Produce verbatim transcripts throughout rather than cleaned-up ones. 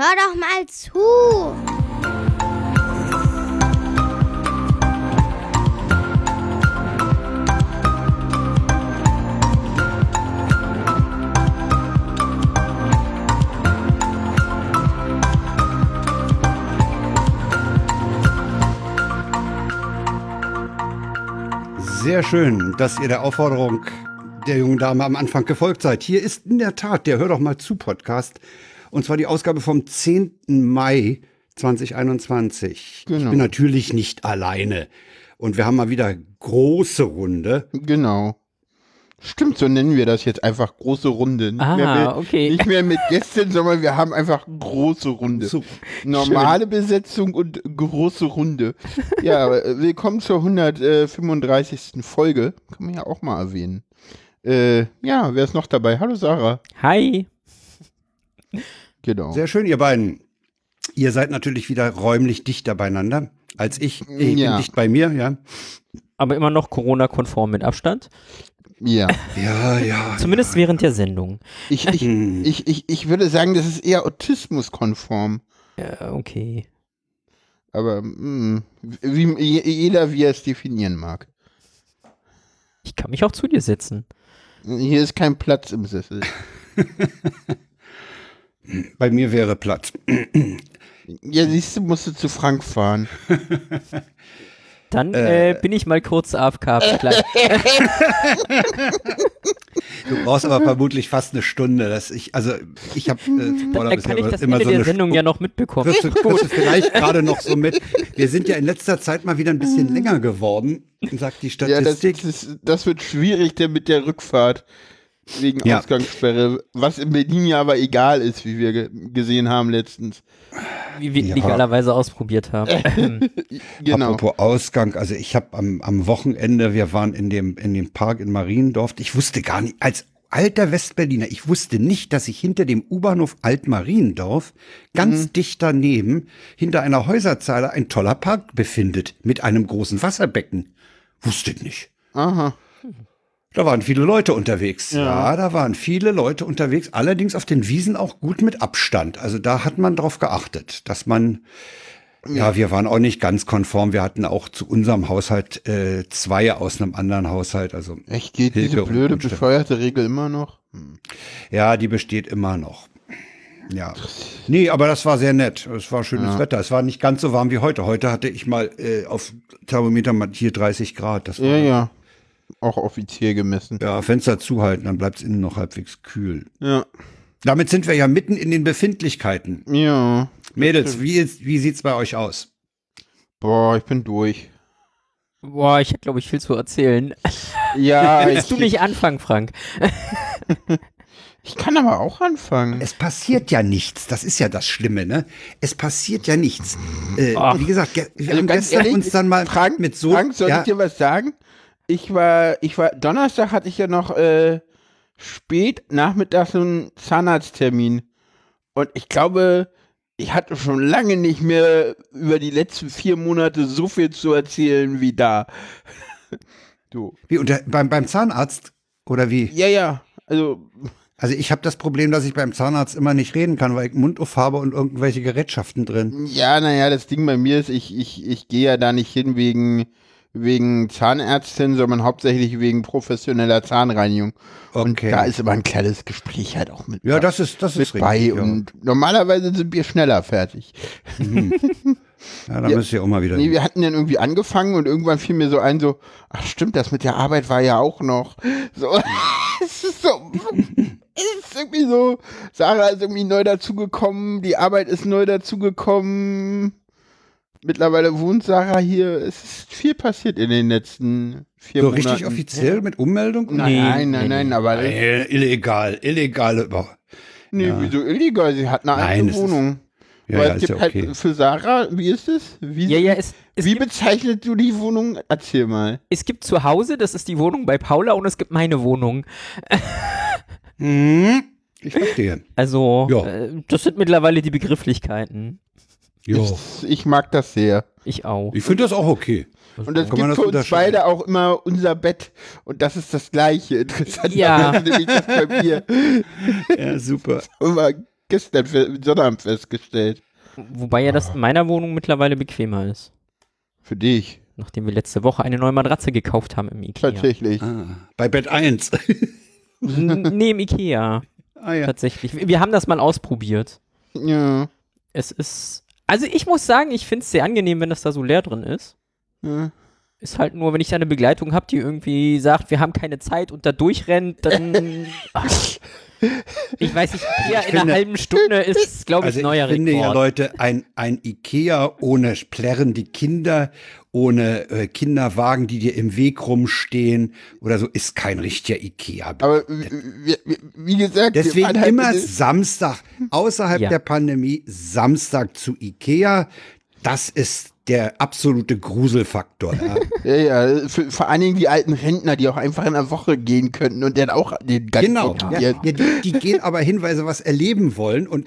Hör doch mal zu! Sehr schön, dass ihr der Aufforderung der jungen Dame am Anfang gefolgt seid. Hier ist in der Tat der Hör doch mal zu Podcast. Und zwar die Ausgabe vom zehnten Mai zweitausendeinundzwanzig. Genau. Ich bin natürlich nicht alleine. Und wir haben mal wieder große Runde. Genau. Stimmt, so nennen wir das jetzt einfach große Runde. Nicht ah, mehr mit, okay. Nicht mehr mit Gästen, sondern wir haben einfach große Runde. So, normale schön. Besetzung und große Runde. Ja, willkommen zur hundertfünfunddreißigsten Folge. Kann man ja auch mal erwähnen. Äh, ja, wer ist noch dabei? Hallo Sarah. Hi. Genau. Sehr schön, ihr beiden. Ihr seid natürlich wieder räumlich dichter beieinander als ich. Ich ja. bin dicht bei mir, ja. Aber immer noch Corona-konform mit Abstand. Ja. Ja, ja. Zumindest ja. während der Sendung. Ich, ich, ich, ich, ich würde sagen, das ist eher autismuskonform. Ja, okay. Aber mh, wie, jeder, wie er es definieren mag. Ich kann mich auch zu dir setzen. Hier ist kein Platz im Sessel. Bei mir wäre Platz. Ja, siehst du, musst du zu Frank fahren. Dann äh, äh, bin ich mal kurz A F K. Du brauchst aber vermutlich fast eine Stunde. Dass ich, also ich habe äh, Paula bisher immer, immer so eine Sendung Sp- ja noch mitbekommen. Kriegst du, kriegst du vielleicht gerade noch so mit. Wir sind ja in letzter Zeit mal wieder ein bisschen länger geworden, sagt die Statistik. Ja, das, das, das wird schwierig, denn mit der Rückfahrt. Wegen ja. Ausgangssperre, was in Berlin ja aber egal ist, wie wir ge- gesehen haben letztens. Wie wir ja. legalerweise ausprobiert haben. Genau. Apropos Ausgang, also ich habe am, am Wochenende, wir waren in dem, in dem Park in Mariendorf, ich wusste gar nicht, als alter Westberliner, ich wusste nicht, dass ich hinter dem U-Bahnhof Alt-Mariendorf, ganz mhm. dicht daneben, hinter einer Häuserzeile ein toller Park befindet, mit einem großen Wasserbecken. Wusste ich nicht. Aha. Da waren viele Leute unterwegs. Ja. ja, da waren viele Leute unterwegs. Allerdings auf den Wiesen auch gut mit Abstand. Also da hat man drauf geachtet, dass man, ja, ja wir waren auch nicht ganz konform. Wir hatten auch zu unserem Haushalt äh, zwei aus einem anderen Haushalt. Also echt, geht Hilke diese blöde, bescheuerte Regel immer noch? Hm. Ja, die besteht immer noch. Ja, nee, aber das war sehr nett. Es war schönes ja. Wetter. Es war nicht ganz so warm wie heute. Heute hatte ich mal äh, auf Thermometer mal hier dreißig Grad. Das war ja, ja. auch offiziell gemessen. Ja, Fenster zuhalten, dann bleibt es innen noch halbwegs kühl. Ja. Damit sind wir ja mitten in den Befindlichkeiten. Ja. Mädels, wie, ist, wie sieht's bei euch aus? Boah, ich bin durch. Boah, ich hätte, glaube ich, viel zu erzählen. Ja. Willst du nicht anfangen, Frank? Ich kann aber auch anfangen. Es passiert ja nichts. Das ist ja das Schlimme, ne? Es passiert ja nichts. Äh, oh. Wie gesagt, ge- wir also haben gestern ehrlich, uns dann mal Frank, mit so... Frank, soll ja, ich dir was sagen? Ich war, ich war, Donnerstag hatte ich ja noch äh, spät nachmittags einen Zahnarzttermin. Und ich glaube, ich hatte schon lange nicht mehr über die letzten vier Monate so viel zu erzählen wie da. Du. Wie, unter, beim, beim Zahnarzt? Oder wie? Ja, ja. Also, also ich habe das Problem, dass ich beim Zahnarzt immer nicht reden kann, weil ich Munduff habe und irgendwelche Gerätschaften drin. Ja, naja, das Ding bei mir ist, ich, ich, ich gehe ja da nicht hin wegen... wegen Zahnärztin, sondern hauptsächlich wegen professioneller Zahnreinigung. Okay. Und da ist immer ein kleines Gespräch halt auch mit. Ja, das ist das ist richtig. Ja. Und normalerweise sind wir schneller fertig. Mhm. Ja, da ja, müsst ihr auch mal wieder. Nee, hin. Wir hatten dann irgendwie angefangen und irgendwann fiel mir so ein, so, ach stimmt, das mit der Arbeit war ja auch noch. So, es ist so, es ist irgendwie so, Sarah ist irgendwie neu dazugekommen, die Arbeit ist neu dazugekommen. Mittlerweile wohnt Sarah hier. Es ist viel passiert in den letzten vier so Monaten. So richtig offiziell mit Ummeldung? Nein, nee, nein, nein, nee, nein, aber... Nein, illegal, illegale... Oh. Nee, ja. wieso illegal? Sie hat eine eigene Wohnung. Ist, ja, weil ja, es gibt ja okay. halt für Sarah, wie ist es? Wie, ja, ja, es, es wie gibt, bezeichnet du die Wohnung? Erzähl mal. Es gibt zu Hause, das ist die Wohnung bei Paula und es gibt meine Wohnung. Hm, ich verstehe. Also, ja. äh, das sind mittlerweile die Begrifflichkeiten. Ich, ich mag das sehr. Ich auch. Ich finde das auch okay. Und das gibt das für uns beide auch immer unser Bett. Und das ist das Gleiche. Interessant. Ja. Das ist nämlich das bei mir. Ja, super. Immer gestern für Sonnabend festgestellt. Wobei ja das in meiner Wohnung mittlerweile bequemer ist. Für dich. Nachdem wir letzte Woche eine neue Matratze gekauft haben im Ikea. Tatsächlich. Ah, bei Bett eins. Nee, im Ikea. Ah, ja. Tatsächlich. Wir haben das mal ausprobiert. Ja. Es ist, also ich muss sagen, ich finde es sehr angenehm, wenn das da so leer drin ist. Ja. Ist halt nur, wenn ich da eine Begleitung habe, die irgendwie sagt, wir haben keine Zeit und da durchrennt, dann... Ich weiß nicht, Ikea ich in finde, einer halben Stunde ist, glaube ich, also neuer Rekord. Ich finde ja, Leute, ein, ein Ikea ohne plärrende Kinder, ohne äh, Kinderwagen, die dir im Weg rumstehen oder so, ist kein richtiger Ikea. Aber wie, wie gesagt... Deswegen immer Samstag, außerhalb ja. der Pandemie, Samstag zu Ikea, das ist der absolute Gruselfaktor. Ja, ja, ja. Für, vor allen Dingen die alten Rentner, die auch einfach in der Woche gehen könnten und dann auch den ganzen Genau, ja. Ja, die, die gehen aber hin, weil sie was erleben wollen und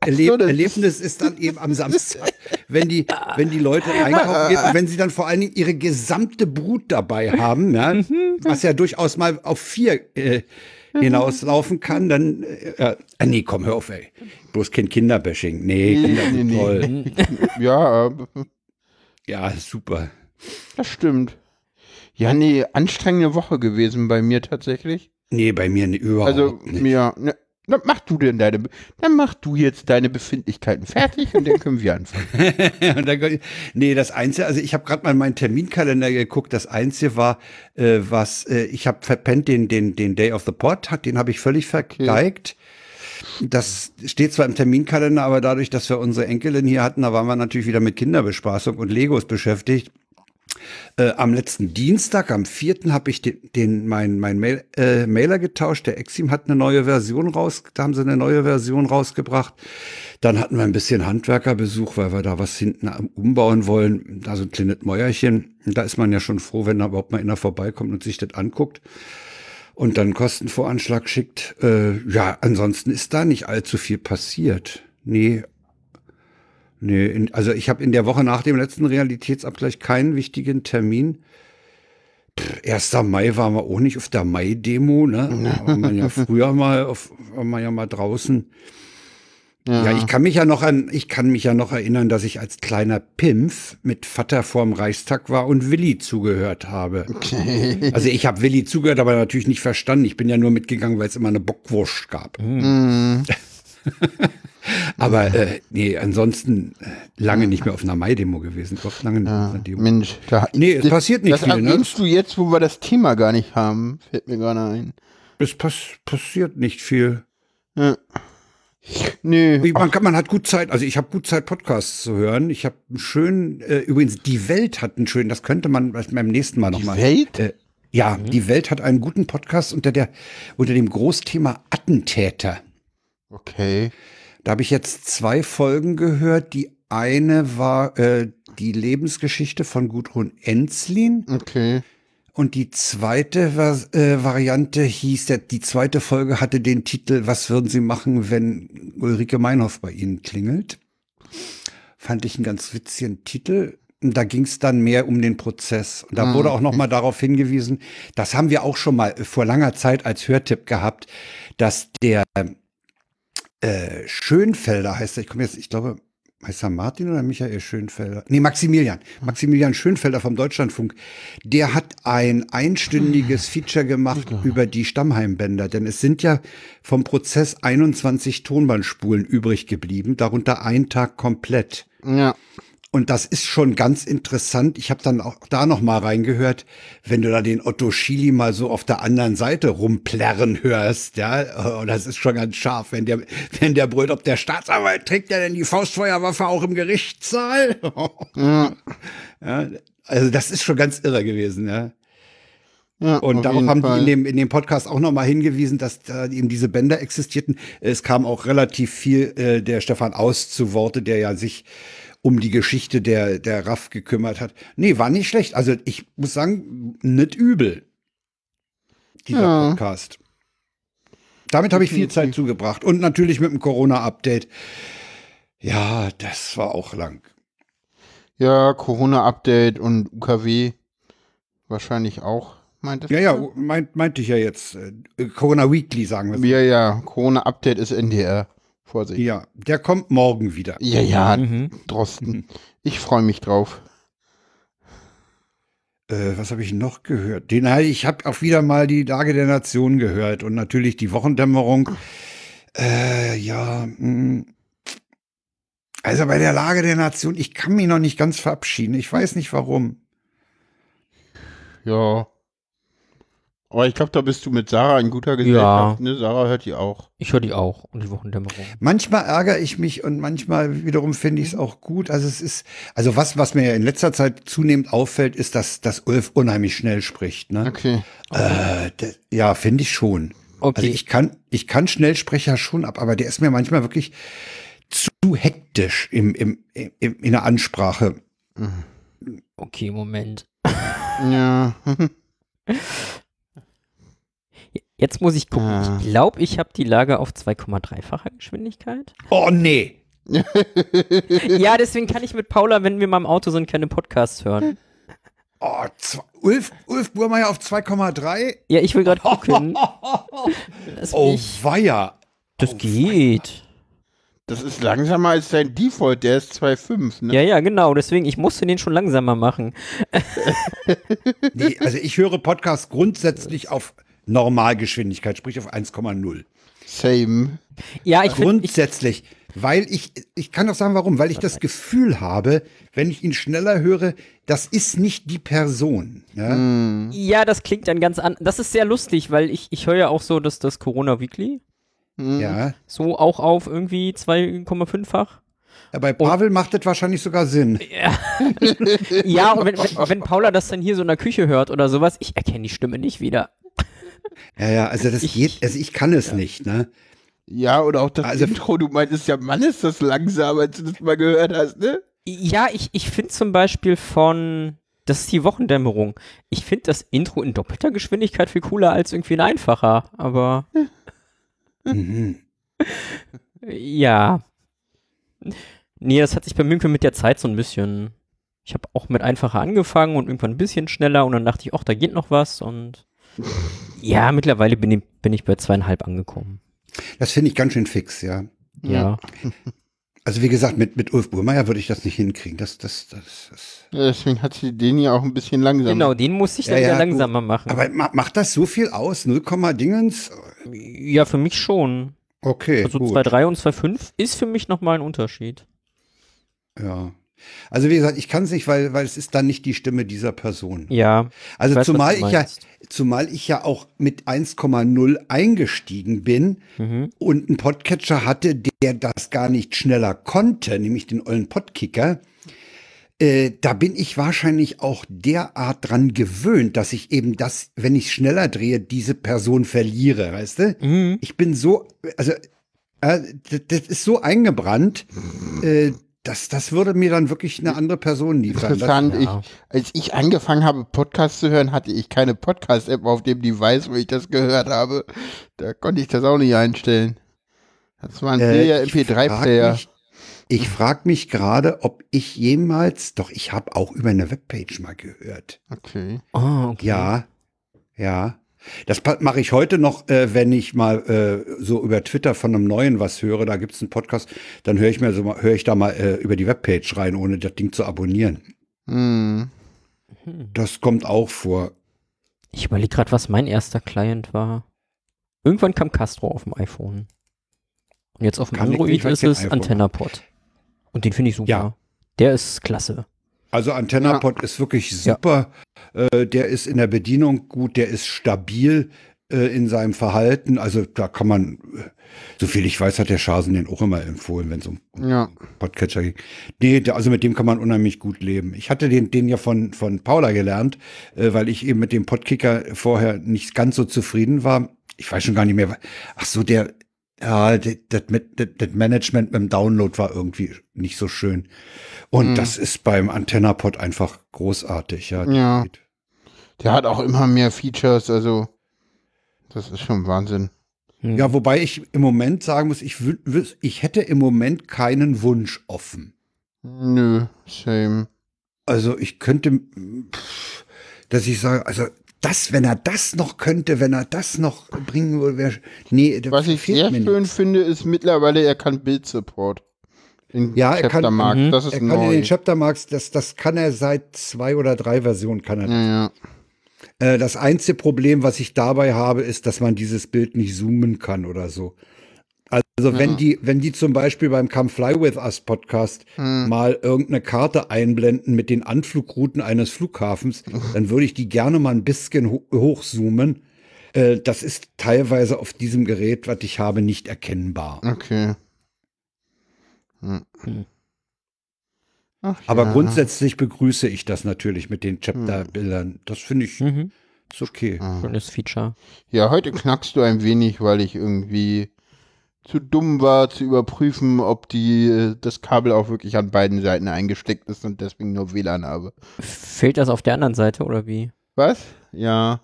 erleb, so, Erlebnis ist dann eben am Samstag, wenn die, wenn die Leute einkaufen gehen und wenn sie dann vor allen Dingen ihre gesamte Brut dabei haben, ja, was ja durchaus mal auf vier äh, hinauslaufen kann, dann äh, äh, nee, komm, hör auf, ey. Bloß kein Kinderbashing. Nee, Kinder sind toll. Ja, Ja, super. Das stimmt. Ja, nee, anstrengende Woche gewesen bei mir tatsächlich. Nee, bei mir ne, überhaupt also, nicht. Also, ja, ne, dann mach du denn deine, dann mach du jetzt deine Befindlichkeiten fertig und dann können wir anfangen. Und dann können, nee, das Einzige, also ich habe gerade mal in meinen Terminkalender geguckt, das Einzige war, äh, was, äh, ich habe verpennt, den, den, den Day of the Pod, den habe ich völlig vergeigt. Okay. Das steht zwar im Terminkalender, aber dadurch, dass wir unsere Enkelin hier hatten, da waren wir natürlich wieder mit Kinderbespaßung und Legos beschäftigt. Äh, am letzten Dienstag, am vierten habe ich den, den meinen mein Mail, äh, Mailer getauscht. Der Exim hat eine neue Version raus, da haben sie eine neue Version rausgebracht. Dann hatten wir ein bisschen Handwerkerbesuch, weil wir da was hinten umbauen wollen. Da so ein kleines Mäuerchen. Da ist man ja schon froh, wenn da überhaupt mal einer vorbeikommt und sich das anguckt. Und dann Kostenvoranschlag schickt. Äh, ja, ansonsten ist da nicht allzu viel passiert. Nee. Nee, in, also ich habe in der Woche nach dem letzten Realitätsabgleich keinen wichtigen Termin. Pff, erster Mai waren wir auch nicht auf der Mai-Demo, ne? Da waren wir ja früher mal auf, waren wir ja mal draußen. Ja. ja, ich kann mich ja noch an, ich kann mich ja noch erinnern, dass ich als kleiner Pimpf mit Vater vorm Reichstag war und Willi zugehört habe. Okay. Also ich habe Willi zugehört, aber natürlich nicht verstanden. Ich bin ja nur mitgegangen, weil es immer eine Bockwurst gab. Mm. aber äh, nee, ansonsten lange nicht mehr auf einer Mai-Demo gewesen. Doch lange nicht ja, auf einer Demo. Mensch, da, nee, es das, passiert nicht das viel. Das erwähnst ne? du jetzt, wo wir das Thema gar nicht haben, fällt mir gerade ein. Es pass- passiert nicht viel. Ja. Nee. Man, kann, man hat gut Zeit, also ich habe gut Zeit, Podcasts zu hören. Ich habe einen schönen, äh, übrigens, die Welt hat einen schönen, das könnte man beim nächsten Mal nochmal. Die mal, Welt? Äh, ja, mhm. Die Welt hat einen guten Podcast unter, der, unter dem Großthema Attentäter. Okay. Da habe ich jetzt zwei Folgen gehört. Die eine war äh, die Lebensgeschichte von Gudrun Ensslin. Okay. Und die zweite äh, Variante hieß, die zweite Folge hatte den Titel, was würden Sie machen, wenn Ulrike Meinhof bei Ihnen klingelt? Fand ich einen ganz witzigen Titel. Und da ging es dann mehr um den Prozess. Und da ah, wurde auch noch mal darauf hingewiesen, das haben wir auch schon mal vor langer Zeit als Hörtipp gehabt, dass der äh, Schönfelder heißt er, ich komme jetzt, ich glaube, heißt er Martin oder Michael Schönfelder? Nee, Maximilian. Maximilian Schönfelder vom Deutschlandfunk. Der hat ein einstündiges Feature gemacht okay. über die Stammheimbänder. Denn es sind ja vom Prozess einundzwanzig Tonbandspulen übrig geblieben, darunter ein Tag komplett. Ja. Und das ist schon ganz interessant. Ich habe dann auch da noch mal reingehört, wenn du da den Otto Schily mal so auf der anderen Seite rumplärren hörst, ja, oh, das ist schon ganz scharf, wenn der, wenn der brüllt, ob der Staatsanwalt trägt ja denn die Faustfeuerwaffe auch im Gerichtssaal. Ja. Ja, also das ist schon ganz irre gewesen, ja. Ja, und darauf haben Fall. die in dem, in dem Podcast auch nochmal hingewiesen, dass da eben diese Bänder existierten. Es kam auch relativ viel äh, der Stefan Aus zu Worte, der ja sich um die Geschichte der, der R A F gekümmert hat. Nee, war nicht schlecht. Also ich muss sagen, nicht übel, dieser ja. Podcast. Damit habe ich viel Zeit zugebracht. Und natürlich mit dem Corona-Update. Ja, das war auch lang. Ja, Corona-Update und U K W wahrscheinlich auch. Meintest ja, ja, meint, meinte ich ja jetzt. Corona Weekly, sagen wir es. Ja, ja, Corona Update ist N D R. Vorsicht. Ja, der kommt morgen wieder. Ja, ja, mhm. Drosten. Ich freue mich drauf. Äh, was habe ich noch gehört? Den, ich habe auch wieder mal die Lage der Nation gehört und natürlich die Wochendämmerung. Äh, ja, mh. Also bei der Lage der Nation, ich kann mich noch nicht ganz verabschieden. Ich weiß nicht, warum. Ja. Aber ich glaube, da bist du mit Sarah in guter Gesellschaft. Ja. Ne? Sarah hört die auch. Ich höre die auch und die Wochendämmerung. Manchmal ärgere ich mich und manchmal wiederum finde ich es auch gut. Also es ist, also was, was mir ja in letzter Zeit zunehmend auffällt, ist, dass, dass Ulf unheimlich schnell spricht. Ne? Okay. okay. Äh, das, ja, finde ich schon. Okay. Also ich kann, ich kann Schnellsprecher schon ab, aber der ist mir manchmal wirklich zu hektisch im, im, im, in der Ansprache. Okay, Moment. Ja. Jetzt muss ich gucken. Ah. Ich glaube, ich habe die Lage auf zwei Komma drei-facher Geschwindigkeit. Oh, nee. Ja, deswegen kann ich mit Paula, wenn wir mal im Auto sind, keine Podcasts hören. Oh, zwei, Ulf, Ulf Burmeister auf zwei Komma drei? Ja, ich will gerade gucken. Oh, weia. Das oh, geht. Weia. Das ist langsamer als dein Default, der ist zwei Komma fünf, ne? Ja, ja, genau, deswegen, ich musste den schon langsamer machen. Nee, also ich höre Podcasts grundsätzlich auf Normalgeschwindigkeit, sprich auf eins Komma null. Same. Ja, ich grundsätzlich, find, ich, weil ich, ich kann auch sagen, warum, weil ich das Gefühl habe, wenn ich ihn schneller höre, das ist nicht die Person. Ne? Ja, das klingt dann ganz anders. Das ist sehr lustig, weil ich, ich höre ja auch so, dass das Corona Weekly. Ja. So auch auf irgendwie zwei Komma fünf-fach. Ja, bei Pavel und macht das wahrscheinlich sogar Sinn. Ja, ja, und wenn, wenn, wenn Paula das dann hier so in der Küche hört oder sowas, ich erkenne die Stimme nicht wieder. Ja, ja, also das ich, geht, also ich kann es ja nicht, ne? Ja, oder auch das also, Intro, du meintest ja, Mann, ist das langsam, als du das mal gehört hast, ne? Ja, ich, ich finde zum Beispiel von, das ist die Wochendämmerung, ich finde das Intro in doppelter Geschwindigkeit viel cooler als irgendwie ein einfacher, aber... Ja. Mhm. Ja. Nee, das hat sich bei mir mit der Zeit so ein bisschen. Ich habe auch mit einfacher angefangen und irgendwann ein bisschen schneller und dann dachte ich, ach, da geht noch was und ja, mittlerweile bin ich, bin ich bei zweieinhalb angekommen. Das finde ich ganz schön fix, ja. Ja. Also wie gesagt, mit, mit Ulf Burmeister würde ich das nicht hinkriegen. Das, das, das, das. Ja, deswegen hat sie den ja auch ein bisschen langsamer. Genau, den muss ich dann ja, ja, ja langsamer machen. Aber macht das so viel aus? null, Dingens? Ja, für mich schon. Okay, also gut. Also zwei Komma drei und zwei Komma fünf ist für mich nochmal ein Unterschied. Ja. Also wie gesagt, ich kann es nicht, weil, weil es ist dann nicht die Stimme dieser Person. Ja. Also ich weiß, zumal ich ja, zumal ich ja auch mit eins Komma null eingestiegen bin, mhm, und einen Podcatcher hatte, der das gar nicht schneller konnte, nämlich den ollen Podkicker. Äh, da bin ich wahrscheinlich auch derart dran gewöhnt, dass ich eben das, wenn ich schneller drehe, diese Person verliere, weißt du? Mhm. Ich bin so, also äh, das, das ist so eingebrannt, äh, Das, das würde mir dann wirklich eine andere Person liefern. Interessant. Das, ja. ich, als ich angefangen habe, Podcasts zu hören, hatte ich keine Podcast-App auf dem Device, wo ich das gehört habe. Da konnte ich das auch nicht einstellen. Das war ein äh, M P drei Player. Ich frage mich gerade, ob ich jemals, doch ich habe auch über eine Webpage mal gehört. Okay. Oh, okay. Ja, ja. Das mache ich heute noch, äh, wenn ich mal äh, so über Twitter von einem Neuen was höre, da gibt es einen Podcast, dann höre ich mir so mal, höre ich da mal äh, über die Webpage rein, ohne das Ding zu abonnieren. Mm. Das kommt auch vor. Ich überlege gerade, was mein erster Client war. Irgendwann kam Castro auf dem iPhone. Und jetzt auf dem Kann Android ich, ist es AntennaPod. Und den finde ich super. Ja. Der ist klasse. Also AntennaPod ja. ist wirklich super, ja. äh, der ist in der Bedienung gut, der ist stabil äh, in seinem Verhalten, also da kann man, soviel ich weiß, hat der Schasen den auch immer empfohlen, wenn es um ja. Podcatcher ging. Nee, der, also mit dem kann man unheimlich gut leben. Ich hatte den, den ja von, von Paula gelernt, äh, weil ich eben mit dem Podkicker vorher nicht ganz so zufrieden war. Ich weiß schon gar nicht mehr, ach so, der, ja, das, das, das, das Management mit dem Download war irgendwie nicht so schön. Und mhm. das ist beim AntennaPod einfach großartig. Ja, ja. Der hat auch immer mehr Features, also das ist schon Wahnsinn. Mhm. Ja, wobei ich im Moment sagen muss, ich, ich hätte im Moment keinen Wunsch offen. Nö, shame. Also ich könnte, dass ich sage, also das, wenn er das noch könnte, wenn er das noch bringen würde, wäre, nee, was ich sehr schön nicht. Finde, ist mittlerweile, er kann Bild-Support. Ja, er kann, mhm. das ist er kann in den Chaptermarks, das, das kann er seit zwei oder drei Versionen, kann er das. Ja, ja. Äh, das einzige Problem, was ich dabei habe, ist, dass man dieses Bild nicht zoomen kann oder so. Also ja. wenn die, wenn die zum Beispiel beim Come Fly With Us Podcast mhm. mal irgendeine Karte einblenden mit den Anflugrouten eines Flughafens, mhm. dann würde ich die gerne mal ein bisschen ho- hochzoomen. Äh, das ist teilweise auf diesem Gerät, was ich habe, nicht erkennbar. Okay. Ach, aber ja. grundsätzlich begrüße ich das natürlich mit den Chapter-Bildern. Das finde ich mhm. ist okay. Schönes Feature. Ja, heute knackst du ein wenig, weil ich irgendwie zu dumm war, zu überprüfen, ob die, das Kabel auch wirklich an beiden Seiten eingesteckt ist und deswegen nur W L A N habe. Fehlt das auf der anderen Seite oder wie? Was? Ja.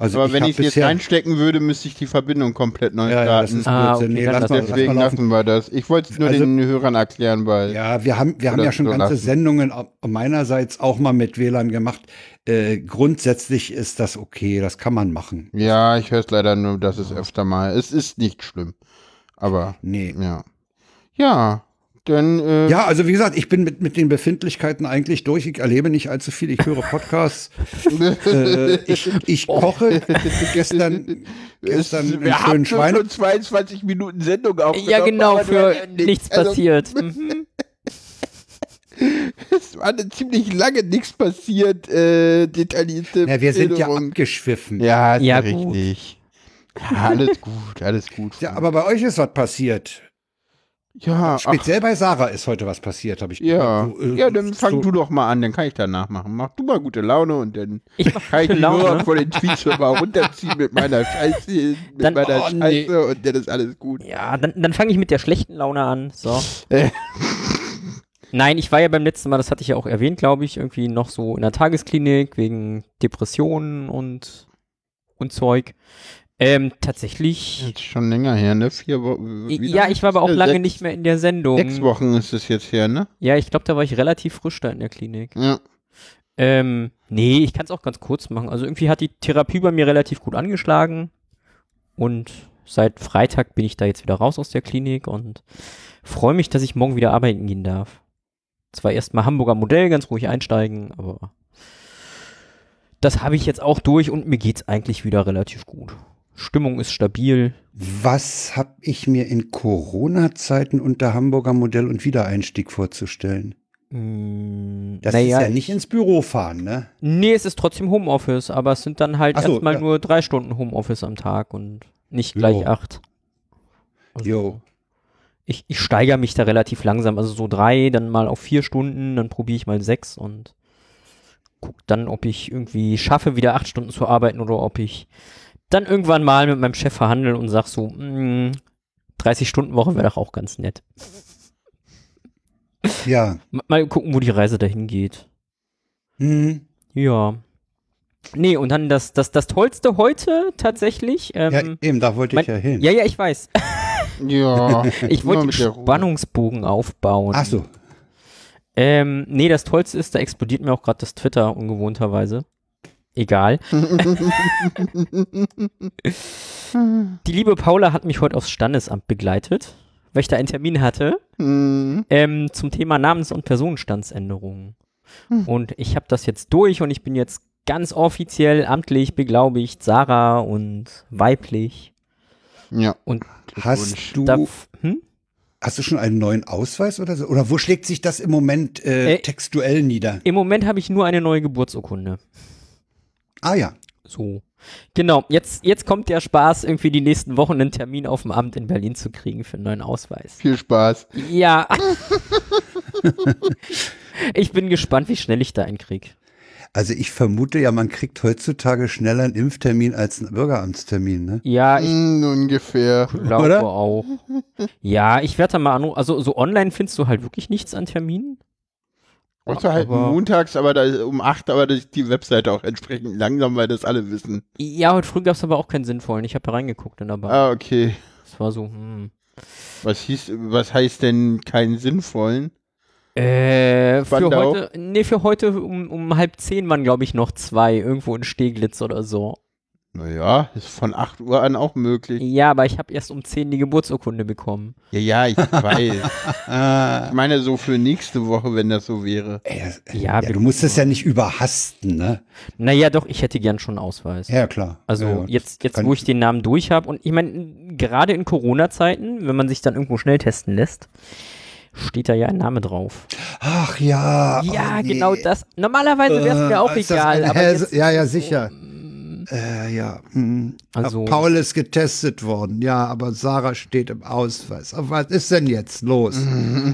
Also aber ich wenn ich es jetzt reinstecken würde, müsste ich die Verbindung komplett neu starten. Ja, das ist ah, okay, nee, lass mal, deswegen lass lassen wir das. Ich wollte es nur also, den Hörern erklären, weil... Ja, wir haben, wir haben ja schon so ganze lassen. Sendungen meinerseits auch mal mit W L A N gemacht. Äh, grundsätzlich ist das okay, das kann man machen. Ja, ich höre es leider nur, dass es öfter mal... Es ist nicht schlimm, aber... Nee. Ja, ja dann... Äh, ja, also wie gesagt, ich bin mit, mit den Befindlichkeiten eigentlich durch. Ich erlebe nicht allzu viel, ich höre Podcasts. äh, ich, ich koche gestern, gestern wir haben Schweine- schon zweiundzwanzig Minuten Sendung aufgenommen. Ja genau, für nichts also, passiert. Mhm. Es war eine ziemlich lange nichts passiert, äh, detaillierte Na, wir sind ja abgeschwiffen. Ja, ja richtig. Ja, alles gut, alles gut. Ja, aber bei euch ist was passiert. Ja, speziell ach. bei Sarah ist heute was passiert, habe ich ja. gehört. So, äh, ja, dann fang so. du doch mal an, dann kann ich danach machen. Mach du mal gute Laune und dann ich kann ich die Hörer von den Tweets schon mal runterziehen mit meiner Scheiße, mit dann, meiner oh, Scheiße nee. und dann ist alles gut. Ja, dann, dann fange ich mit der schlechten Laune an. So. Nein, ich war ja beim letzten Mal, das hatte ich ja auch erwähnt, glaube ich, irgendwie noch so in der Tagesklinik wegen Depressionen und, und Zeug. Ähm, tatsächlich. Jetzt schon länger her, ne? Vier Wochen. Ja, ich war aber auch lange sechs, nicht mehr in der Sendung. Sechs Wochen ist es jetzt her, ne? Ja, ich glaube, da war ich relativ frisch da in der Klinik. Ja. Ähm, nee, ich kann es auch ganz kurz machen. Also irgendwie hat die Therapie bei mir relativ gut angeschlagen. Und seit Freitag bin ich da jetzt wieder raus aus der Klinik und freue mich, dass ich morgen wieder arbeiten gehen darf. Zwar erstmal Hamburger Modell, ganz ruhig einsteigen, aber das habe ich jetzt auch durch und mir geht's eigentlich wieder relativ gut. Stimmung ist stabil. Was habe ich mir in Corona-Zeiten unter Hamburger Modell und Wiedereinstieg vorzustellen? Mm, das naja, ist ja nicht ins Büro fahren, ne? Nee, es ist trotzdem Homeoffice, aber es sind dann halt so, erstmal ja. nur drei Stunden Homeoffice am Tag und nicht gleich jo. acht. Also jo. Ich, ich steigere mich da relativ langsam, also so drei, dann mal auf vier Stunden, dann probiere ich mal sechs und gucke dann, ob ich irgendwie schaffe, wieder acht Stunden zu arbeiten oder ob ich dann irgendwann mal mit meinem Chef verhandeln und sag so, mh, dreißig-Stunden-Woche wäre doch auch ganz nett. Ja. Mal gucken, wo die Reise dahin geht. Mhm. Ja. Nee, und dann das, das, das Tollste heute tatsächlich. Ähm, ja, eben, da wollte ich mein, ja hin. Ja, ja, ich weiß. Ja. Ich wollte den Spannungsbogen aufbauen. Ach so. Ähm, nee, das Tollste ist, da explodiert mir auch gerade das Twitter ungewohnterweise. Egal. Die liebe Paula hat mich heute aufs Standesamt begleitet, weil ich da einen Termin hatte, mm. ähm, zum Thema Namens- und Personenstandsänderungen. Mm. Und ich habe das jetzt durch und ich bin jetzt ganz offiziell amtlich beglaubigt, Sarah und weiblich. Ja. Und hast du... Darf, hm? Hast du schon einen neuen Ausweis oder so? Oder wo schlägt sich das im Moment äh, äh, textuell nieder? Im Moment habe ich nur eine neue Geburtsurkunde. Ah ja. So. Genau, jetzt, jetzt kommt der Spaß, irgendwie die nächsten Wochen einen Termin auf dem Amt in Berlin zu kriegen für einen neuen Ausweis. Viel Spaß. Ja. Ich bin gespannt, wie schnell ich da einen kriege. Also ich vermute ja, man kriegt heutzutage schneller einen Impftermin als einen Bürgeramtstermin, ne? Ja, ich mm, ungefähr. Glaube oder? Auch. Ja, ich werde da mal anrufen. Also so online findest du halt wirklich nichts an Terminen. Außer halt aber montags, aber da um acht, aber das, die Webseite auch entsprechend langsam, weil das alle wissen. Ja, heute früh gab es aber auch keinen sinnvollen. Ich habe da reingeguckt in der Bar. Ah, okay. Das war so, hm. Was hieß, was heißt denn keinen sinnvollen? Äh, für heute, nee, für heute um, um halb zehn waren, glaube ich, noch zwei, irgendwo in Steglitz oder so. Naja, ist von acht Uhr an auch möglich. Ja, aber ich habe erst um zehn die Geburtsurkunde bekommen. Ja, ja, ich weiß. Ich meine, so für nächste Woche, wenn das so wäre. Ey, das, ja, ja, du musst es ja nicht überhasten, ne? Naja, doch, ich hätte gern schon einen Ausweis. Ja, klar. Also ja, jetzt, jetzt wo ich den Namen durch habe und ich meine, gerade in Corona-Zeiten, wenn man sich dann irgendwo schnell testen lässt, steht da ja ein Name drauf. Ach ja. Ja, oh, nee. Genau das. Normalerweise wäre es mir äh, auch egal. Aber jetzt, ja, ja, sicher. Oh, Äh, ja, hm. also, Paul ist getestet worden, ja, aber Sarah steht im Ausweis. Aber was ist denn jetzt los?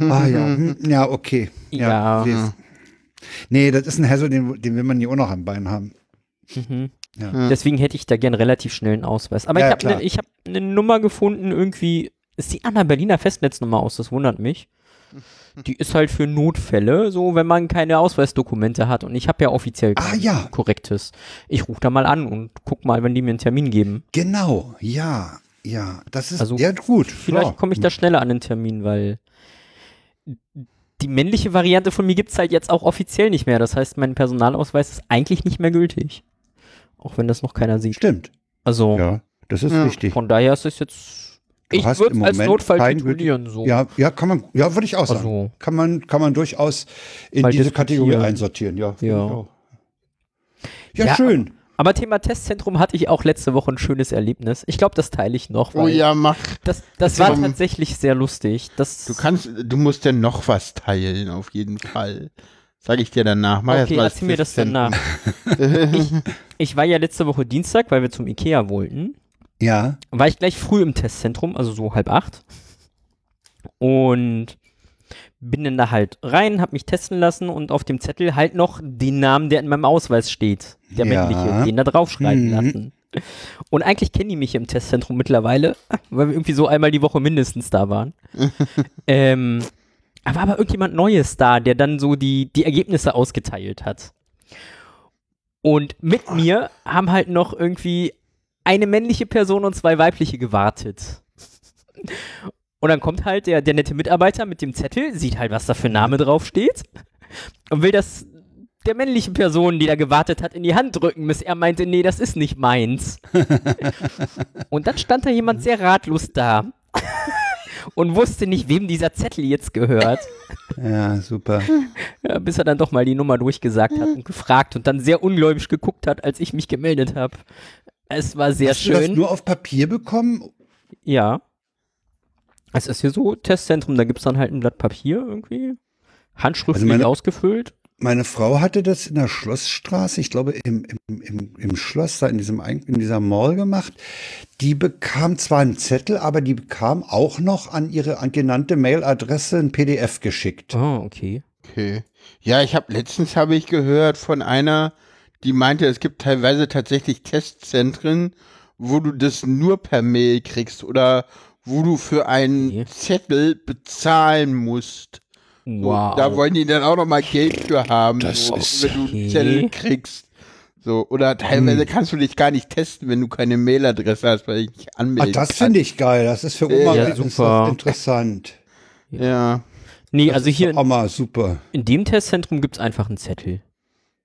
ah ja, ja, okay. Ja. ja. Nee, das ist ein Hassel, den, den will man hier auch noch am Bein haben. Mhm. Ja. Ja. Deswegen hätte ich da gern relativ schnell einen Ausweis. Aber ja, ich habe eine hab ne Nummer gefunden, irgendwie, ist die an der Berliner Festnetznummer aus, das wundert mich. Die ist halt für Notfälle, so wenn man keine Ausweisdokumente hat. Und ich habe ja offiziell ah, ja. korrektes. Ich rufe da mal an und guck mal, wenn die mir einen Termin geben. Genau, ja, ja. Das ist also, ja gut. Vielleicht ja. komme ich da schneller an den Termin, weil die männliche Variante von mir gibt es halt jetzt auch offiziell nicht mehr. Das heißt, mein Personalausweis ist eigentlich nicht mehr gültig. Auch wenn das noch keiner sieht. Stimmt. Also, ja, das ist ja. richtig. Von daher ist es jetzt. Du ich würde es als Notfall titulieren. So. Ja, ja, kann man, ja, würde ich auch sagen. Also, kann man, kann man durchaus in diese Kategorie einsortieren. Ja, ja. ja, ja schön. Aber Thema Testzentrum hatte ich auch letzte Woche ein schönes Erlebnis. Ich glaube, das teile ich noch. Weil oh ja, mach. Das, das war tatsächlich sehr lustig. Das du kannst, du musst ja noch was teilen, auf jeden Fall. Sag ich dir danach. Mach okay, erzähl mir das danach. ich, ich war ja letzte Woche Dienstag, weil wir zum Ikea wollten. Ja. War ich gleich früh im Testzentrum, also so halb acht. Und bin dann da halt rein, hab mich testen lassen und auf dem Zettel halt noch den Namen, der in meinem Ausweis steht. Der ja. männliche, den da draufschreiben mhm. lassen. Und eigentlich kennen die mich im Testzentrum mittlerweile, weil wir irgendwie so einmal die Woche mindestens da waren. ähm, aber aber irgendjemand Neues da, der dann so die, die Ergebnisse ausgeteilt hat. Und mit mir haben halt noch irgendwie eine männliche Person und zwei weibliche gewartet. Und dann kommt halt der, der nette Mitarbeiter mit dem Zettel, sieht halt, was da für ein Name draufsteht und will das der männlichen Person, die da gewartet hat, in die Hand drücken, bis er meinte, nee, das ist nicht meins. Und dann stand da jemand sehr ratlos da und wusste nicht, wem dieser Zettel jetzt gehört. Ja, super. Ja, bis er dann doch mal die Nummer durchgesagt hat und gefragt und dann sehr ungläubig geguckt hat, als ich mich gemeldet habe. Es war sehr schön. Hast du das nur auf Papier bekommen? Ja. Es ist hier so, Testzentrum, da gibt es dann halt ein Blatt Papier irgendwie. Handschriftlich also meine, ausgefüllt. Meine Frau hatte das in der Schlossstraße, ich glaube im, im, im, im Schloss, da in, diesem, in dieser Mall gemacht. Die bekam zwar einen Zettel, aber die bekam auch noch an ihre genannte Mailadresse ein P D F geschickt. Ah, oh, okay. Okay. Ja, ich habe letztens habe ich gehört von einer, die meinte, es gibt teilweise tatsächlich Testzentren, wo du das nur per Mail kriegst oder wo du für einen okay. Zettel bezahlen musst. Wow. Und da wollen die dann auch nochmal Geld für haben, das so, ist wenn okay. du einen Zettel kriegst. So, oder teilweise hm. kannst du dich gar nicht testen, wenn du keine Mailadresse hast, weil ich nicht anmelden kann. Ah, das finde ich geil. Das ist für Oma ja, super. Interessant. Ja. ja. Nee, das also ist hier Oma, super. In dem Testzentrum gibt es einfach einen Zettel.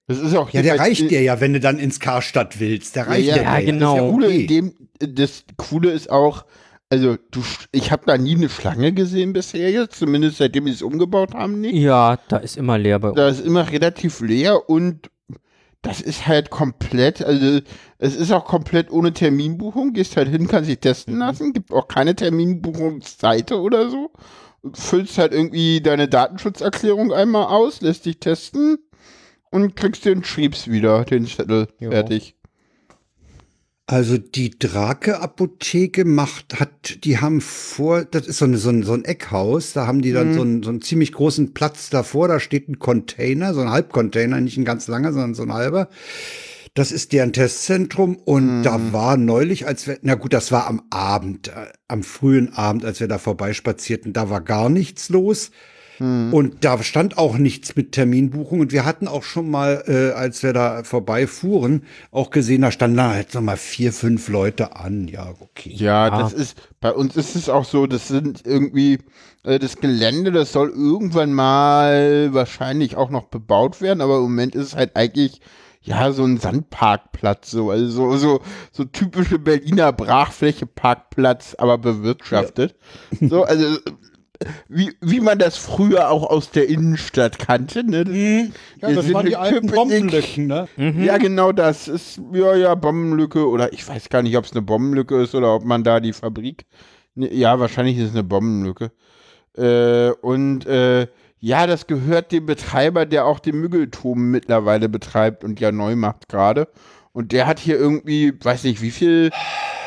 Das ist auch ja, der reicht dir ja, wenn du dann ins Karstadt willst. Der reicht ja, dir ja, ja genau. Das Coole, in dem, das Coole ist auch, also du, ich habe da nie eine Schlange gesehen bisher jetzt, zumindest seitdem sie es umgebaut haben, nicht. Ja, da ist immer leer bei uns. Da ist immer relativ leer und das ist halt komplett, also es ist auch komplett ohne Terminbuchung. Gehst halt hin, kannst dich testen lassen, gibt auch keine Terminbuchungsseite oder so. Füllst halt irgendwie deine Datenschutzerklärung einmal aus, lässt dich testen. Und kriegst den Schriebs wieder, den Zettel, jo. Fertig. Also die Drake-Apotheke macht, hat, die haben vor, das ist so, eine, so, ein, so ein Eckhaus, da haben die dann mhm. so, einen, so einen ziemlich großen Platz davor, da steht ein Container, so ein Halbcontainer, nicht ein ganz langer, sondern so ein halber. Das ist deren Testzentrum und mhm. da war neulich, als wir, na gut, das war am Abend, äh, am frühen Abend, als wir da vorbeispazierten, da war gar nichts los. Hm. Und da stand auch nichts mit Terminbuchung. Und wir hatten auch schon mal, äh, als wir da vorbeifuhren, auch gesehen, da standen da halt nochmal vier, fünf Leute an. Ja, okay. Ja, ah. das ist, bei uns ist es auch so, das sind irgendwie, äh, das Gelände, das soll irgendwann mal wahrscheinlich auch noch bebaut werden. Aber im Moment ist es halt eigentlich, ja, so ein Sandparkplatz, so, also so, so, so typische Berliner Brachfläche-Parkplatz, aber bewirtschaftet. Ja. So, also, wie, wie man das früher auch aus der Innenstadt kannte, ne? Mhm. Ja, das waren die alten Bombenlücken, ne? Mhm. Ja, genau, das ist, ja, ja, Bombenlücke, oder ich weiß gar nicht, ob es eine Bombenlücke ist oder ob man da die Fabrik, ne, ja, wahrscheinlich ist es eine Bombenlücke. Äh, und, äh, ja, das gehört dem Betreiber, der auch den Müggelturm mittlerweile betreibt und ja neu macht gerade. Und der hat hier irgendwie, weiß nicht, wie viel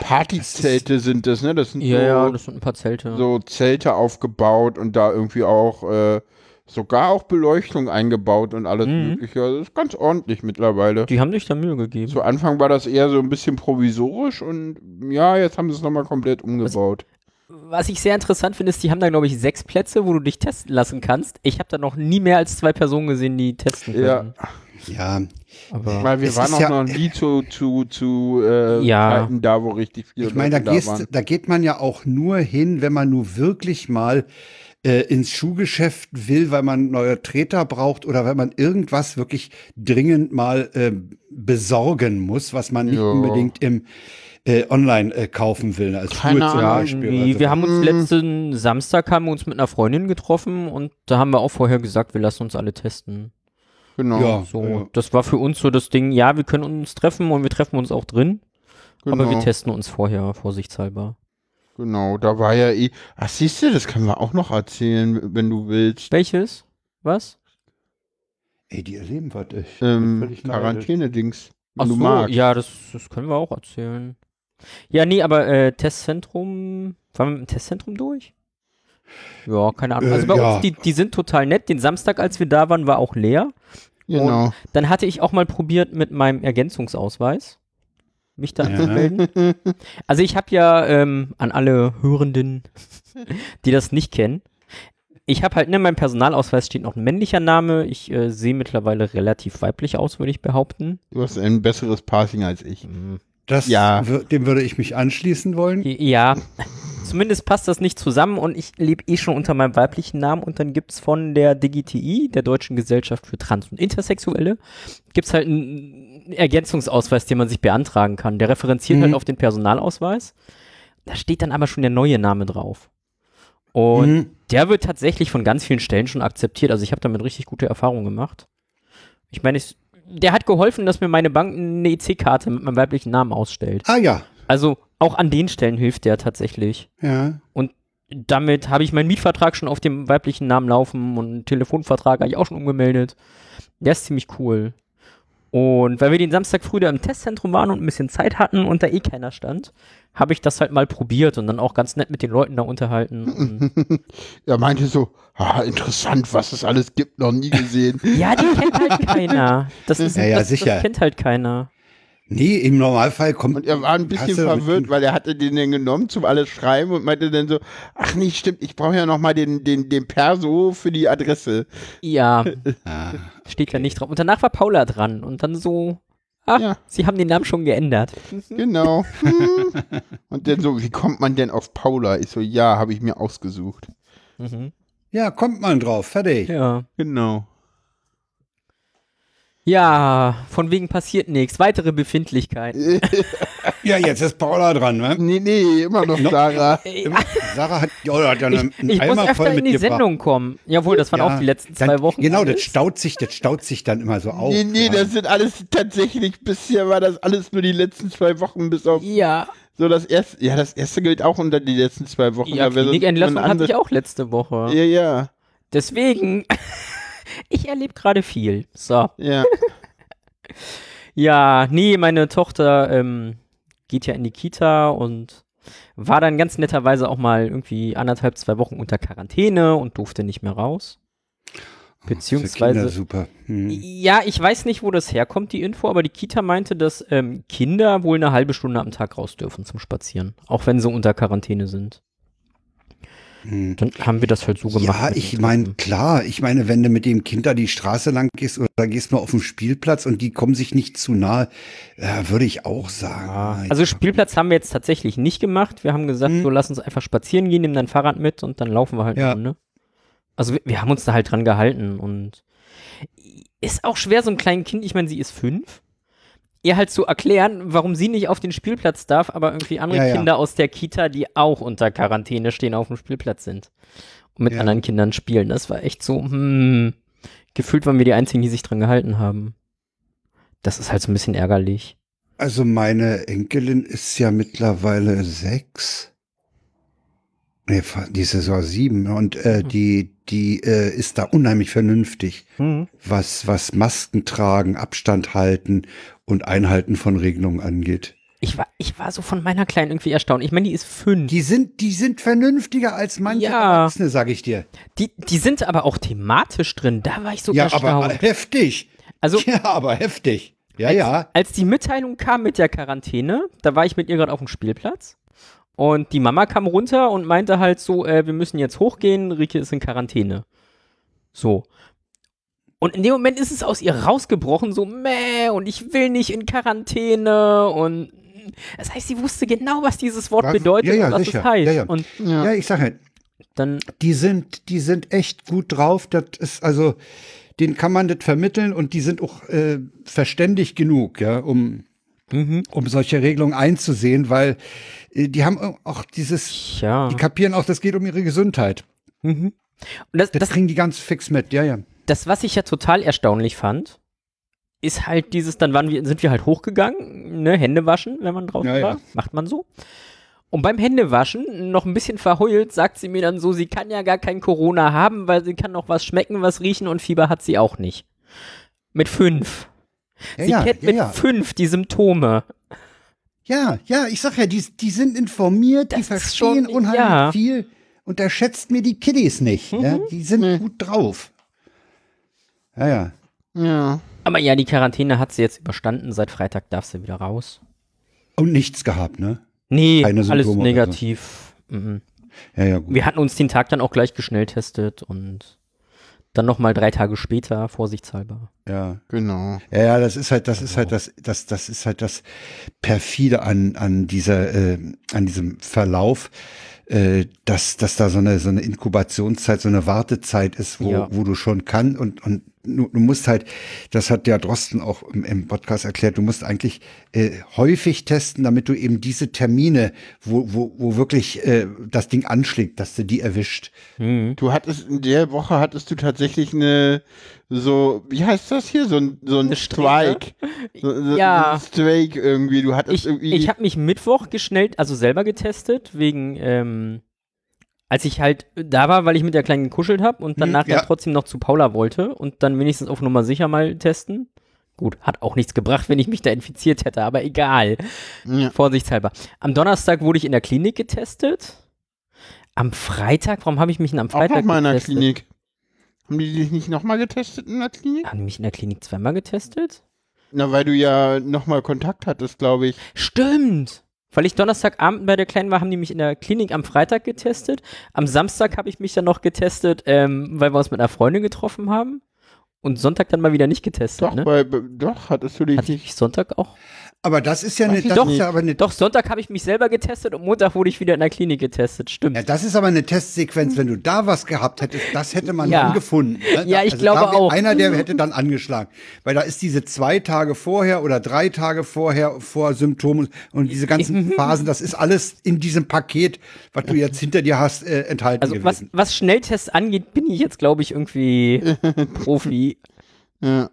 Partyzelte sind das, ne? Das sind ja, so, ja, das sind ein paar Zelte. So Zelte aufgebaut und da irgendwie auch äh, sogar auch Beleuchtung eingebaut und alles mhm. Mögliche. Also das ist ganz ordentlich mittlerweile. Die haben sich da Mühe gegeben. Zu Anfang war das eher so ein bisschen provisorisch und ja, jetzt haben sie es nochmal komplett umgebaut. Was? Was ich sehr interessant finde, ist, die haben da, glaube ich, sechs Plätze, wo du dich testen lassen kannst. Ich habe da noch nie mehr als zwei Personen gesehen, die testen können. Ja, ja. Aber weil wir waren auch ja noch nie zu, zu, zu äh, ja. Zeiten da, wo richtig viele ich meine, Leute da, gehst, da waren. Da geht man ja auch nur hin, wenn man nur wirklich mal äh, ins Schuhgeschäft will, weil man neue Treter braucht oder weil man irgendwas wirklich dringend mal äh, besorgen muss, was man nicht ja. unbedingt im Äh, online äh, kaufen will, als Schuhe zum Beispiel. Also. Wir haben uns letzten Samstag haben wir uns mit einer Freundin getroffen und da haben wir auch vorher gesagt, wir lassen uns alle testen. Genau. Ja, so, ja. Das war für uns so das Ding, ja, wir können uns treffen und wir treffen uns auch drin, genau. Aber wir testen uns vorher, vorsichtshalber. Genau, da war ja eh, ach siehst du, das können wir auch noch erzählen, wenn du willst. Welches? Was? Ey, die erleben was ich. Ähm, Quarantäne-Dings. Ach du so, magst. Ja, das, das können wir auch erzählen. Ja, nee, aber äh, Testzentrum, waren wir mit dem Testzentrum durch? Ja, keine Ahnung. Also bei äh, ja. uns, die, die sind total nett. Den Samstag, als wir da waren, war auch leer. Genau. Und dann hatte ich auch mal probiert mit meinem Ergänzungsausweis, mich da ja. anzumelden. Also ich habe ja ähm, an alle Hörenden, die das nicht kennen, ich habe halt, ne, in meinem Personalausweis steht noch ein männlicher Name. Ich äh, sehe mittlerweile relativ weiblich aus, würde ich behaupten. Du hast ein besseres Passing als ich. Mhm. Das ja. w- dem würde ich mich anschließen wollen. Ja, zumindest passt das nicht zusammen und ich lebe eh schon unter meinem weiblichen Namen und dann gibt es von der D G T I, der Deutschen Gesellschaft für Trans- und Intersexuelle, gibt es halt einen Ergänzungsausweis, den man sich beantragen kann. Der referenziert mhm. halt auf den Personalausweis. Da steht dann aber schon der neue Name drauf. Und mhm. der wird tatsächlich von ganz vielen Stellen schon akzeptiert. Also ich habe damit richtig gute Erfahrungen gemacht. Ich meine, ich der hat geholfen, dass mir meine Bank eine E C-Karte mit meinem weiblichen Namen ausstellt. Ah ja. Also auch an den Stellen hilft der tatsächlich. Ja. Und damit habe ich meinen Mietvertrag schon auf dem weiblichen Namen laufen und einen Telefonvertrag habe ich auch schon umgemeldet. Der ist ziemlich cool. Und weil wir den Samstag früh da im Testzentrum waren und ein bisschen Zeit hatten und da eh keiner stand, habe ich das halt mal probiert und dann auch ganz nett mit den Leuten da unterhalten. Er meinte so, ah, interessant, was es alles gibt, noch nie gesehen. Ja, die kennt halt keiner. Das, ist, ja, ja, das, sicher. das kennt halt keiner. Nee, im Normalfall kommt... Und er war ein bisschen verwirrt, weil er hatte den dann genommen zum alles schreiben und meinte dann so, ach nee, stimmt, ich brauche ja nochmal den, den, den Perso für die Adresse. Ja, ah, steht okay. da nicht drauf. Und danach war Paula dran und dann so, ach, ja. sie haben den Namen schon geändert. Genau. Und dann so, wie kommt man denn auf Paula? Ich so, ja, habe ich mir ausgesucht. Mhm. Ja, kommt man drauf, fertig. Ja, genau. Ja, von wegen passiert nichts. Weitere Befindlichkeiten. Ja, jetzt ist Paula dran, ne? Nee, nee, immer noch Sarah. Sarah hat, oh, hat ja einen ich, ich Eimer muss voll mit in die gebracht. Sendung kommen. Jawohl, das waren ja, auch die letzten dann, zwei Wochen. Genau, alles. das staut sich, das staut sich dann immer so auf. Nee, nee, ja. das sind alles tatsächlich, bisher war das alles nur die letzten zwei Wochen bis auf... Ja. So das erste, ja, das erste gilt auch unter die letzten zwei Wochen. Ja, ja, Klinikentlassung hatte ich auch letzte Woche. Ja, ja. Deswegen... Ich erlebe gerade viel. So. Ja. Ja, nee, meine Tochter ähm, geht ja in die Kita und war dann ganz netterweise auch mal irgendwie anderthalb, zwei Wochen unter Quarantäne und durfte nicht mehr raus. Beziehungsweise. Kinder super. Hm. Ja, ich weiß nicht, wo das herkommt, die Info, aber die Kita meinte, dass ähm, Kinder wohl eine halbe Stunde am Tag raus dürfen zum Spazieren, auch wenn sie unter Quarantäne sind. Hm. Dann haben wir das halt so gemacht. Ja, ich meine, klar, ich meine, wenn du mit dem Kind da die Straße lang gehst oder gehst mal auf den Spielplatz und die kommen sich nicht zu nahe, äh, würde ich auch sagen. Ja. Also Spielplatz haben wir jetzt tatsächlich nicht gemacht. Wir haben gesagt, hm. so lass uns einfach spazieren gehen, nimm dein Fahrrad mit und dann laufen wir halt ja. eine Runde. Also wir, wir haben uns da halt dran gehalten und ist auch schwer, so einem kleinen Kind, ich meine, sie ist fünf, ihr halt zu erklären, warum sie nicht auf den Spielplatz darf, aber irgendwie andere ja, ja. Kinder aus der Kita, die auch unter Quarantäne stehen, auf dem Spielplatz sind und mit ja. anderen Kindern spielen. Das war echt so, hm, gefühlt waren wir die Einzigen, die sich dran gehalten haben. Das ist halt so ein bisschen ärgerlich. Also meine Enkelin ist ja mittlerweile sechs. Nee, die ist ja sogar sieben. Und äh, mhm. die, die äh, ist da unheimlich vernünftig, mhm. was, was Masken tragen, Abstand halten und Einhalten von Regelungen angeht. Ich war, ich war so von meiner Kleinen irgendwie erstaunt. Ich meine, die ist fünf. Die sind, die sind vernünftiger als manche ja. Erwachsene, sage ich dir. Die, die sind aber auch thematisch drin. Da war ich so ja, erstaunt. Aber heftig. Also, ja, aber heftig. Ja, als, ja. Als die Mitteilung kam mit der Quarantäne, da war ich mit ihr gerade auf dem Spielplatz. Und die Mama kam runter und meinte halt so, äh, wir müssen jetzt hochgehen, Rike ist in Quarantäne. So. Und in dem Moment ist es aus ihr rausgebrochen, so, meh, und ich will nicht in Quarantäne. Und das heißt, sie wusste genau, was dieses Wort was? bedeutet ja, ja, und was sicher. es heißt. Ja, ja. Und, ja. ja ich sag halt, dann, die sind, die sind echt gut drauf. Das ist also, denen kann man das vermitteln und die sind auch äh, verständig genug, ja, um. Mhm. Um solche Regelungen einzusehen, weil äh, die haben auch dieses, ja. die kapieren auch, das geht um ihre Gesundheit. Mhm. Und das, das, das kriegen die ganz fix mit, ja, ja. Das, was ich ja total erstaunlich fand, ist halt dieses, dann waren wir, sind wir halt hochgegangen, ne, Hände waschen, wenn man draußen ja, war, ja. macht man so. Und beim Händewaschen, noch ein bisschen verheult, sagt sie mir dann so, sie kann ja gar kein Corona haben, weil sie kann noch was schmecken, was riechen und Fieber hat sie auch nicht. Mit fünf. Sie ja, kennt ja, mit ja. fünf die Symptome. Ja, ja, ich sag ja, die, die sind informiert, das die verstehen schon, unheimlich ja. viel. Unterschätzt mir die Kiddies nicht. Mhm. Ne? Die sind nee. gut drauf. Ja, ja, ja. Aber ja, die Quarantäne hat sie jetzt überstanden. Seit Freitag darf sie wieder raus. Und nichts gehabt, ne? Nee, keine Symptome, alles negativ. So. Mhm. Ja, ja, gut. Wir hatten uns den Tag dann auch gleich geschnell testet und dann nochmal drei Tage später, vorsichtshalber. Ja, genau. Ja, ja, das ist halt, das genau. ist halt das, das, das ist halt das perfide an an dieser, äh, an diesem Verlauf, äh, dass, dass da so eine so eine Inkubationszeit, so eine Wartezeit ist, wo ja. wo du schon kannst und und du, du musst halt, das hat ja Drosten auch im, im Podcast erklärt, du musst eigentlich äh, häufig testen, damit du eben diese Termine, wo wo wo wirklich äh, das Ding anschlägt, dass du die erwischt. Mhm. Du hattest in der Woche hattest du tatsächlich eine so, wie heißt das hier? So ein, so ein Strike. So, so ja. Ein Strike irgendwie. Du hattest ich, irgendwie. Ich habe mich Mittwoch geschnellt, also selber getestet, wegen, ähm, als ich halt da war, weil ich mit der Kleinen gekuschelt habe und danach ja. ja trotzdem noch zu Paula wollte und dann wenigstens auf Nummer sicher mal testen. Gut, hat auch nichts gebracht, wenn ich mich da infiziert hätte, aber egal. Ja. Vorsichtshalber. Am Donnerstag wurde ich in der Klinik getestet. Am Freitag, warum habe ich mich denn am Freitag auch noch mal in der getestet? Klinik. Haben die dich nicht nochmal getestet in der Klinik? Haben die mich in der Klinik zweimal getestet? Na, weil du ja nochmal Kontakt hattest, glaube ich. Stimmt! Weil ich Donnerstagabend bei der Kleinen war, haben die mich in der Klinik am Freitag getestet. Am Samstag habe ich mich dann noch getestet, ähm, weil wir uns mit einer Freundin getroffen haben. Und Sonntag dann mal wieder nicht getestet, doch, ne? Bei, doch, hattest du dich Hatte nicht. Ich Sonntag auch? Aber das ist ja eine, das doch, ist ja aber eine. Doch, Sonntag habe ich mich selber getestet und Montag wurde ich wieder in der Klinik getestet, stimmt. Ja, das ist aber eine Testsequenz, wenn du da was gehabt hättest, das hätte man ja. dann gefunden. Ne? Ja, ich also glaube auch. Einer, der hätte dann angeschlagen. Weil da ist diese zwei Tage vorher oder drei Tage vorher vor Symptomen und diese ganzen Phasen, das ist alles in diesem Paket, was du jetzt hinter dir hast, äh, enthalten also gewesen. Was, was Schnelltests angeht, bin ich jetzt, glaube ich, irgendwie Profi. Ja.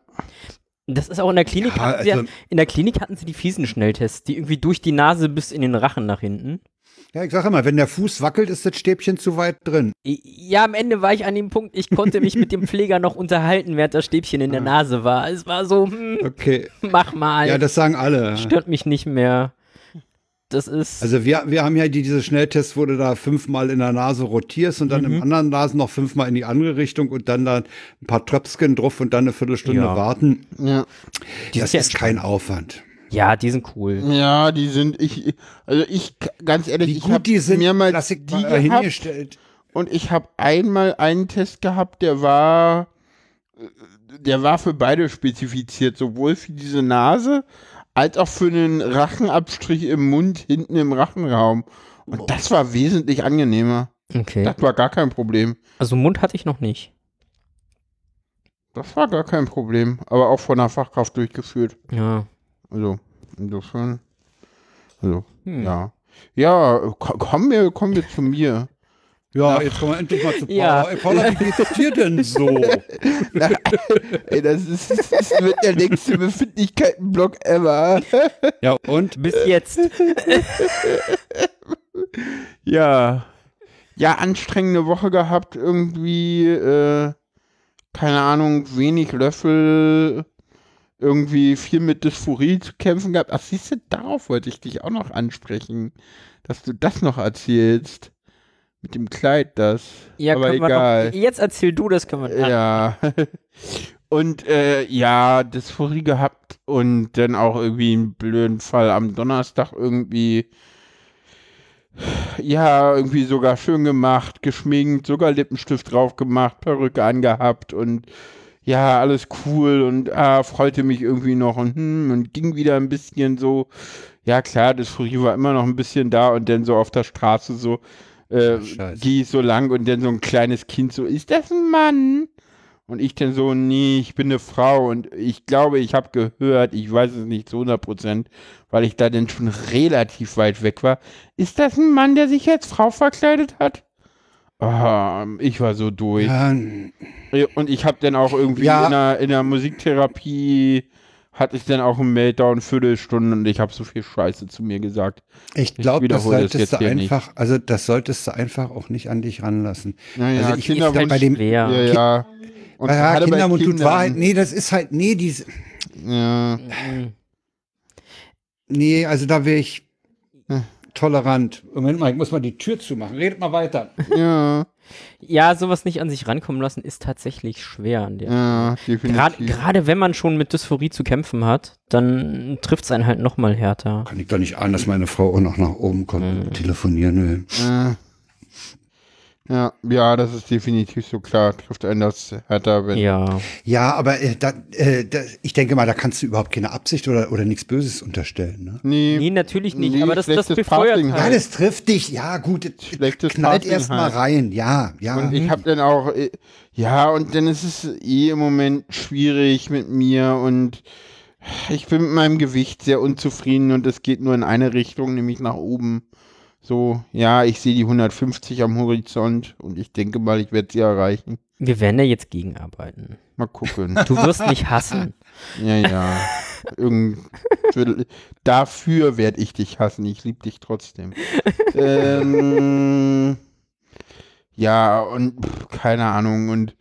Das ist auch in der Klinik, ja, hatten sie, also, in der Klinik hatten sie die fiesen Schnelltests, die irgendwie durch die Nase bis in den Rachen nach hinten. Ja, ich sag immer, wenn der Fuß wackelt, ist das Stäbchen zu weit drin. Ja, am Ende war ich an dem Punkt, ich konnte mich mit dem Pfleger noch unterhalten, während das Stäbchen in der Nase war. Es war so, hm, okay. mach mal. Ja, das sagen alle. Stört mich nicht mehr. Das ist also wir, wir haben ja die, diese Schnelltests, wo du da fünfmal in der Nase rotierst und dann mhm. im anderen Nasen noch fünfmal in die andere Richtung und dann da ein paar Tröpfchen drauf und dann eine Viertelstunde ja. warten. Ja. Die das ist kein Aufwand. Ja, die sind cool. Ja, die sind, ich, also ich, ganz ehrlich, Wie ich habe mir mal die gehabt und ich habe einmal einen Test gehabt, der war, der war für beide spezifiziert, sowohl für diese Nase als auch für einen Rachenabstrich im Mund hinten im Rachenraum. Und das war wesentlich angenehmer. Okay. Das war gar kein Problem. Also Mund hatte ich noch nicht. Das war gar kein Problem, aber auch von einer Fachkraft durchgeführt. Ja. Also, insofern. Also, hm. ja. Ja, kommen wir, kommen wir zu mir. Ja, Ach. jetzt kommen wir endlich mal zu Paula. Ja. Ey, Paula, wie geht's dir denn so? Na, ey, das, ist, das wird der längste Befindlichkeiten-Blog ever. Ja, und? Bis jetzt. Ja. Ja, anstrengende Woche gehabt, irgendwie, äh, keine Ahnung, wenig Löffel, irgendwie viel mit Dysphorie zu kämpfen gehabt. Ach, siehst du, darauf wollte ich dich auch noch ansprechen, dass du das noch erzählst. Mit dem Kleid, das. Ja, aber egal. Noch, jetzt erzähl du, das können wir dann. Ja. Und äh, ja, Dysphorie gehabt und dann auch irgendwie einen blöden Fall am Donnerstag irgendwie. Ja, irgendwie sogar schön gemacht, geschminkt, sogar Lippenstift drauf gemacht, Perücke angehabt und ja, alles cool und ah, freute mich irgendwie noch und hm, und ging wieder ein bisschen so. Ja, klar, Dysphorie war immer noch ein bisschen da und dann so auf der Straße so. Äh, die so lang und dann so ein kleines Kind so, ist das ein Mann? Und ich dann so, nee, ich bin eine Frau und ich glaube, ich habe gehört, ich weiß es nicht zu hundert Prozent, weil ich da dann schon relativ weit weg war, ist das ein Mann, der sich als Frau verkleidet hat? Oh, ich war so durch. Ja. Und ich habe dann auch irgendwie ja. in, der, in der Musiktherapie hatte ich dann auch einen Meltdown, Viertelstunde und ich habe so viel Scheiße zu mir gesagt. Ich glaube, das solltest du einfach, nicht. also das solltest du einfach auch nicht an dich ranlassen. Naja, also ich, Kinder ich bei dem ja, ja. Und ja, Kinder bei und tut Wahrheit, nee, das ist halt, nee, diese, ja. nee, also da wäre ich tolerant. Moment mal, ich muss mal die Tür zumachen, redet mal weiter. Ja. Ja, sowas nicht an sich rankommen lassen, ist tatsächlich schwer. An der ja, definitiv. Gerade wenn man schon mit Dysphorie zu kämpfen hat, dann trifft es einen halt nochmal härter. Kann ich doch nicht ahnen, dass meine Frau auch noch nach oben kommt mhm. und telefonieren will. Ja. Ja, ja, das ist definitiv so klar. Trifft einen das härter, wenn... Ja, ja aber äh, da, äh, da, ich denke mal, da kannst du überhaupt keine Absicht oder, oder nichts Böses unterstellen. Ne? Nee, nee, natürlich nicht, nee, aber das, das befeuert halt. Ja, das trifft dich, ja gut, schlechtes knallt erst mal rein, ja, ja. Und ich hab dann auch, ja, und dann ist es eh im Moment schwierig mit mir und ich bin mit meinem Gewicht sehr unzufrieden und es geht nur in eine Richtung, nämlich nach oben. So, ja, ich sehe die hundertfünfzig am Horizont und ich denke mal, ich werde sie erreichen. Wir werden ja jetzt gegenarbeiten. Mal gucken. Du wirst mich hassen. Ja, ja. Irgend, für, dafür werde ich dich hassen. Ich liebe dich trotzdem. ähm, ja, und pff, keine Ahnung. Und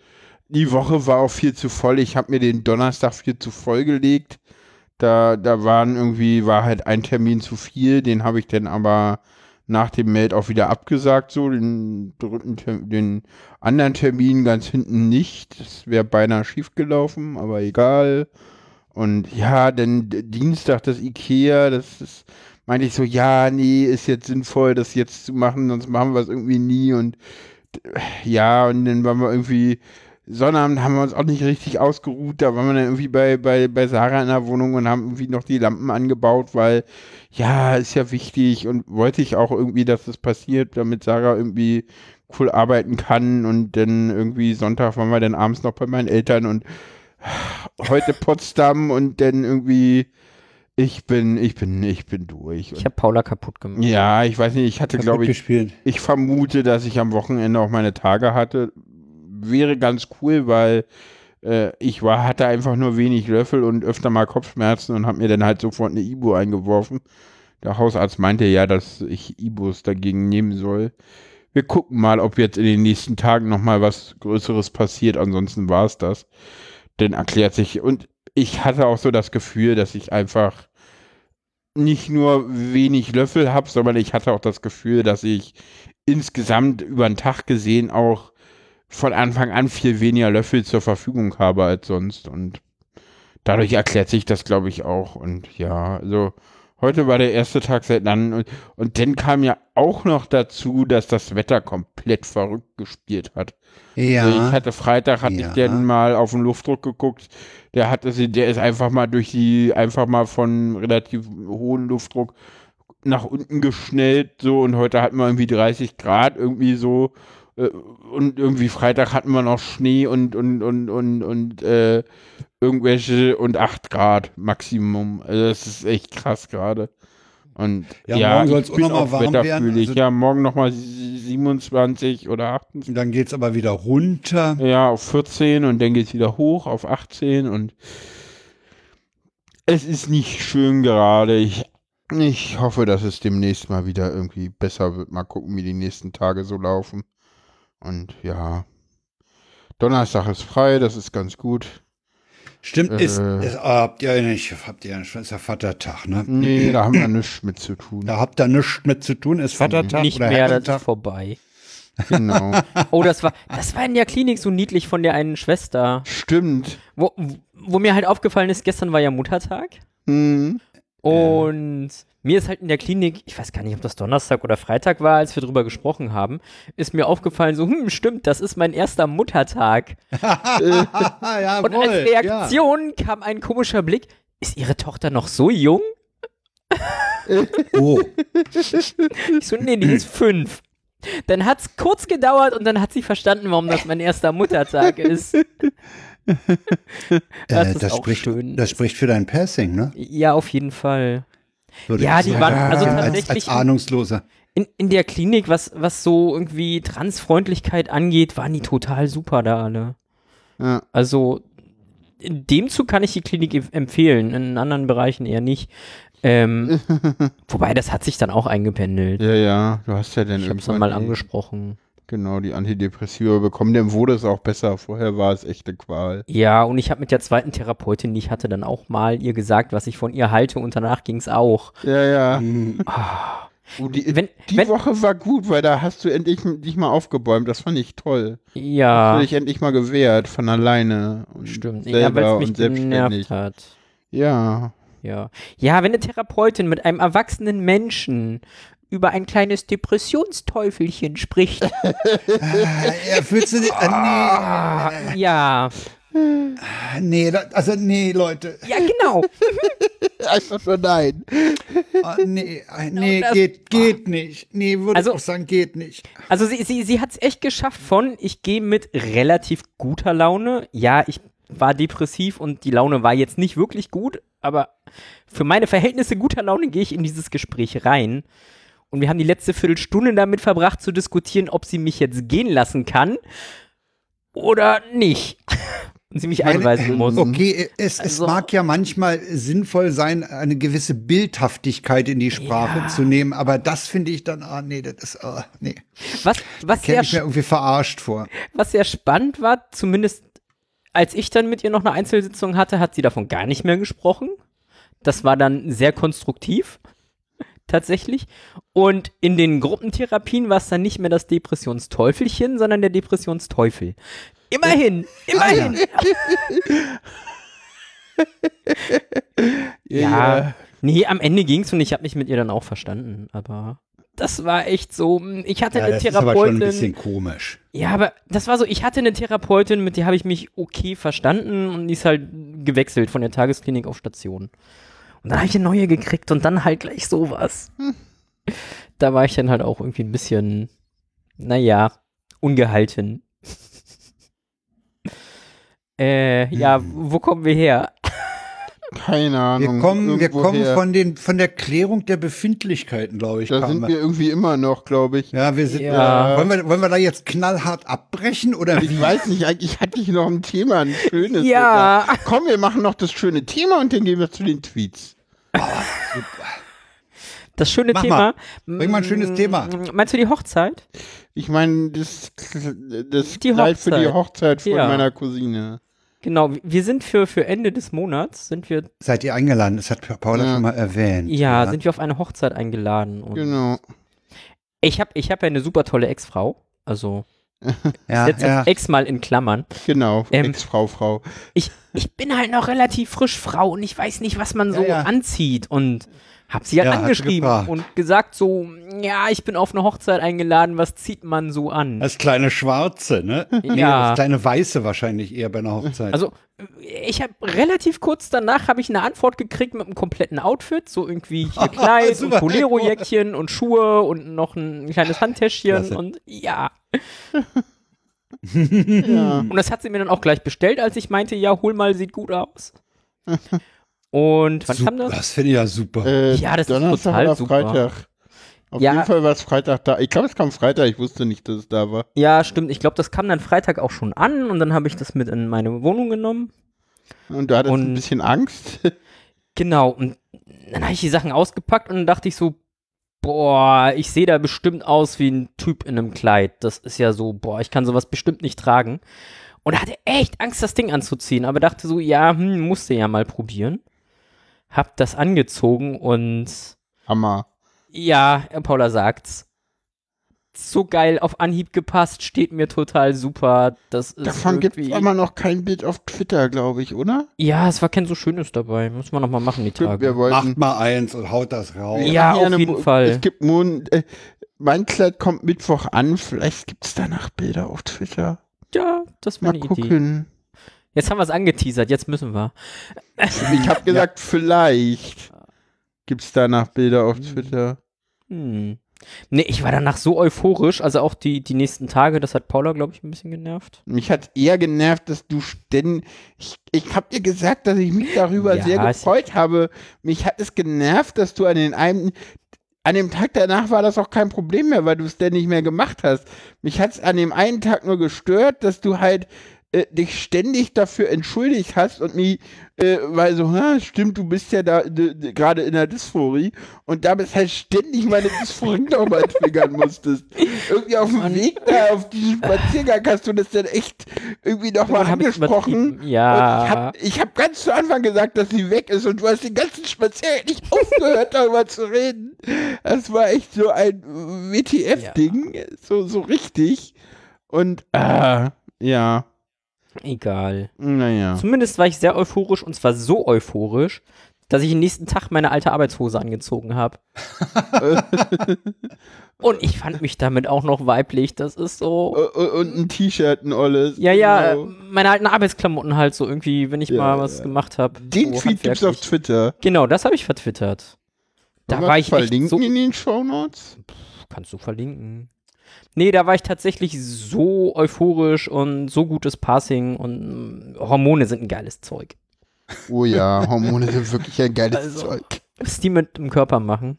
die Woche war auch viel zu voll. Ich habe mir den Donnerstag viel zu voll gelegt. Da, da waren irgendwie, war halt ein Termin zu viel. Den habe ich dann aber nach dem Meld auch wieder abgesagt, so den dritten Termin, den anderen Termin ganz hinten nicht. Das wäre beinahe schief gelaufen, aber egal. Und ja, dann Dienstag das Ikea, das ist, meinte ich so, ja, nee, ist jetzt sinnvoll, das jetzt zu machen, sonst machen wir es irgendwie nie. Und ja, und dann waren wir irgendwie, Sonnabend haben wir uns auch nicht richtig ausgeruht, da waren wir dann irgendwie bei, bei, bei Sarah in der Wohnung und haben irgendwie noch die Lampen angebaut, weil, ja, ist ja wichtig und wollte ich auch irgendwie, dass das passiert, damit Sarah irgendwie cool arbeiten kann und dann irgendwie Sonntag waren wir dann abends noch bei meinen Eltern und heute Potsdam und dann irgendwie ich bin, ich bin, ich bin durch. Ich habe Paula kaputt gemacht. Ja, ich weiß nicht, ich hatte glaube ich, gespielt. Ich vermute, dass ich am Wochenende auch meine Tage hatte. Wäre ganz cool, weil äh, ich war, hatte einfach nur wenig Löffel und öfter mal Kopfschmerzen und habe mir dann halt sofort eine Ibu eingeworfen. Der Hausarzt meinte ja, dass ich Ibus dagegen nehmen soll. Wir gucken mal, ob jetzt in den nächsten Tagen nochmal was Größeres passiert. Ansonsten war es das. Dann erklärt sich, und ich hatte auch so das Gefühl, dass ich einfach nicht nur wenig Löffel habe, sondern ich hatte auch das Gefühl, dass ich insgesamt über den Tag gesehen auch von Anfang an viel weniger Löffel zur Verfügung habe als sonst und dadurch erklärt sich das, glaube ich, auch und ja, also Heute war der erste Tag seit langem. Und, und dann kam ja auch noch dazu, dass das Wetter komplett verrückt gespielt hat. Ja. Also ich hatte Freitag, hatte ja. ich dann mal auf den Luftdruck geguckt. Der hatte sie, der ist einfach mal durch die, einfach mal von relativ hohen Luftdruck nach unten geschnellt, so, und heute hatten wir irgendwie dreißig Grad, irgendwie so, äh, und irgendwie Freitag hatten wir noch Schnee und, und, und, und, und, äh, irgendwelche und acht Grad Maximum. Also das ist echt krass gerade. Und ja, ja, morgen soll es auch nochmal warm werden. Also ja, morgen nochmal siebenundzwanzig oder achtundzwanzig. Dann geht's aber wieder runter. Ja, auf vierzehn und dann geht's wieder hoch auf achtzehn und es ist nicht schön gerade. Ich Ich hoffe, dass es demnächst mal wieder irgendwie besser wird. Mal gucken, wie die nächsten Tage so laufen. Und ja, Donnerstag ist frei, das ist ganz gut. Stimmt, äh, ist, ist oh, habt ihr nicht, habt ihr nicht, ist ja Vatertag, ne? Nee, da haben wir nichts mit zu tun. Da habt ihr nichts mit zu tun, ist Vatertag nicht oder mehr, das ist vorbei. Genau. Oh, das war, das war in der Klinik so niedlich von der einen Schwester. Stimmt. Wo, wo mir halt aufgefallen ist, gestern war ja Muttertag. Mhm. Und mir ist halt in der Klinik, ich weiß gar nicht, ob das Donnerstag oder Freitag war, als wir drüber gesprochen haben, ist mir aufgefallen, so, hm, stimmt, das ist mein erster Muttertag. Jawohl, und als Reaktion ja. kam ein komischer Blick, ist Ihre Tochter noch so jung? Oh. Ich so, nee, die ist fünf. Dann hat's kurz gedauert und dann hat sie verstanden, warum das mein erster Muttertag ist. Das, äh, ist das, auch spricht, schön. Das spricht für dein Passing, ne? Ja, auf jeden Fall. Würde ja, die sagen. Waren also ja, tatsächlich als, als Ahnungsloser. In, in der Klinik, was, was so irgendwie Transfreundlichkeit angeht, waren die total super da alle. Ja. Also in dem Zug kann ich die Klinik e- empfehlen, in anderen Bereichen eher nicht. Ähm, wobei, das hat sich dann auch eingependelt. Ja, ja, du hast ja dann ich hab's dann mal angesprochen. Genau, die Antidepressiva bekommen, dann wurde es auch besser. Vorher war es echte Qual. Ja, und ich habe mit der zweiten Therapeutin, die ich hatte, dann auch mal ihr gesagt, was ich von ihr halte, und danach ging es auch. Ja, ja. Mhm. Ah. Oh, die wenn, die wenn, Woche war gut, weil da hast du endlich dich mal aufgebäumt. Das fand ich toll. Ja. Hast du dich endlich mal gewehrt von alleine. Und stimmt, selber ja, weil es mich genervt hat. Ja. Ja. Ja, wenn eine Therapeutin mit einem erwachsenen Menschen über ein kleines Depressionsteufelchen spricht. Ja, fühlst du dich... Ah, nee, nee, nee, nee. Ja. Nee, also nee, Leute. Ja, genau. Einfach nur nein. Oh, nee, nee, genau, geht, geht oh. nicht. Nee, würde also, ich auch sagen, geht nicht. Also sie, sie, sie hat es echt geschafft von, ich gehe mit relativ guter Laune. Ja, ich war depressiv und die Laune war jetzt nicht wirklich gut, aber für meine Verhältnisse guter Laune gehe ich in dieses Gespräch rein. Und wir haben die letzte Viertelstunde damit verbracht, zu diskutieren, ob sie mich jetzt gehen lassen kann oder nicht. Und sie mich einweisen muss. Okay, es, also, es mag ja manchmal sinnvoll sein, eine gewisse Bildhaftigkeit in die Sprache ja. zu nehmen, aber das finde ich dann, ah, nee, das ist, ah, nee. Was, was da käme ich mir irgendwie verarscht vor. Was sehr spannend war, zumindest als ich dann mit ihr noch eine Einzelsitzung hatte, hat sie davon gar nicht mehr gesprochen. Das war dann sehr konstruktiv. Tatsächlich. Und in den Gruppentherapien war es dann nicht mehr das Depressionsteufelchen, sondern der Depressionsteufel. Immerhin, immerhin. Ah, ja. Ja, nee, am Ende ging's und ich habe mich mit ihr dann auch verstanden, aber das war echt so, ich hatte ja, eine das Therapeutin. Das ist aber schon ein bisschen komisch. Ja, aber das war so, ich hatte eine Therapeutin, mit der habe ich mich okay verstanden und die ist halt gewechselt von der Tagesklinik auf Station. Und dann habe ich eine neue gekriegt und dann halt gleich sowas. Hm. Da war ich dann halt auch irgendwie ein bisschen, naja, ungehalten. äh, hm. Ja, wo kommen wir her? Keine Ahnung. Wir kommen, wir kommen von, den, von der Klärung der Befindlichkeiten, glaube ich. Da sind wir irgendwie immer noch, glaube ich. Ja, wir sind. Ja. Äh, wollen, wir, wollen wir da jetzt knallhart abbrechen? Oder ich wie? Weiß nicht, eigentlich hatte ich noch ein Thema, ein schönes. Ja. Sogar. Komm, wir machen noch das schöne Thema und dann gehen wir zu den Tweets. Oh, super. Das schöne Mach Thema. Mal. Bring mal ein schönes Thema. Meinst du die Hochzeit? Ich meine, das, das Kleid für die Hochzeit von ja. meiner Cousine. Genau, wir sind für, für Ende des Monats, sind wir... Seid ihr eingeladen, das hat Paula ja. schon mal erwähnt. Ja, ja, sind wir auf eine Hochzeit eingeladen. Und genau. Ich habe ich hab ja eine super tolle Ex-Frau, also Ja, setzt ja. Ex mal in Klammern. Genau, ähm, Ex-Frau, Frau. Ich, ich bin halt noch relativ frisch Frau und ich weiß nicht, was man so ja, ja. anzieht und hab sie halt ja, angeschrieben und gesagt so, ja, ich bin auf eine Hochzeit eingeladen, was zieht man so an? Das kleine Schwarze, ne? Ja. Nee, das kleine Weiße wahrscheinlich eher bei einer Hochzeit. Also, ich habe relativ kurz danach habe ich eine Antwort gekriegt mit einem kompletten Outfit, so irgendwie hier Kleid und Bolero-Jäckchen und Schuhe und noch ein kleines Handtäschchen Klasse. Und ja. ja. Und das hat sie mir dann auch gleich bestellt, als ich meinte, ja, hol mal, sieht gut aus. Und wann super, kam das? Das finde ich ja super. Äh, ja, das Donnerstag ist total super. Freitag. Auf ja. jeden Fall war es Freitag da. Ich glaube, es kam Freitag. Ich wusste nicht, dass es da war. Ja, stimmt. Ich glaube, das kam dann Freitag auch schon an und dann habe ich das mit in meine Wohnung genommen. Und du hattest und, ein bisschen Angst? Genau. Und dann habe ich die Sachen ausgepackt und dann dachte ich so, boah, ich sehe da bestimmt aus wie ein Typ in einem Kleid. Das ist ja so, boah, ich kann sowas bestimmt nicht tragen. Und hatte echt Angst, das Ding anzuziehen, aber dachte so, ja, hm, musste ja mal probieren. Hab das angezogen und Hammer. Ja, Paula sagt's. So geil, auf Anhieb gepasst, steht mir total super. Das ist davon gibt es immer noch kein Bild auf Twitter, glaube ich, oder? Ja, es war kein so schönes dabei. Muss man noch mal machen, die Tage. Wir wollten, macht mal eins und haut das raus. Ja, auf eine, jeden Fall. Es gibt nun, äh, mein Kleid kommt Mittwoch an, vielleicht gibt's danach Bilder auf Twitter. Ja, das war eine Idee. Jetzt haben wir es angeteasert, jetzt müssen wir. Ich habe gesagt, ja. vielleicht gibt es danach Bilder auf Twitter. Hm. Nee, ich war danach so euphorisch, also auch die, die nächsten Tage, das hat Paula, glaube ich, ein bisschen genervt. Mich hat eher genervt, dass du denn ich, ich habe dir gesagt, dass ich mich darüber ja, sehr gefreut habe. Mich hat es genervt, dass du an den einen An dem Tag danach war das auch kein Problem mehr, weil du es denn nicht mehr gemacht hast. Mich hat es an dem einen Tag nur gestört, dass du halt äh, dich ständig dafür entschuldigt hast und mich, äh, weil so, stimmt, du bist ja da gerade in der Dysphorie und damit halt ständig meine Dysphorie nochmal triggern musstest. Irgendwie auf dem Weg da, auf diesen Spaziergang hast du das dann echt irgendwie nochmal angesprochen. Ja. Und ich habe ich hab ganz zu Anfang gesagt, dass sie weg ist und du hast den ganzen Spaziergang nicht aufgehört, darüber zu reden. Das war echt so ein W T F-Ding, ja. so, so richtig. Und, äh, ja. Egal. Naja. Zumindest war ich sehr euphorisch und zwar so euphorisch, dass ich den nächsten Tag meine alte Arbeitshose angezogen habe. Und ich fand mich damit auch noch weiblich, das ist so. Und ein T-Shirt, ein olles. Ja, ja, genau. Meine alten Arbeitsklamotten halt so irgendwie, wenn ich ja, mal was ja. gemacht habe. Den so Tweet gibt's auf Twitter. Genau, das habe ich vertwittert. Da war ich verlinken so in den Shownotes? Kannst du verlinken. Nee, da war ich tatsächlich so euphorisch und so gutes Passing und Hormone sind ein geiles Zeug. Oh ja, Hormone sind wirklich ein geiles also, Zeug. Was die mit dem Körper machen.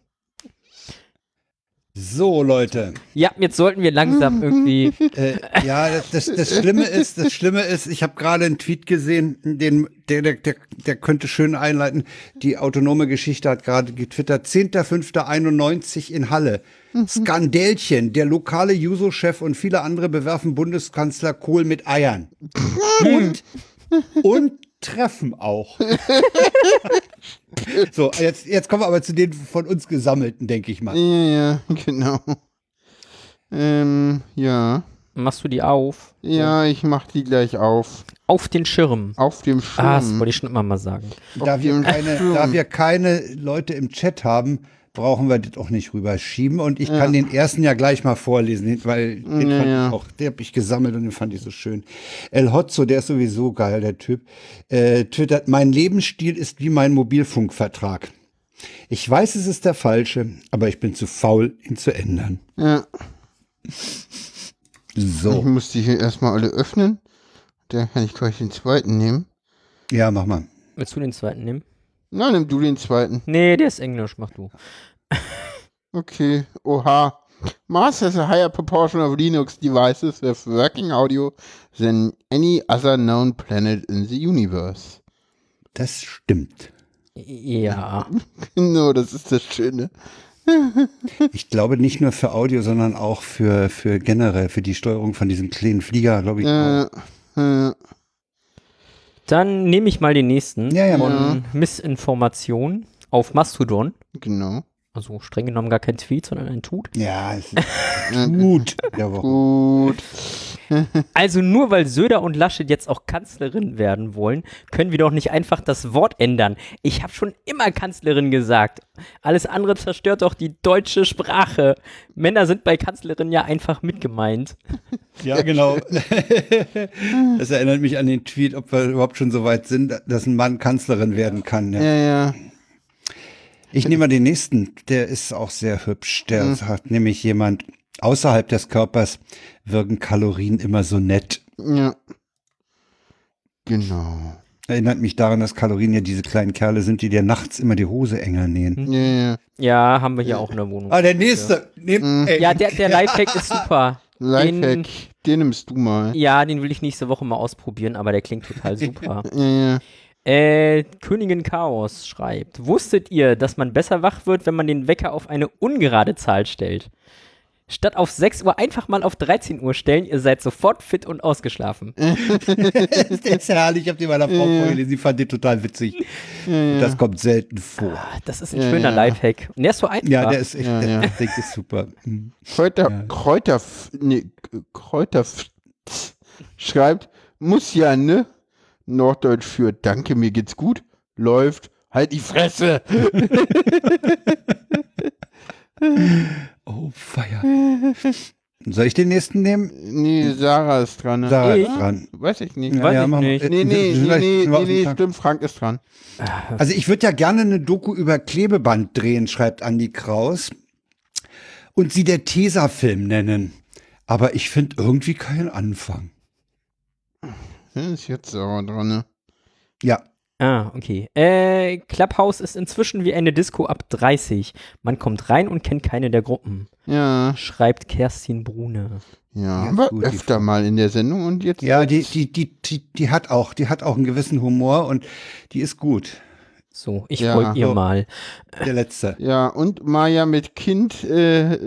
So, Leute. Ja, jetzt sollten wir langsam irgendwie. Äh, ja, das, das, das Schlimme ist, das Schlimme ist, ich habe gerade einen Tweet gesehen, den, der, der, der könnte schön einleiten. Die autonome Geschichte hat gerade getwittert. zehnter fünfter einundneunzig in Halle. Skandälchen. Der lokale Juso-Chef und viele andere bewerfen Bundeskanzler Kohl mit Eiern. Und, und treffen auch. So, jetzt, jetzt kommen wir aber zu den von uns Gesammelten, denke ich mal. Ja, genau. Ähm, ja. Machst du die auf? Ja, ich mach die gleich auf. Auf den Schirm. Auf dem Schirm. Ah, das wollte ich schon immer mal sagen. Da wir, keine, da wir keine Leute im Chat haben, brauchen wir das auch nicht rüberschieben. Und ich ja. kann den ersten ja gleich mal vorlesen, weil den ja, fand ja. ich auch, den habe ich gesammelt und den fand ich so schön. El Hotzo, der ist sowieso geil, der Typ, äh, twittert, mein Lebensstil ist wie mein Mobilfunkvertrag. Ich weiß, es ist der falsche, aber ich bin zu faul, ihn zu ändern. Ja. So. Ich muss die hier erstmal alle öffnen. Dann kann ich gleich den zweiten nehmen. Ja, mach mal. Willst du den zweiten nehmen? Na, nimm du den zweiten. Nee, der ist Englisch, mach du. Okay, oha. Mars has a higher proportion of Linux devices with working audio than any other known planet in the universe. Das stimmt. Ja. Genau, das ist das Schöne. Ich glaube nicht nur für Audio, sondern auch für, für generell, für die Steuerung von diesem kleinen Flieger, glaube ich. Äh, äh. Dann nehme ich mal den nächsten ja, ja, von ja. Missinformation auf Mastodon. Genau. Also streng genommen gar kein Tweet, sondern ein Tut. Ja, es ist ein Tut. Tut. Also nur weil Söder und Laschet jetzt auch Kanzlerin werden wollen, können wir doch nicht einfach das Wort ändern. Ich habe schon immer Kanzlerin gesagt. Alles andere zerstört doch die deutsche Sprache. Männer sind bei Kanzlerin ja einfach mitgemeint. Ja, genau. Das erinnert mich an den Tweet, ob wir überhaupt schon so weit sind, dass ein Mann Kanzlerin werden kann. Ja, ja. ja. Ich nehme mal den nächsten, der ist auch sehr hübsch. Der mhm. sagt nämlich jemand, außerhalb des Körpers wirken Kalorien immer so nett. Ja, genau. Erinnert mich daran, dass Kalorien ja diese kleinen Kerle sind, die dir nachts immer die Hose enger nähen. Ja, ja. ja haben wir hier ja. auch in der Wohnung. Ah, der nächste. Ja, mhm. ja der, der Lifehack ist super. Lifehack, den, den nimmst du mal. Ja, den will ich nächste Woche mal ausprobieren, aber der klingt total super. ja, ja. Äh, Königin Chaos schreibt, wusstet ihr, dass man besser wach wird, wenn man den Wecker auf eine ungerade Zahl stellt? Statt auf sechs Uhr einfach mal auf dreizehn Uhr stellen, ihr seid sofort fit und ausgeschlafen. Der ist herrlich, ich hab den meiner Frau vorgelesen, sie fand den total witzig. Und das kommt selten vor. Ah, das ist ein ja, schöner ja. Lifehack. Und der ist so einfach. Ja, der ist echt, ja, ja. der ist super. Kräuter, ja. Kräuter, nee, Kräuter schreibt, muss ja, ne? Norddeutsch für danke, mir geht's gut, läuft, halt die Fresse. Oh, feier. Soll ich den nächsten nehmen? Nee, Sarah ist dran. Ne? Sarah ich? ist dran. Weiß ich nicht. Ja, Weiß ja, ich nicht. Äh, nee, nee, nee, nee, nee, nee stimmt, Frank ist dran. Also ich würde ja gerne eine Doku über Klebeband drehen, schreibt Andi Kraus, und sie der Tesa-Film nennen. Aber ich finde irgendwie keinen Anfang. Ist jetzt Sarah dran, ne? Ja. Ah, okay. Äh, Clubhouse ist inzwischen wie eine Disco ab dreißig. Man kommt rein und kennt keine der Gruppen. Ja. Schreibt Kerstin Brune. Ja, ja war gut, öfter mal in der Sendung und jetzt. Ja, die, die, die, die, die hat auch, die hat auch einen gewissen Humor und die ist gut. So, ich ja. folge ihr so, mal. Der letzte. Ja, und Maya mit Kind, äh,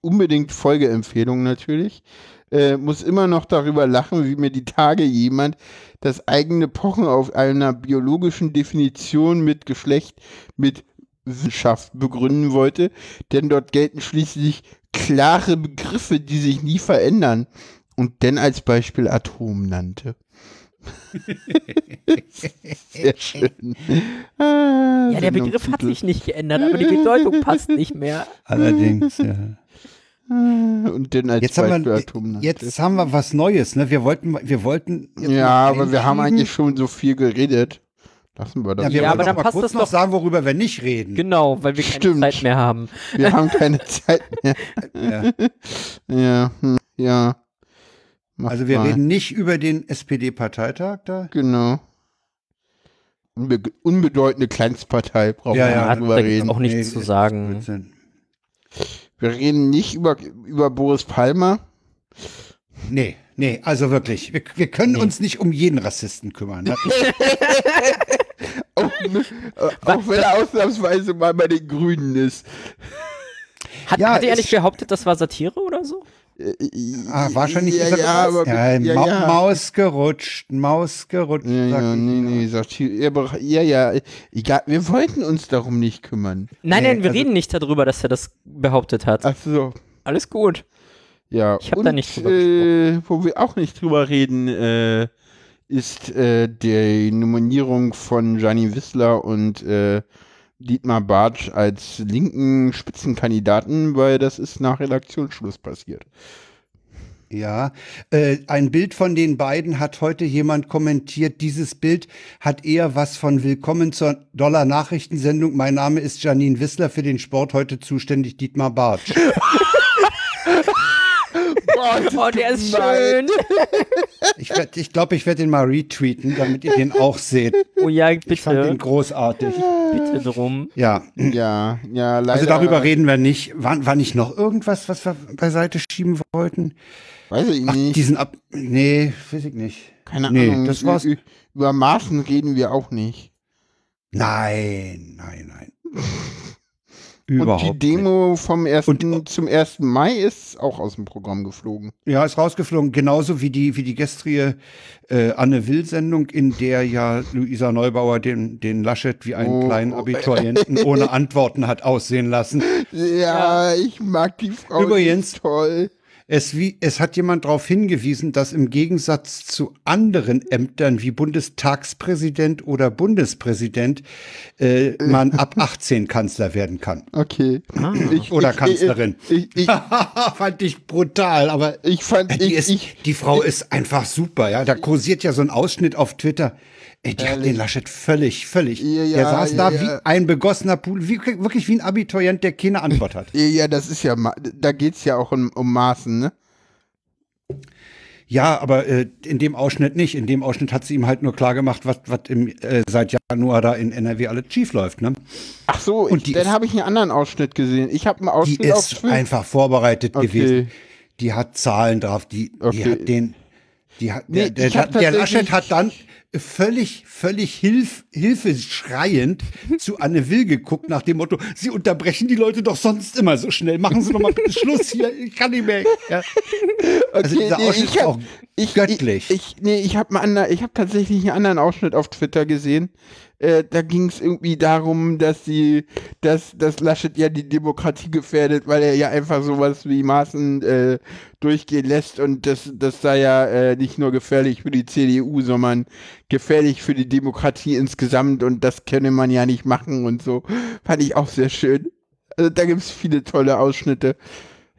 unbedingt Folgeempfehlung natürlich. Äh, muss immer noch darüber lachen, wie mir die Tage jemand das eigene Pochen auf einer biologischen Definition mit Geschlecht, mit Wissenschaft begründen wollte, denn dort gelten schließlich klare Begriffe, die sich nie verändern, und denn als Beispiel Atom nannte. Sehr schön. Ah, ja, der Begriff hat sich nicht geändert, aber die Bedeutung passt nicht mehr. Allerdings, ja. Und den als jetzt haben, wir, jetzt haben wir was Neues, ne? Wir wollten, wir wollten. Ja, aber wir haben eigentlich schon so viel geredet. Lassen wir das. Ja, wir ja, aber dann mal passt kurz das noch doch sagen, worüber wir nicht reden. Genau, weil wir Stimmt. keine Zeit mehr haben. Wir haben keine Zeit mehr. ja. ja, ja. Mach also wir mal. reden nicht über den S P D-Parteitag da. Genau. Unbe unbedeutende Kleinstpartei brauchen ja, wir ja, nicht drüber reden. Auch nichts nee, zu sagen. Wir reden nicht über, über Boris Palmer. Nee, nee, also wirklich. Wir, wir können nee. uns nicht um jeden Rassisten kümmern. Ne? auch, auch wenn er ausnahmsweise mal bei den Grünen ist. Hat, ja, hat er nicht behauptet, das war Satire oder so? Ah, wahrscheinlich ja, ist ja, aber ja, ja, Ma ja. Maus gerutscht, Maus gerutscht. Ja, ja, nee, nee, sagt ja, ja, egal, wir wollten uns darum nicht kümmern. Nein, nee, nein, wir also, reden nicht darüber, dass er das behauptet hat. Ach so. Alles gut. Ja, ich hab und, da nicht drüber gesprochen. Äh, wo wir auch nicht drüber reden, äh, ist äh, die Nominierung von Gianni Wissler und äh, Dietmar Bartsch als linken Spitzenkandidaten, weil das ist nach Redaktionsschluss passiert. Ja, äh, ein Bild von den beiden hat heute jemand kommentiert. Dieses Bild hat eher was von Willkommen zur Dollar-Nachrichtensendung. Mein Name ist Janine Wissler, für den Sport heute zuständig Dietmar Bartsch. Boah, oh, der ist schön. Ich glaube, ich, glaub, ich werde den mal retweeten, damit ihr den auch seht. Oh ja, bitte. Ich fand den großartig. Bitte drum. Ja. Ja, ja, leider. Also darüber reden wir nicht. War, war nicht noch irgendwas, was wir beiseite schieben wollten? Weiß ich Ach, nicht. Diesen Ab... Nee, weiß ich nicht. Keine nee, Ahnung. Das war's. Über Maßen reden wir auch nicht. Nein, nein, nein. Überhaupt und die Demo nicht. vom ersten und, zum ersten Mai ist auch aus dem Programm geflogen. Ja, ist rausgeflogen. Genauso wie die, wie die gestrige äh, Anne-Will-Sendung, in der ja Luisa Neubauer den, den Laschet wie einen oh. kleinen Abiturienten ohne Antworten hat aussehen lassen. Ja, ich mag die Frau. Übrigens, toll. Es, wie, es hat jemand darauf hingewiesen, dass im Gegensatz zu anderen Ämtern wie Bundestagspräsident oder Bundespräsident äh, man ab achtzehn Kanzler werden kann. Okay. Ah. Ich, oder ich, Kanzlerin. Ich, ich, ich, fand ich brutal, aber ich fand, die, ich, ist, ich, die Frau ich, ist einfach super. Ja, da kursiert ja so ein Ausschnitt auf Twitter. Ey, die Ehrlich? Hat den Laschet völlig, völlig. Ja, der saß ja, da ja. wie ein begossener Pool, wie, wirklich wie ein Abiturient, der keine Antwort hat. Ja, das ist ja, da geht's ja auch um, um Maßen, ne? Ja, aber äh, in dem Ausschnitt nicht. In dem Ausschnitt hat sie ihm halt nur klargemacht, was äh, seit Januar da in N R W alles schief läuft, ne? Ach so, und ich, dann habe ich einen anderen Ausschnitt gesehen. Ich habe einen Ausschnitt Die ist auf einfach vorbereitet okay. gewesen. Die hat Zahlen drauf, die, okay. die hat den... Die hat, nee, der, der, der Laschet hat dann völlig, völlig hilf, hilfeschreiend zu Anne Will geguckt nach dem Motto, Sie unterbrechen die Leute doch sonst immer so schnell. Machen Sie doch mal bitte Schluss hier, ich kann nicht mehr. Ja. Okay, also dieser nee, Ausschnitt ist auch ich, göttlich. Ich, ich, nee, ich habe hab tatsächlich einen anderen Ausschnitt auf Twitter gesehen. Äh, da ging es irgendwie darum, dass, die, dass, dass Laschet ja die Demokratie gefährdet, weil er ja einfach sowas wie Maßen äh, durchgehen lässt und das, das sei ja äh, nicht nur gefährlich für die C D U, sondern gefährlich für die Demokratie insgesamt und das könne man ja nicht machen und so. Fand ich auch sehr schön. Also da gibt es viele tolle Ausschnitte.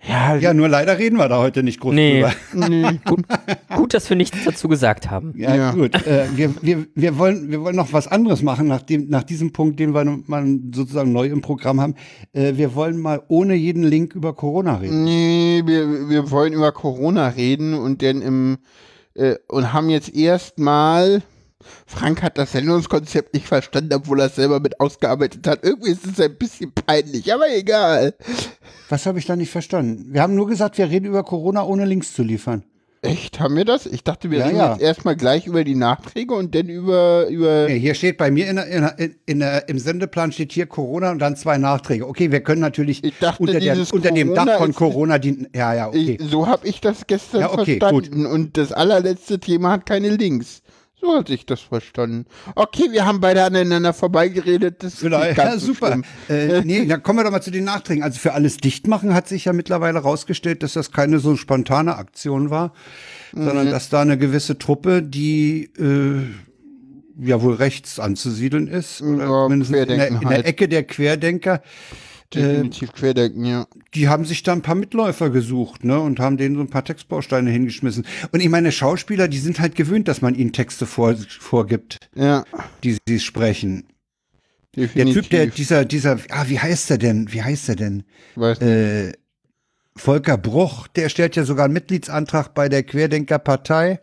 Ja, ja, nur leider reden wir da heute nicht groß nee. drüber. Nee. Gut, gut, dass wir nichts dazu gesagt haben. Ja, ja. gut. Äh, wir, wir, wir, wollen, wir wollen noch was anderes machen, nach, dem, nach diesem Punkt, den wir mal sozusagen neu im Programm haben. Äh, wir wollen mal ohne jeden Link über Corona reden. Nee, wir, wir wollen über Corona reden und, denn im, äh, und haben jetzt erstmal... Frank hat das Sendungskonzept nicht verstanden, obwohl er es selber mit ausgearbeitet hat. Irgendwie ist es ein bisschen peinlich, aber egal. Was habe ich da nicht verstanden? Wir haben nur gesagt, wir reden über Corona, ohne Links zu liefern. Echt? Haben wir das? Ich dachte, wir ja, reden ja. jetzt erstmal gleich über die Nachträge und dann über... über ja, hier steht bei mir in, in, in, in, im Sendeplan steht hier Corona und dann zwei Nachträge. Okay, wir können natürlich dachte, unter, der, unter dem Dach von Corona... Die, ja, ja, okay. Ich, so habe ich das gestern ja, okay, verstanden. Gut. Und das allerletzte Thema hat keine Links. So hat sich das verstanden. Okay, wir haben beide aneinander vorbeigeredet. Das ist ganz ja, super. Äh, nee, dann kommen wir doch mal zu den Nachträgen. Also für alles dicht machen hat sich ja mittlerweile rausgestellt, dass das keine so spontane Aktion war, mhm. sondern dass da eine gewisse Truppe, die äh, ja wohl rechts anzusiedeln ist, oder ja, zumindest in der, in der Ecke der Querdenker, definitiv äh, Querdenken, ja. Die haben sich da ein paar Mitläufer gesucht, ne, und haben denen so ein paar Textbausteine hingeschmissen. Und ich meine, Schauspieler, die sind halt gewöhnt, dass man ihnen Texte vor, vorgibt, ja. die sie sprechen. Definitiv. Der Typ, der, dieser, dieser, ah, wie heißt der denn, wie heißt der denn? Weiß nicht. Äh, Volker Bruch, der stellt ja sogar einen Mitgliedsantrag bei der Querdenkerpartei.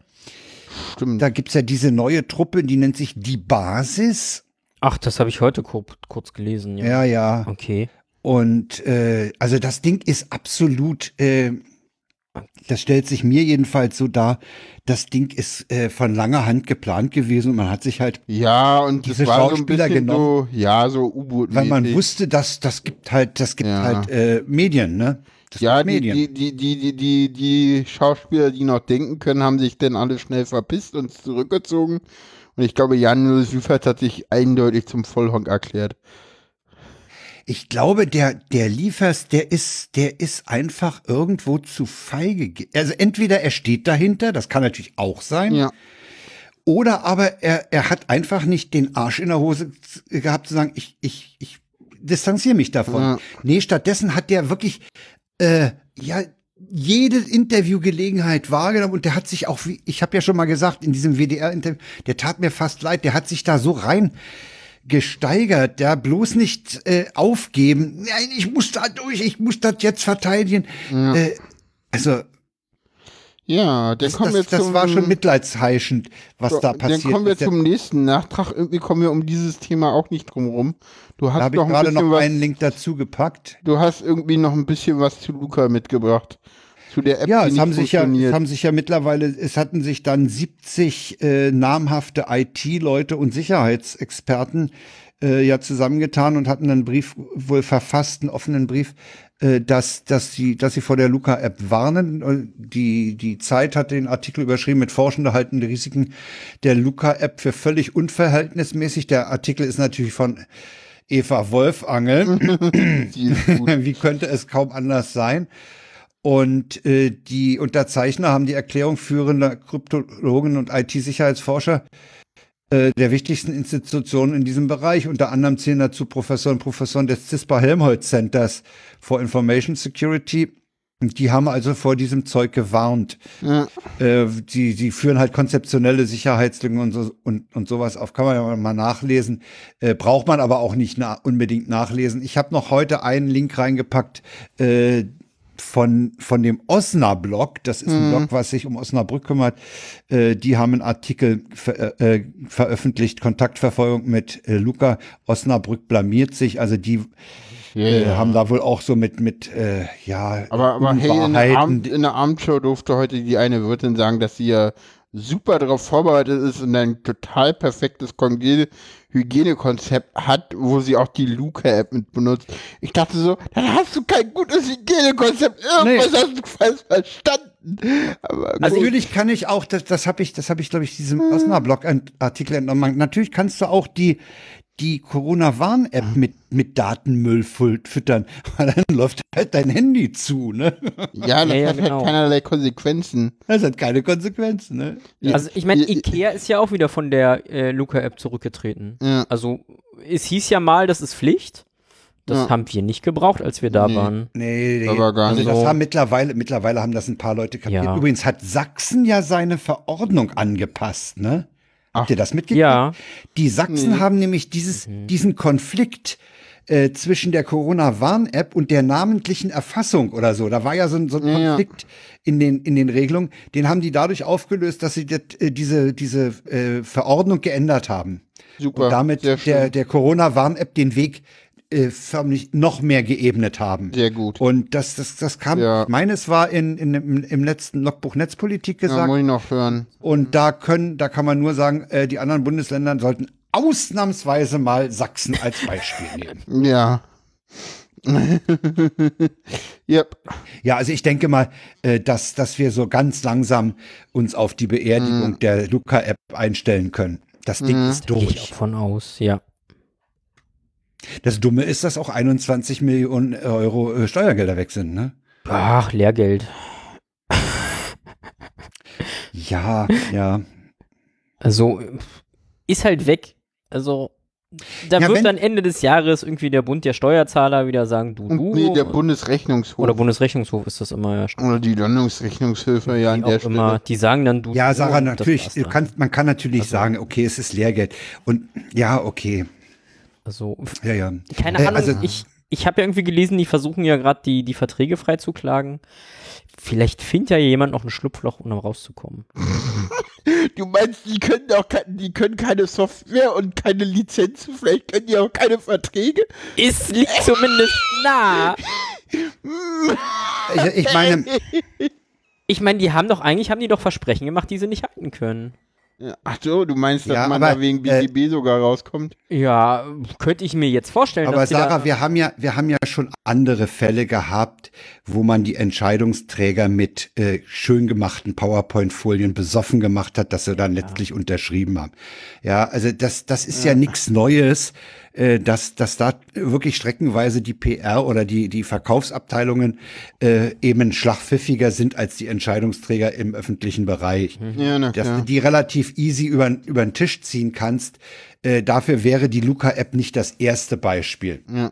Stimmt. Da gibt's ja diese neue Truppe, die nennt sich Die Basis. Ach, das habe ich heute kurz gelesen, ja. Ja, ja. Okay. Und äh, also das Ding ist absolut, äh, das stellt sich mir jedenfalls so dar, das Ding ist äh, von langer Hand geplant gewesen und man hat sich halt ja, und diese Schauspieler so genommen. So, ja, so U-Boot-mäßig. Weil man wusste, dass das gibt halt, das gibt ja. halt äh, Medien, ne? Das ja, die, Medien. Die, die, die, die, die, die Schauspieler, die noch denken können, haben sich dann alle schnell verpisst und zurückgezogen. Und ich glaube, Jan Süffert hat sich eindeutig zum Vollhonk erklärt. Ich glaube, der, der Liefers, der ist, der ist einfach irgendwo zu feige. Also entweder er steht dahinter, das kann natürlich auch sein. Ja. Oder aber er, er hat einfach nicht den Arsch in der Hose gehabt zu sagen, ich, ich, ich distanziere mich davon. Ja. Nee, stattdessen hat der wirklich, äh, ja, jede Interviewgelegenheit wahrgenommen und der hat sich auch, wie, ich habe ja schon mal gesagt, in diesem W D R-Interview, der tat mir fast leid, der hat sich da so rein gesteigert, ja, bloß nicht äh, aufgeben. Nein, ich muss da durch, ich muss das jetzt verteidigen. Ja. Äh, also, ja, dann das, kommen wir das, das zum, war schon mitleidsheischend, was so, da passiert ist. Dann kommen wir zum nächsten Nachtrag. Irgendwie kommen wir um dieses Thema auch nicht drum rum. Du hast da habe ich gerade noch einen Link dazu gepackt. Du hast irgendwie noch ein bisschen was zu Luca mitgebracht. Zu der App, ja, es haben sich ja, es haben sich ja mittlerweile, es hatten sich dann siebzig äh, namhafte I T-Leute und Sicherheitsexperten äh, ja zusammengetan und hatten einen Brief wohl verfasst, einen offenen Brief, äh, dass dass sie dass sie vor der Luca-App warnen. Die die Zeit hat den Artikel überschrieben mit Forschende halten die Risiken der Luca-App für völlig unverhältnismäßig. Der Artikel ist natürlich von Eva Wolfangel. Wie könnte es kaum anders sein? Und äh, die Unterzeichner haben die Erklärung führender Kryptologen und I T-Sicherheitsforscher äh, der wichtigsten Institutionen in diesem Bereich. Unter anderem zählen dazu Professoren und Professoren des CISPA-Helmholtz-Centers for Information Security. Und die haben also vor diesem Zeug gewarnt. Ja. Äh, die, die führen halt konzeptionelle Sicherheitslücken und, so, und, und sowas auf. Kann man ja mal nachlesen. Äh, braucht man aber auch nicht na- unbedingt nachlesen. Ich habe noch heute einen Link reingepackt, äh, Von, von dem Osnablog, das ist ein mhm. Blog, was sich um Osnabrück kümmert, äh, die haben einen Artikel ver- äh, veröffentlicht, Kontaktverfolgung mit äh, Luca, Osnabrück blamiert sich, also die yeah. äh, haben da wohl auch so mit, mit äh, ja, aber, aber hey, in der, Abend, in der Abendshow durfte heute die eine Wirtin sagen, dass sie ja super darauf vorbereitet ist und ein total perfektes Kongel Hygienekonzept hat, wo sie auch die Luca-App mit benutzt. Ich dachte so, dann hast du kein gutes Hygienekonzept. Irgendwas nee. hast du falsch verstanden. Aber also natürlich kann ich auch, das, das habe ich, das habe ich, glaube ich, diesem hm. Osnablog-Artikel entnommen. Natürlich kannst du auch die die Corona-Warn-App mit, mit Datenmüll füttern. Aber dann läuft halt dein Handy zu, ne? Ja, das ja, ja, hat genau. halt keinerlei Konsequenzen. Das hat keine Konsequenzen, ne? Also ich meine, Ikea ist ja auch wieder von der äh, Luca-App zurückgetreten. Ja. Also es hieß ja mal, das ist Pflicht. Das ja. haben wir nicht gebraucht, als wir da nee. waren. Nee, nee. Aber gar also nicht. Das haben mittlerweile, mittlerweile haben das ein paar Leute kapiert. Ja. Übrigens hat Sachsen ja seine Verordnung angepasst, ne? Habt ihr das mitgekriegt? Ja. Die Sachsen nee. haben nämlich dieses, mhm. diesen Konflikt äh, zwischen der Corona-Warn-App und der namentlichen Erfassung oder so. Da war ja so ein, so ein ja, Konflikt ja. in den, in den Regelungen. Den haben die dadurch aufgelöst, dass sie das, äh, diese, diese äh, Verordnung geändert haben. Super. Und damit der, der Corona-Warn-App den Weg äh, förmlich noch mehr geebnet haben. Sehr gut. Und das, das, das kam, ja. ich meine, es war in, in, im, im letzten Logbuch Netzpolitik gesagt. Ja, muss ich noch hören. Und da können, da kann man nur sagen, äh, die anderen Bundesländer sollten ausnahmsweise mal Sachsen als Beispiel nehmen. Ja. yep. Ja, also ich denke mal, äh, dass, dass wir so ganz langsam uns auf die Beerdigung mm. der Luca-App einstellen können. Das Ding mm. ist durch. Gehe ich davon aus, ja. Das Dumme ist, dass auch einundzwanzig Millionen Euro äh, Steuergelder weg sind, ne? Ach, Lehrgeld. ja, ja. Also, ist halt weg. Also, da ja, wird dann Ende des Jahres irgendwie der Bund der Steuerzahler wieder sagen, du, du. Nee, der Bundesrechnungshof. Oder Bundesrechnungshof ist das immer. Ja, oder die Landesrechnungshöfe, ja, an der Stelle. Immer, die sagen dann, du, ja, Sarah, du, natürlich, du kannst, man kann natürlich also, sagen, okay, es ist Lehrgeld. Und ja, okay. Also, ja, ja. keine Ahnung, also, ich, ich habe ja irgendwie gelesen, die versuchen ja gerade die, die Verträge freizuklagen. Vielleicht findet ja jemand noch ein Schlupfloch, um rauszukommen. Du meinst, die können auch die können keine Software und keine Lizenzen, vielleicht können die auch keine Verträge? Es liegt zumindest nah. ich, ich meine, ich meine, die haben doch, eigentlich haben die doch Versprechen gemacht, die sie nicht halten können. Ach so, du meinst, dass ja, man aber, da wegen B G B äh, sogar rauskommt? Ja, könnte ich mir jetzt vorstellen. Aber dass Sarah, wir haben ja, wir haben ja schon andere Fälle gehabt, wo man die Entscheidungsträger mit äh, schön gemachten PowerPoint-Folien besoffen gemacht hat, dass sie dann ja. letztlich unterschrieben haben. Ja, also das, das ist ja, ja nichts Neues, äh, dass, dass da wirklich streckenweise die P R oder die, die Verkaufsabteilungen äh, eben schlagpfiffiger sind als die Entscheidungsträger im öffentlichen Bereich. Ja, na klar. Dass die relativ easy über, über den Tisch ziehen kannst. Äh, dafür wäre die Luca-App nicht das erste Beispiel. Ja.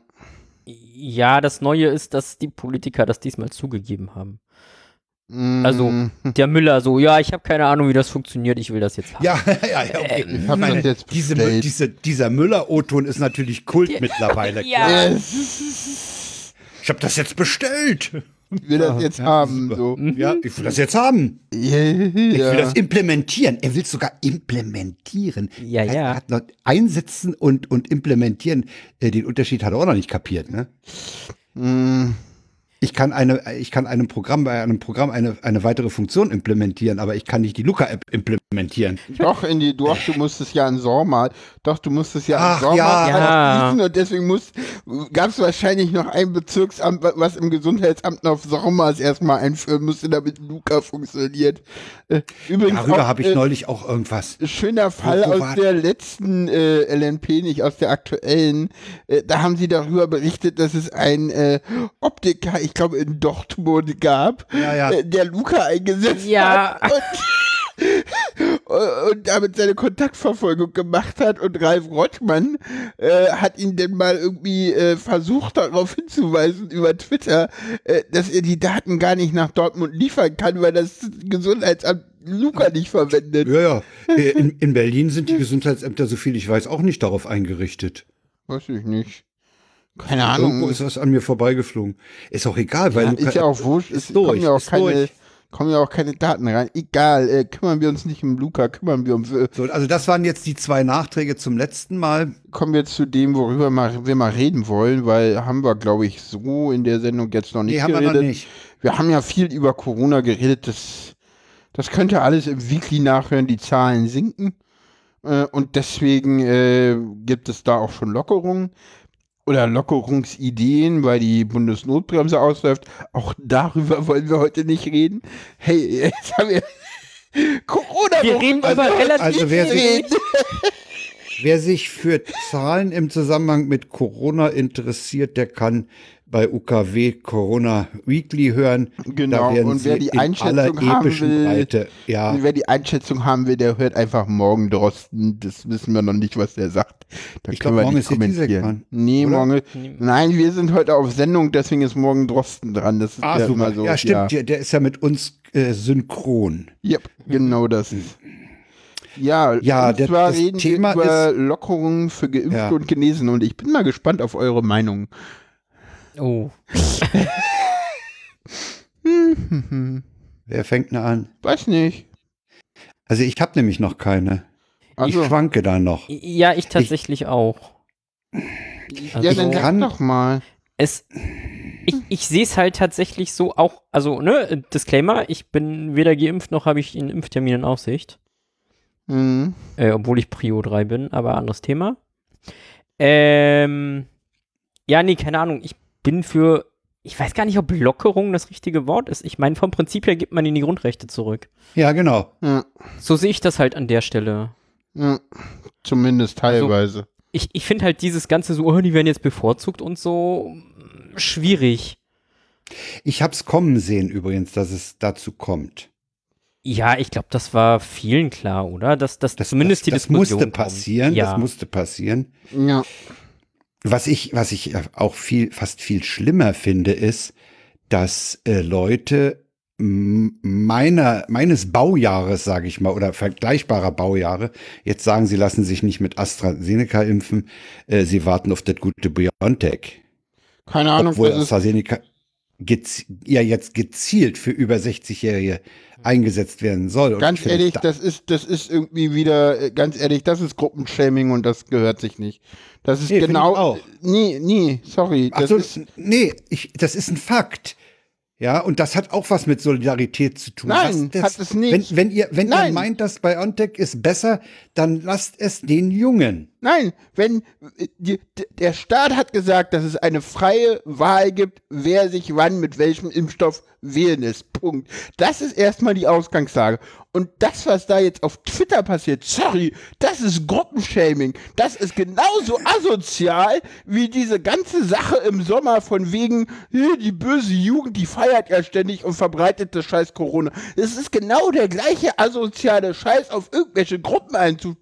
ja, das Neue ist, dass die Politiker das diesmal zugegeben haben. Mm. Also der Müller so, ja, ich habe keine Ahnung, wie das funktioniert, ich will das jetzt haben. Ja, ja, ja, okay. Ähm, ich meine, jetzt diese, diese, dieser Müller-O-Ton ist natürlich Kult die, mittlerweile. Ja. Ich habe das jetzt bestellt. Ich will das jetzt ja, haben. So. Ja, ich will das jetzt haben. Yeah, ich will das implementieren. Er will es sogar implementieren. Ja, er ja. hat noch einsetzen und, und implementieren. Den Unterschied hat er auch noch nicht kapiert. Ne? Mm. Ich kann eine, ich kann einem Programm bei einem Programm eine, eine weitere Funktion implementieren, aber ich kann nicht die Luca-App implementieren. Doch, in die, doch, du musstest ja an Sormas. Doch, du musstest ja an Sormas ja, ja. schließen und deswegen gab es wahrscheinlich noch ein Bezirksamt, was im Gesundheitsamt auf Sormas erstmal einführen musste, damit Luca funktioniert. Übrigens darüber habe ich äh, neulich auch irgendwas. Schöner Fall aus war? der letzten äh, L N P, nicht aus der aktuellen. Äh, da haben sie darüber berichtet, dass es ein äh, Optiker, ich ich glaube, in Dortmund gab, ja, ja. der Luca eingesetzt ja. hat. Und, und damit seine Kontaktverfolgung gemacht hat. Und Ralf Rottmann äh, hat ihn denn mal irgendwie äh, versucht, darauf hinzuweisen über Twitter, äh, dass er die Daten gar nicht nach Dortmund liefern kann, weil das Gesundheitsamt Luca nicht verwendet. Ja, ja. In, in Berlin sind die Gesundheitsämter, so viel ich weiß, auch nicht darauf eingerichtet. Weiß ich nicht. Keine Ahnung. Irgendwo ist was an mir vorbeigeflogen. Ist auch egal, weil ja, Luca... Ist ja auch wurscht. Es kommen ja auch keine... Durch. Kommen ja auch keine Daten rein. Egal, äh, kümmern wir uns nicht um Luca, kümmern wir uns. Äh. So, also das waren jetzt die zwei Nachträge zum letzten Mal. Kommen wir zu dem, worüber mal, wir mal reden wollen, weil haben wir, glaube ich, so in der Sendung jetzt noch nicht nee, haben geredet. Wir, noch nicht. Wir haben ja viel über Corona geredet. Das, das könnt ihr alles im Weekly nachhören. Die Zahlen sinken. Äh, und deswegen äh, gibt es da auch schon Lockerungen. Oder Lockerungsideen, weil die Bundesnotbremse ausläuft. Auch darüber wollen wir heute nicht reden. Hey, jetzt haben wir Corona. Wir reden über also, relativ also wer sich, wer sich für Zahlen im Zusammenhang mit Corona interessiert, der kann bei U K W Corona Weekly hören. Genau, da und wer die Einschätzung haben will, ja. wer die Einschätzung haben will, der hört einfach morgen Drosten. Das wissen wir noch nicht, was der sagt. Da ich können glaub, wir morgen nicht kommentieren. Nee, oder? Morgen. Nein, wir sind heute auf Sendung, deswegen ist morgen Drosten dran. Das ist ah, ja super. So. Ja, stimmt, ja. Der ist ja mit uns äh, synchron. Ja, yep, genau das ist. Ja, ja und der, zwar das reden Thema wir über ist, Lockerungen für Geimpfte ja. und Genesene. Und ich bin mal gespannt auf eure Meinung. Oh. Wer fängt denn an? Weiß nicht. Also ich habe nämlich noch keine. Also. Ich schwanke da noch. Ja, ich tatsächlich ich, auch. Also, ja, dann kann doch mal. Es, ich ich sehe es halt tatsächlich so auch, also ne, Disclaimer, ich bin weder geimpft, noch habe ich einen Impftermin in Aussicht. Mhm. Äh, obwohl ich Prio drei bin, aber anderes Thema. Ähm... Ja, nee, keine Ahnung. Ich bin für, ich weiß gar nicht, ob Lockerung das richtige Wort ist. Ich meine, vom Prinzip her gibt man ihnen die Grundrechte zurück. Ja, genau. Ja. So sehe ich das halt an der Stelle. Ja. Zumindest teilweise. Also, ich ich finde halt dieses ganze so, oh, die werden jetzt bevorzugt und so, schwierig. Ich hab's kommen sehen übrigens, dass es dazu kommt. Ja, ich glaube, das war vielen klar, oder? Dass, dass das zumindest das, die das Diskussion musste passieren, ja. Das musste passieren. Ja. Was ich, was ich auch viel, fast viel schlimmer finde, ist, dass äh, Leute meiner, meines Baujahres, sage ich mal, oder vergleichbarer Baujahre, jetzt sagen, sie lassen sich nicht mit AstraZeneca impfen, äh, sie warten auf das gute BioNTech. Keine Ahnung. Obwohl AstraZeneca gez- ja jetzt gezielt für über sechzigjährige eingesetzt werden soll. Ganz finde, ehrlich, da- das ist, das ist irgendwie wieder, ganz ehrlich, das ist Gruppenshaming und das gehört sich nicht. Das ist nee, genau, nee, nee, sorry. Ach das so, ist, nee, ich, das ist ein Fakt. Ja, und das hat auch was mit Solidarität zu tun. Nein, das, hat es nicht. Wenn, wenn, ihr, wenn ihr meint, dass BioNTech ist besser, dann lasst es den Jungen. Nein, wenn die, der Staat hat gesagt, dass es eine freie Wahl gibt, wer sich wann mit welchem Impfstoff wählen lässt. Punkt. Das ist erstmal die Ausgangslage. Und das, was da jetzt auf Twitter passiert, sorry, das ist Gruppenshaming. Das ist genauso asozial wie diese ganze Sache im Sommer von wegen, die böse Jugend, die feiert ja ständig und verbreitet das scheiß Corona. Es ist genau der gleiche asoziale Scheiß, auf irgendwelche Gruppen einzu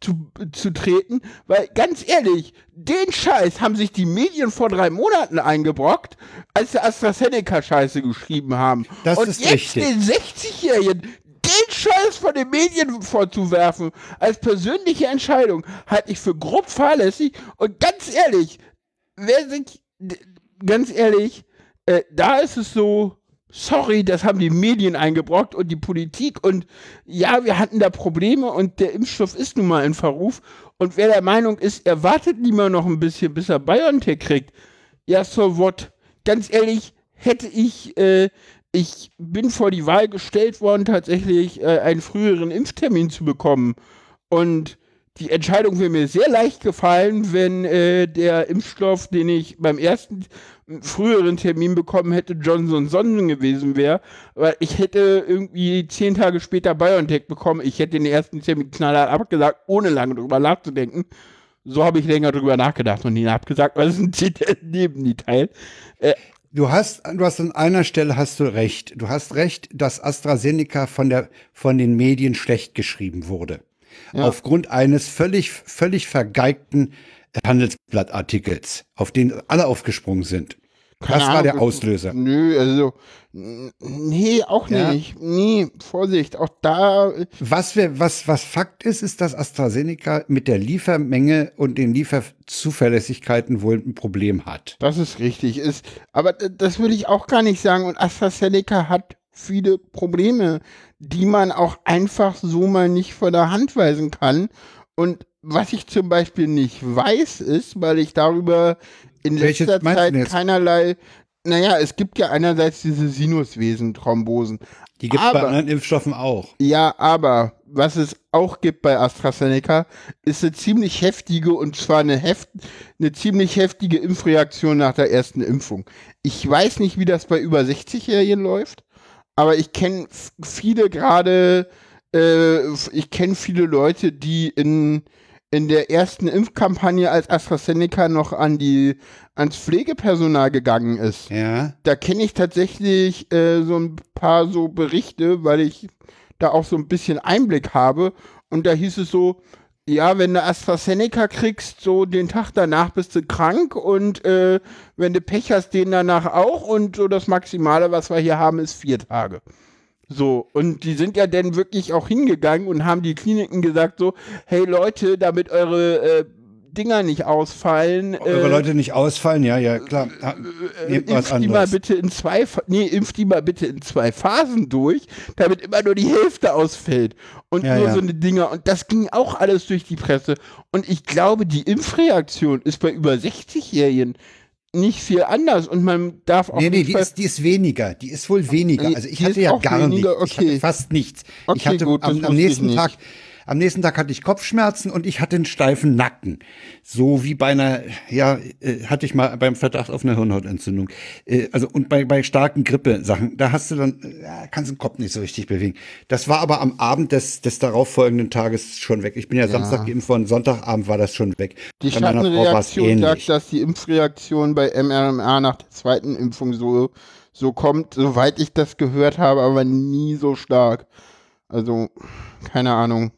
zu, zu treten, weil ganz ehrlich, den Scheiß haben sich die Medien vor drei Monaten eingebrockt, als sie AstraZeneca-Scheiße geschrieben haben. Das und ist jetzt richtig. Den sechzigjährigen den Scheiß von den Medien vorzuwerfen, als persönliche Entscheidung, halte ich für grob fahrlässig und ganz ehrlich, wer sich, ganz ehrlich, äh, da ist es so, sorry, das haben die Medien eingebrockt und die Politik und ja, wir hatten da Probleme und der Impfstoff ist nun mal in Verruf und wer der Meinung ist, er wartet lieber noch ein bisschen, bis er BioNTech kriegt, ja, so what? Ganz ehrlich, hätte ich, äh, ich bin vor die Wahl gestellt worden, tatsächlich äh, einen früheren Impftermin zu bekommen und die Entscheidung wäre mir sehr leicht gefallen, wenn äh, der Impfstoff, den ich beim ersten früheren Termin bekommen hätte, Johnson und Johnson gewesen wäre. Weil ich hätte irgendwie zehn Tage später BioNTech bekommen. Ich hätte den ersten Termin knallhart abgesagt, ohne lange drüber nachzudenken. So habe ich länger drüber nachgedacht und ihn abgesagt, weil es ein Neben-Detail. Äh, Du hast, du hast an einer Stelle hast du recht. Du hast recht, dass AstraZeneca von der, von den Medien schlecht geschrieben wurde. Ja. Aufgrund eines völlig, völlig vergeigten Handelsblattartikels, auf den alle aufgesprungen sind. Keine das Ahnung, war der Auslöser. Nö, also, nee, auch nicht. Ja. Nee, Vorsicht, auch da. Was wir, was, was Fakt ist, ist, dass AstraZeneca mit der Liefermenge und den Lieferzuverlässigkeiten wohl ein Problem hat. Das ist richtig, ist, aber das würde ich auch gar nicht sagen. Und AstraZeneca hat viele Probleme, die man auch einfach so mal nicht vor der Hand weisen kann. Und was ich zum Beispiel nicht weiß, ist, weil ich darüber in letzter Zeit keinerlei, naja, es gibt ja einerseits diese Sinusvenen-Thrombosen. Die gibt es bei anderen Impfstoffen auch. Ja, aber was es auch gibt bei AstraZeneca, ist eine ziemlich heftige, und zwar eine, heft, eine ziemlich heftige Impfreaktion nach der ersten Impfung. Ich weiß nicht, wie das bei über sechzigjährigen läuft, aber ich kenne viele gerade, äh, ich kenne viele Leute, die in in der ersten Impfkampagne, als AstraZeneca noch an die, ans Pflegepersonal gegangen ist. Ja. Da kenne ich tatsächlich äh, so ein paar so Berichte, weil ich da auch so ein bisschen Einblick habe. Und da hieß es so, ja, wenn du AstraZeneca kriegst, so den Tag danach bist du krank, und äh, wenn du Pech hast, den danach auch, und so das Maximale, was wir hier haben, ist vier Tage. So, und die sind ja dann wirklich auch hingegangen und haben die Kliniken gesagt so, hey Leute, damit eure äh, Dinger nicht ausfallen. Äh, eure Leute nicht ausfallen, ja, ja, klar. Ha, äh, äh, impft die mal bitte in zwei, nee, impft die mal bitte in zwei Phasen durch, damit immer nur die Hälfte ausfällt. Und ja, nur ja. so eine Dinger. Und das ging auch alles durch die Presse. Und ich glaube, die Impfreaktion ist bei über sechzigjährigen nicht viel anders, und man darf auch nee, nee, die ist, die ist weniger, die ist wohl weniger. Also ich hatte ja gar weniger, nichts, okay. Ich hatte fast nichts. Okay, ich hatte gut, am, am nächsten Tag, am nächsten Tag hatte ich Kopfschmerzen und ich hatte einen steifen Nacken. So wie bei einer, ja, äh, hatte ich mal beim Verdacht auf eine Hirnhautentzündung. Äh, also und bei bei starken Grippe-Sachen, da hast du dann, äh, kannst den Kopf nicht so richtig bewegen. Das war aber am Abend des des darauffolgenden Tages schon weg. Ich bin ja, ja. Samstag geimpft worden, Sonntagabend war das schon weg. Die Schattenreaktion sagt, dass die Impfreaktion bei M R N A nach der zweiten Impfung so so kommt, soweit ich das gehört habe, aber nie so stark. Also keine Ahnung.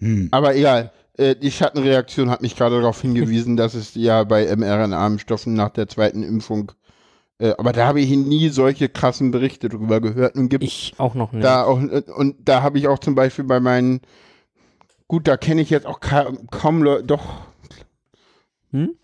Hm. Aber egal, äh, die Schattenreaktion hat mich gerade darauf hingewiesen, dass es ja bei M R N A-Impfstoffen nach der zweiten Impfung, äh, aber da habe ich nie solche krassen Berichte drüber gehört. Und gibt ich auch noch nicht. Da auch, und da habe ich auch zum Beispiel bei meinen, gut, da kenne ich jetzt auch ka- kaum Leute, doch, hm?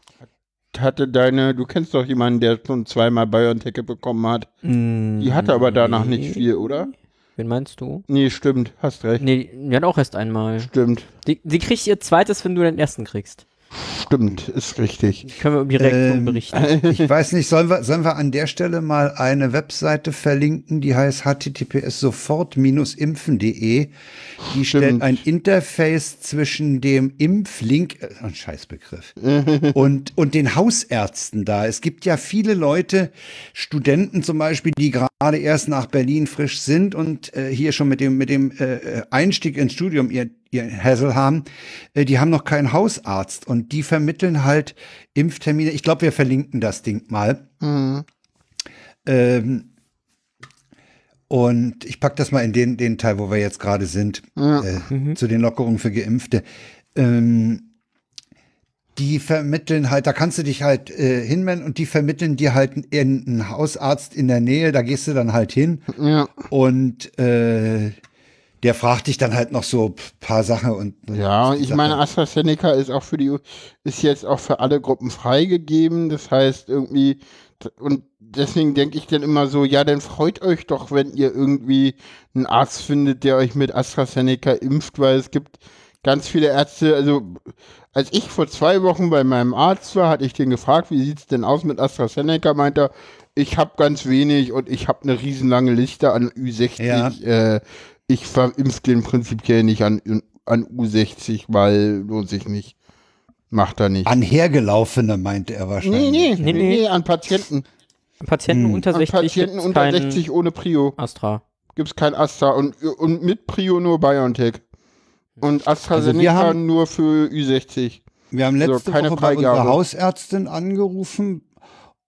hatte deine, du kennst doch jemanden, der schon zweimal BioNTech bekommen hat, mm-hmm. die hatte aber danach nicht viel, oder? Wen meinst du? Nee, stimmt, hast recht. Nee, die hat auch erst einmal. Stimmt. Die, die kriegt ihr zweites, wenn du den ersten kriegst. Stimmt, ist richtig. Können wir direkt ähm, berichten. Ich weiß nicht, sollen wir, sollen wir an der Stelle mal eine Webseite verlinken, die heißt h t t p s sofort dash impfen punkt d e. Die stellt ein Interface zwischen dem Impflink, äh, ein Scheißbegriff, und, und den Hausärzten dar. Es gibt ja viele Leute, Studenten zum Beispiel, die gerade erst nach Berlin frisch sind und äh, hier schon mit dem, mit dem äh, Einstieg ins Studium ihr ihr Hassel haben, die haben noch keinen Hausarzt, und die vermitteln halt Impftermine. Ich glaube, wir verlinken das Ding mal. Mhm. Ähm, und ich packe das mal in den, den Teil, wo wir jetzt gerade sind, ja. äh, mhm. zu den Lockerungen für Geimpfte. Ähm, die vermitteln halt, da kannst du dich halt äh, hinwenden, und die vermitteln dir halt einen, einen Hausarzt in der Nähe, da gehst du dann halt hin. Ja. Und äh, der fragt dich dann halt noch so ein paar Sachen. Und ja, ich meine, AstraZeneca ist auch für die, ist jetzt auch für alle Gruppen freigegeben. Das heißt irgendwie, und deswegen denke ich dann immer so, ja, dann freut euch doch, wenn ihr irgendwie einen Arzt findet, der euch mit AstraZeneca impft, weil es gibt ganz viele Ärzte. Also als ich vor zwei Wochen bei meinem Arzt war, hatte ich den gefragt, wie sieht's denn aus mit AstraZeneca? Meint er, ich habe ganz wenig und ich habe eine riesenlange Liste an Ü sechzig, ja. äh, Ich verimpfe den prinzipiell nicht an, an U sechzig, weil lohnt sich nicht. Macht er nicht. An Hergelaufene meinte er wahrscheinlich. Nee, nee, nee, nee, nee an Patienten. An Patienten hm. unter sechzig. An Patienten unter sechzig ohne Prio. Astra. Gibt's kein Astra. Und, und mit Prio nur BioNTech. Und AstraZeneca also nur für Ü sechzig. Wir haben letzte also Woche bei unserer Hausärztin angerufen.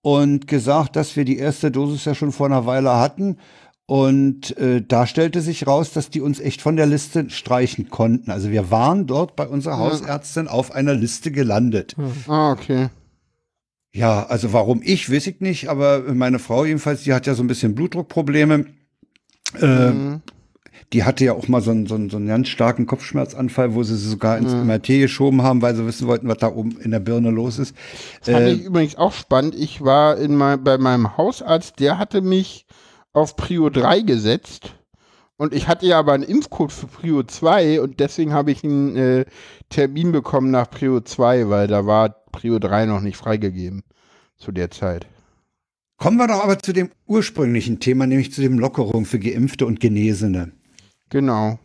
und gesagt, dass wir die erste Dosis ja schon vor einer Weile hatten. Und äh, da stellte sich raus, dass die uns echt von der Liste streichen konnten. Also wir waren dort bei unserer Hausärztin auf einer Liste gelandet. Ah, okay. Ja, also warum ich, weiß ich nicht. Aber meine Frau jedenfalls, die hat ja so ein bisschen Blutdruckprobleme. Äh, mhm. Die hatte ja auch mal so einen, so einen, so einen ganz starken Kopfschmerzanfall, wo sie sie sogar ins mhm. M R T geschoben haben, weil sie wissen wollten, was da oben in der Birne los ist. Das fand äh, ich übrigens auch spannend. Ich war in mein, bei meinem Hausarzt, der hatte mich auf Prio drei gesetzt und ich hatte ja aber einen Impfcode für Prio zwei und deswegen habe ich einen äh, Termin bekommen nach Prio zwei, weil da war Prio drei noch nicht freigegeben zu der Zeit. Kommen wir doch aber zu dem ursprünglichen Thema, nämlich zu den Lockerungen für Geimpfte und Genesene. Genau.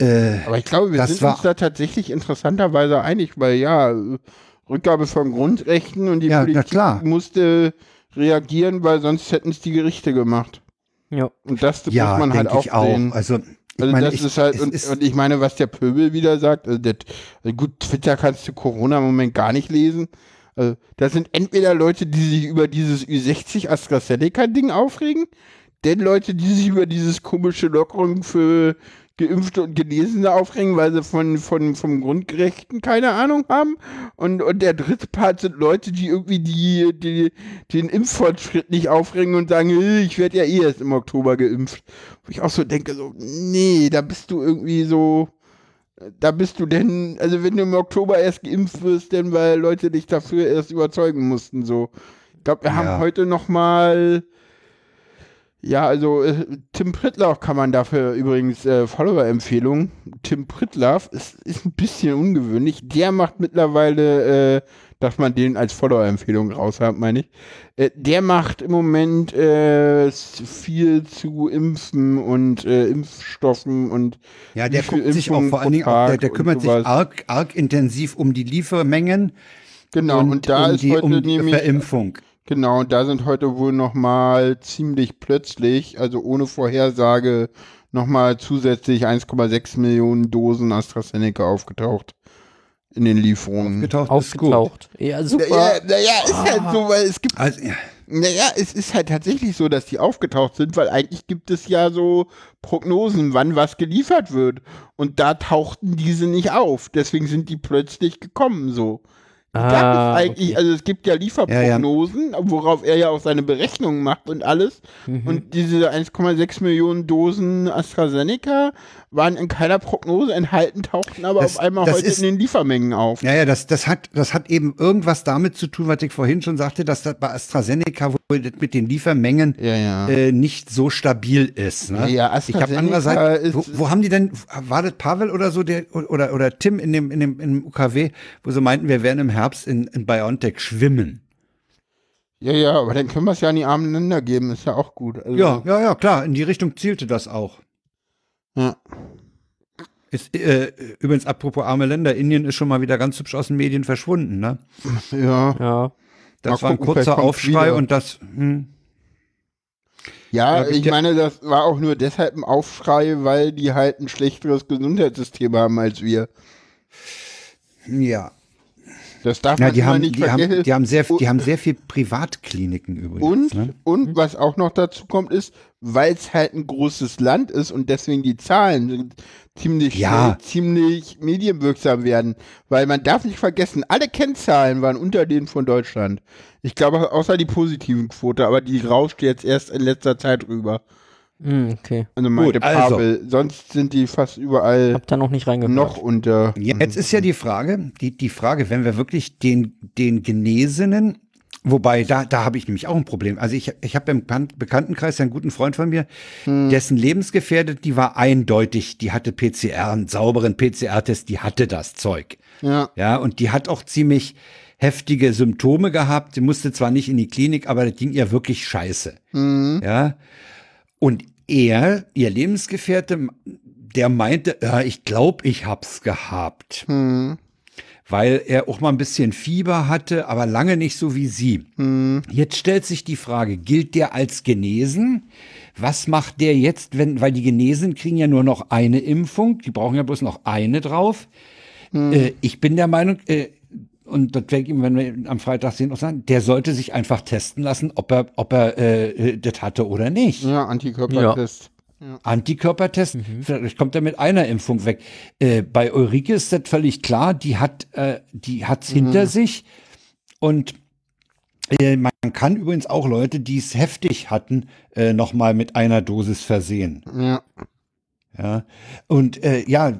Äh, aber ich glaube, wir sind uns da tatsächlich interessanterweise einig, weil ja, Rückgabe von Grundrechten und die ja, Politik musste reagieren, weil sonst hätten es die Gerichte gemacht. Ja. Und das muss ja, man halt auch sehen. Also, ich also meine, das ich, ist halt, und, ist und ich meine, was der Pöbel wieder sagt, also der, also gut, Twitter kannst du Corona im Moment gar nicht lesen. Also, das sind entweder Leute, die sich über dieses Ü sechzig AstraZeneca-Ding aufregen, denn Leute, die sich über dieses komische Lockerung für Geimpfte und Genesene aufregen, weil sie von, von, vom Grundrechten keine Ahnung haben. Und, und der dritte Part sind Leute, die irgendwie die, die, den Impffortschritt nicht aufregen und sagen, ich werde ja eh erst im Oktober geimpft. Wo ich auch so denke, so, nee, da bist du irgendwie so, da bist du denn, also wenn du im Oktober erst geimpft wirst, denn weil Leute dich dafür erst überzeugen mussten, so. Ich glaube, wir ja. haben heute nochmal... Ja, also äh, Tim Pritlove kann man dafür übrigens äh, Follower-Empfehlung. Tim Pritlove ist, ist ein bisschen ungewöhnlich. Der macht mittlerweile, äh, darf man den als Follower-Empfehlung raushaben, meine ich. Äh, der macht im Moment äh, viel zu Impfen und äh, Impfstoffen und ja, der guckt sich auch vor allen Dingen, der, der kümmert sich arg, arg intensiv um die Liefermengen. Genau, und, und da um ist die, heute um nämlich Verimpfung. Genau, und da sind heute wohl nochmal ziemlich plötzlich, also ohne Vorhersage, nochmal zusätzlich eins Komma sechs Millionen Dosen AstraZeneca aufgetaucht in den Lieferungen. Aufgetaucht, aufgetaucht. Ist gut. Ja, super. Naja, na ja, ist ah. halt so, weil es gibt, also, ja. naja, es ist halt tatsächlich so, dass die aufgetaucht sind, weil eigentlich gibt es ja so Prognosen, wann was geliefert wird. Und da tauchten diese nicht auf, deswegen sind die plötzlich gekommen so. Ah, eigentlich, okay. Also es gibt ja Lieferprognosen, ja, ja. worauf er ja auch seine Berechnungen macht und alles. Mhm. Und diese eins Komma sechs Millionen Dosen AstraZeneca waren in keiner Prognose enthalten, tauchten aber das, auf einmal heute ist, in den Liefermengen auf. Ja, ja, das, das, hat, das hat eben irgendwas damit zu tun, was ich vorhin schon sagte, dass das bei AstraZeneca wohl mit den Liefermengen ja, ja. Äh, nicht so stabil ist. Ne? Ja, ich habe andererseits, wo, wo haben die denn, war das Pavel oder so, der oder, oder Tim in dem, in dem, in dem U K W, wo sie meinten, wir wären im Herbst In, in BioNTech schwimmen. Ja, ja, aber dann können wir es ja an die Armen einander geben, ist ja auch gut. Also ja, ja, ja, klar, in die Richtung zielte das auch. Ja. Ist, äh, übrigens, apropos arme Länder, Indien ist schon mal wieder ganz hübsch aus den Medien verschwunden, ne? Ja. ja. Das mal war gucken, ein kurzer Aufschrei wieder. Und das... Hm. Ja, ich meine, das war auch nur deshalb ein Aufschrei, weil die halt ein schlechteres Gesundheitssystem haben als wir. Ja. Das darf man ja, nicht die vergessen. Haben, die, haben sehr, die haben sehr viel Privatkliniken übrigens. Und, ne? und was auch noch dazu kommt, ist, weil es halt ein großes Land ist und deswegen die Zahlen ziemlich ja. schnell, ziemlich medienwirksam werden. Weil man darf nicht vergessen, alle Kennzahlen waren unter denen von Deutschland. Ich glaube, außer die positiven Quote, aber die rauscht jetzt erst in letzter Zeit rüber. Okay. Also meinte Gut, also. Pavel, sonst sind die fast überall Hab da noch, nicht noch unter. Jetzt ist ja die Frage, die, die Frage, wenn wir wirklich den, den Genesenen, wobei da, da habe ich nämlich auch ein Problem. Also ich, ich habe im Bekanntenkreis einen guten Freund von mir, hm. dessen Lebensgefährte, die war eindeutig, die hatte P C R, einen sauberen P C R-Test, die hatte das Zeug. Ja. Ja, und die hat auch ziemlich heftige Symptome gehabt. Sie musste zwar nicht in die Klinik, aber das ging ihr wirklich scheiße. Hm. Ja. Und er, ihr Lebensgefährte, der meinte, äh, ich glaube, ich hab's gehabt. Hm. Weil er auch mal ein bisschen Fieber hatte, aber lange nicht so wie sie. Hm. Jetzt stellt sich die Frage, gilt der als genesen? Was macht der jetzt, wenn, weil die Genesenen kriegen ja nur noch eine Impfung, die brauchen ja bloß noch eine drauf. Hm. Äh, ich bin der Meinung, äh, Und das werde ich ihm, wenn wir am Freitag sehen, auch sagen, der sollte sich einfach testen lassen, ob er, ob er äh, das hatte oder nicht. Ja, Antikörpertest. Ja. Ja. Antikörpertest, mhm. Vielleicht kommt er mit einer Impfung weg. Äh, bei Ulrike ist das völlig klar, die hat äh, die hat's mhm. hinter sich. Und äh, man kann übrigens auch Leute, die es heftig hatten, äh, nochmal mit einer Dosis versehen. Ja. Ja. Und äh, ja,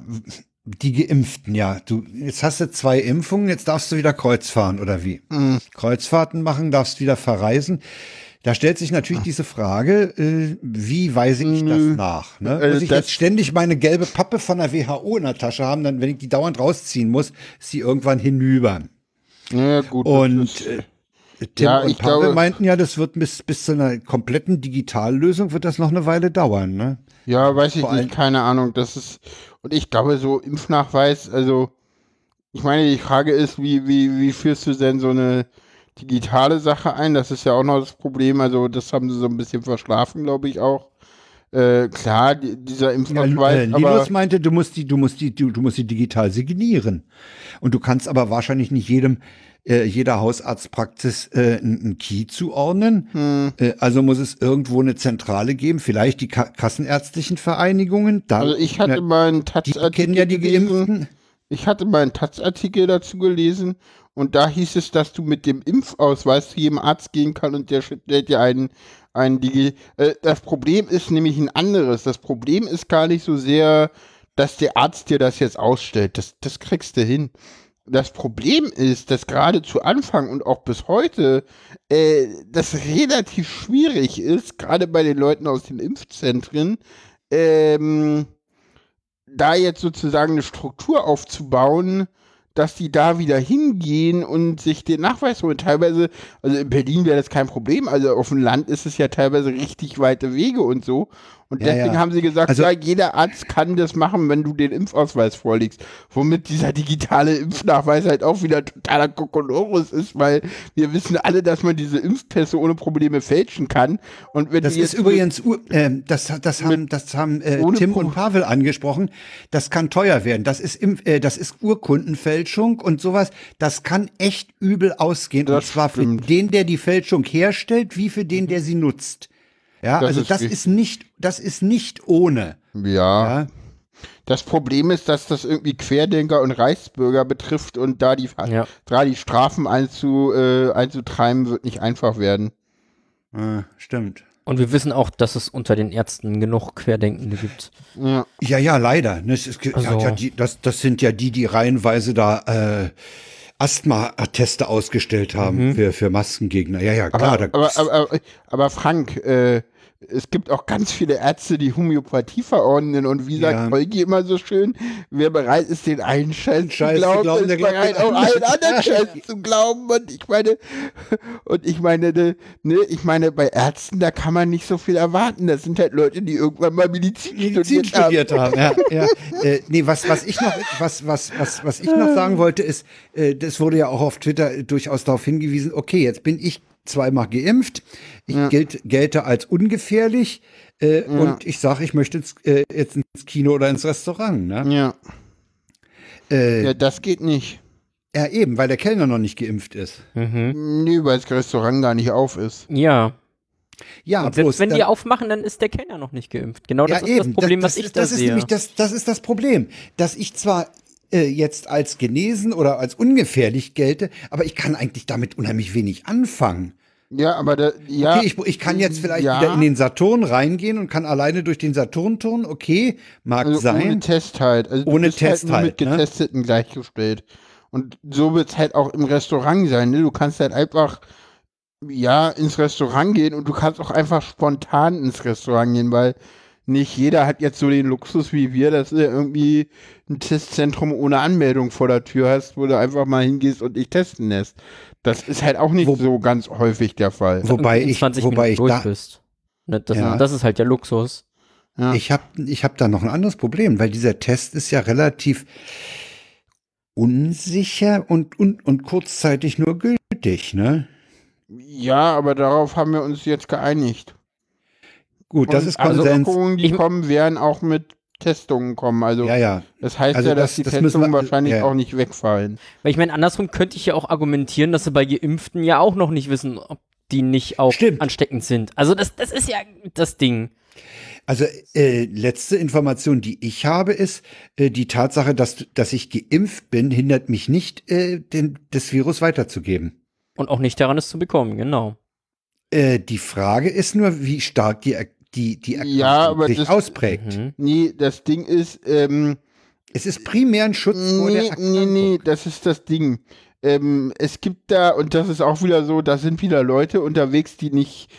die Geimpften, ja. Du, jetzt hast du zwei Impfungen, jetzt darfst du wieder Kreuz fahren, oder wie? Mhm. Kreuzfahrten machen, darfst wieder verreisen. Da stellt sich natürlich Ach. diese Frage, äh, wie weise ich mhm. das nach? Ne? Äh, muss ich jetzt ständig meine gelbe Pappe von der W H O in der Tasche haben, dann, wenn ich die dauernd rausziehen muss, ist sie irgendwann hinüber. Ja, gut. Und äh, Tim ja, und Pavel glaube, meinten ja, das wird bis, bis zu einer kompletten Digitallösung wird das noch eine Weile dauern, ne? Ja, weiß ich nicht, keine Ahnung. Das ist, und ich glaube, so Impfnachweis, also ich meine, die Frage ist, wie, wie, wie führst du denn so eine digitale Sache ein? Das ist ja auch noch das Problem, also das haben sie so ein bisschen verschlafen, glaube ich auch. Äh, klar, die, dieser Impfnachweis. Ja, äh, Linus meinte, du musst die, du musst die, du, du musst die digital signieren. Und du kannst aber wahrscheinlich nicht jedem Äh, jeder Hausarztpraxis äh, einen Key zuordnen. Hm. Äh, also muss es irgendwo eine Zentrale geben, vielleicht die Ka- kassenärztlichen Vereinigungen. Dann, also ich hatte mal einen Taz-Artikel ja gelesen. Ich hatte mal einen Taz-Artikel dazu gelesen und da hieß es, dass du mit dem Impfausweis zu jedem Arzt gehen kannst und der stellt dir einen, einen Digi- äh, das Problem ist nämlich ein anderes. Das Problem ist gar nicht so sehr, dass der Arzt dir das jetzt ausstellt. Das, das kriegst du hin. Das Problem ist, dass gerade zu Anfang und auch bis heute äh, das relativ schwierig ist, gerade bei den Leuten aus den Impfzentren, ähm, da jetzt sozusagen eine Struktur aufzubauen, dass die da wieder hingehen und sich den Nachweis holen. Teilweise, also in Berlin wäre das kein Problem, also auf dem Land ist es ja teilweise richtig weite Wege und so. Und ja, deswegen ja. haben sie gesagt, also, ja, jeder Arzt kann das machen, wenn du den Impfausweis vorlegst. Womit dieser digitale Impfnachweis halt auch wieder totaler Kokolores ist, weil wir wissen alle, dass man diese Impfpässe ohne Probleme fälschen kann. Und wenn das ist übrigens, mit, äh, das, das haben, das haben äh, Tim und Pavel angesprochen, das kann teuer werden. Das ist, Impf, äh, das ist Urkundenfälschung und sowas. Das kann echt übel ausgehen. Und zwar für stimmt. den, der die Fälschung herstellt, wie für den, der sie nutzt. Ja, das also ist das richtig. ist nicht, das ist nicht ohne. Ja. ja. Das Problem ist, dass das irgendwie Querdenker und Reichsbürger betrifft und da die, ja. da die Strafen einzu, äh, einzutreiben, wird nicht einfach werden. Ja, stimmt. Und wir wissen auch, dass es unter den Ärzten genug Querdenkende gibt. Ja, ja, ja leider. Das, ist, also. ja, die, das, das sind ja die, die reihenweise da äh, Asthma-Atteste ausgestellt haben mhm. für, für Maskengegner. Ja, ja, klar. Aber, aber, aber, aber, aber Frank, äh, es gibt auch ganz viele Ärzte, die Homöopathie verordnen und wie sagt Holgi ja. immer so schön, wer bereit ist, den einen Scheiß zu glauben, glauben ist bereit, auch allen anderen Scheiß zu glauben. Und ich meine, und ich meine, ne, ich meine, bei Ärzten, da kann man nicht so viel erwarten. Das sind halt Leute, die irgendwann mal Medizin, Medizin studiert, studiert haben. haben. Ja, ja. Äh, nee, was, was ich noch, was, was, was, was ich noch sagen wollte, ist, äh, das wurde ja auch auf Twitter durchaus darauf hingewiesen, okay, jetzt bin ich zweimal geimpft, ich ja. gelt, gelte als ungefährlich äh, ja. und ich sage, ich möchte ins, äh, jetzt ins Kino oder ins Restaurant. Ne? Ja. Äh, ja, das geht nicht. Ja, eben, weil der Kellner noch nicht geimpft ist. Mhm. Nee, weil das Restaurant gar nicht auf ist. Ja. Ja, und selbst wenn dann, die aufmachen, dann ist der Kellner noch nicht geimpft. Genau das ja, ist eben. das Problem, das, das, was ich das da ist sehe. Nämlich das, das ist das Problem, dass ich zwar jetzt als genesen oder als ungefährlich gelte, aber ich kann eigentlich damit unheimlich wenig anfangen. Ja, aber da, ja. Okay, ich, ich kann jetzt vielleicht ja. wieder in den Saturn reingehen und kann alleine durch den Saturn turnen, okay, mag also sein. Ohne Test halt. Also ohne Test halt. Nur mit Getesteten ne? gleichgestellt. Und so wird es halt auch im Restaurant sein, ne? Du kannst halt einfach ja ins Restaurant gehen und du kannst auch einfach spontan ins Restaurant gehen, weil nicht jeder hat jetzt so den Luxus wie wir, dass du irgendwie ein Testzentrum ohne Anmeldung vor der Tür hast, wo du einfach mal hingehst und dich testen lässt. Das ist halt auch nicht wo, so ganz häufig der Fall. Wobei ich, wobei ich da, bist. Das, ja. das ist halt der Luxus. Ja. Ich habe ich hab da noch ein anderes Problem, weil dieser Test ist ja relativ unsicher und, und, und kurzzeitig nur gültig, ne? Ja, aber darauf haben wir uns jetzt geeinigt. Gut, das und ist Konsens. Also, die ich, kommen, werden auch mit Testungen kommen. Also ja, ja. das heißt also ja, dass das, die das Testungen wir, wahrscheinlich ja. auch nicht wegfallen. Weil ich meine, andersrum könnte ich ja auch argumentieren, dass sie bei Geimpften ja auch noch nicht wissen, ob die nicht auch Stimmt. ansteckend sind. Also das, das ist ja das Ding. Also äh, letzte Information, die ich habe, ist äh, die Tatsache, dass, dass ich geimpft bin, hindert mich nicht, äh, den, das Virus weiterzugeben. Und auch nicht daran, es zu bekommen, genau. Äh, die Frage ist nur, wie stark die die, die Erkrankung ja, aber sich das, ausprägt. Mhm. Nee, das Ding ist... Ähm, es ist primär ein Schutz nee, vor der Erkrankung. Nee, nee, das ist das Ding. Ähm, es gibt da, und das ist auch wieder so, da sind wieder Leute unterwegs, die nicht...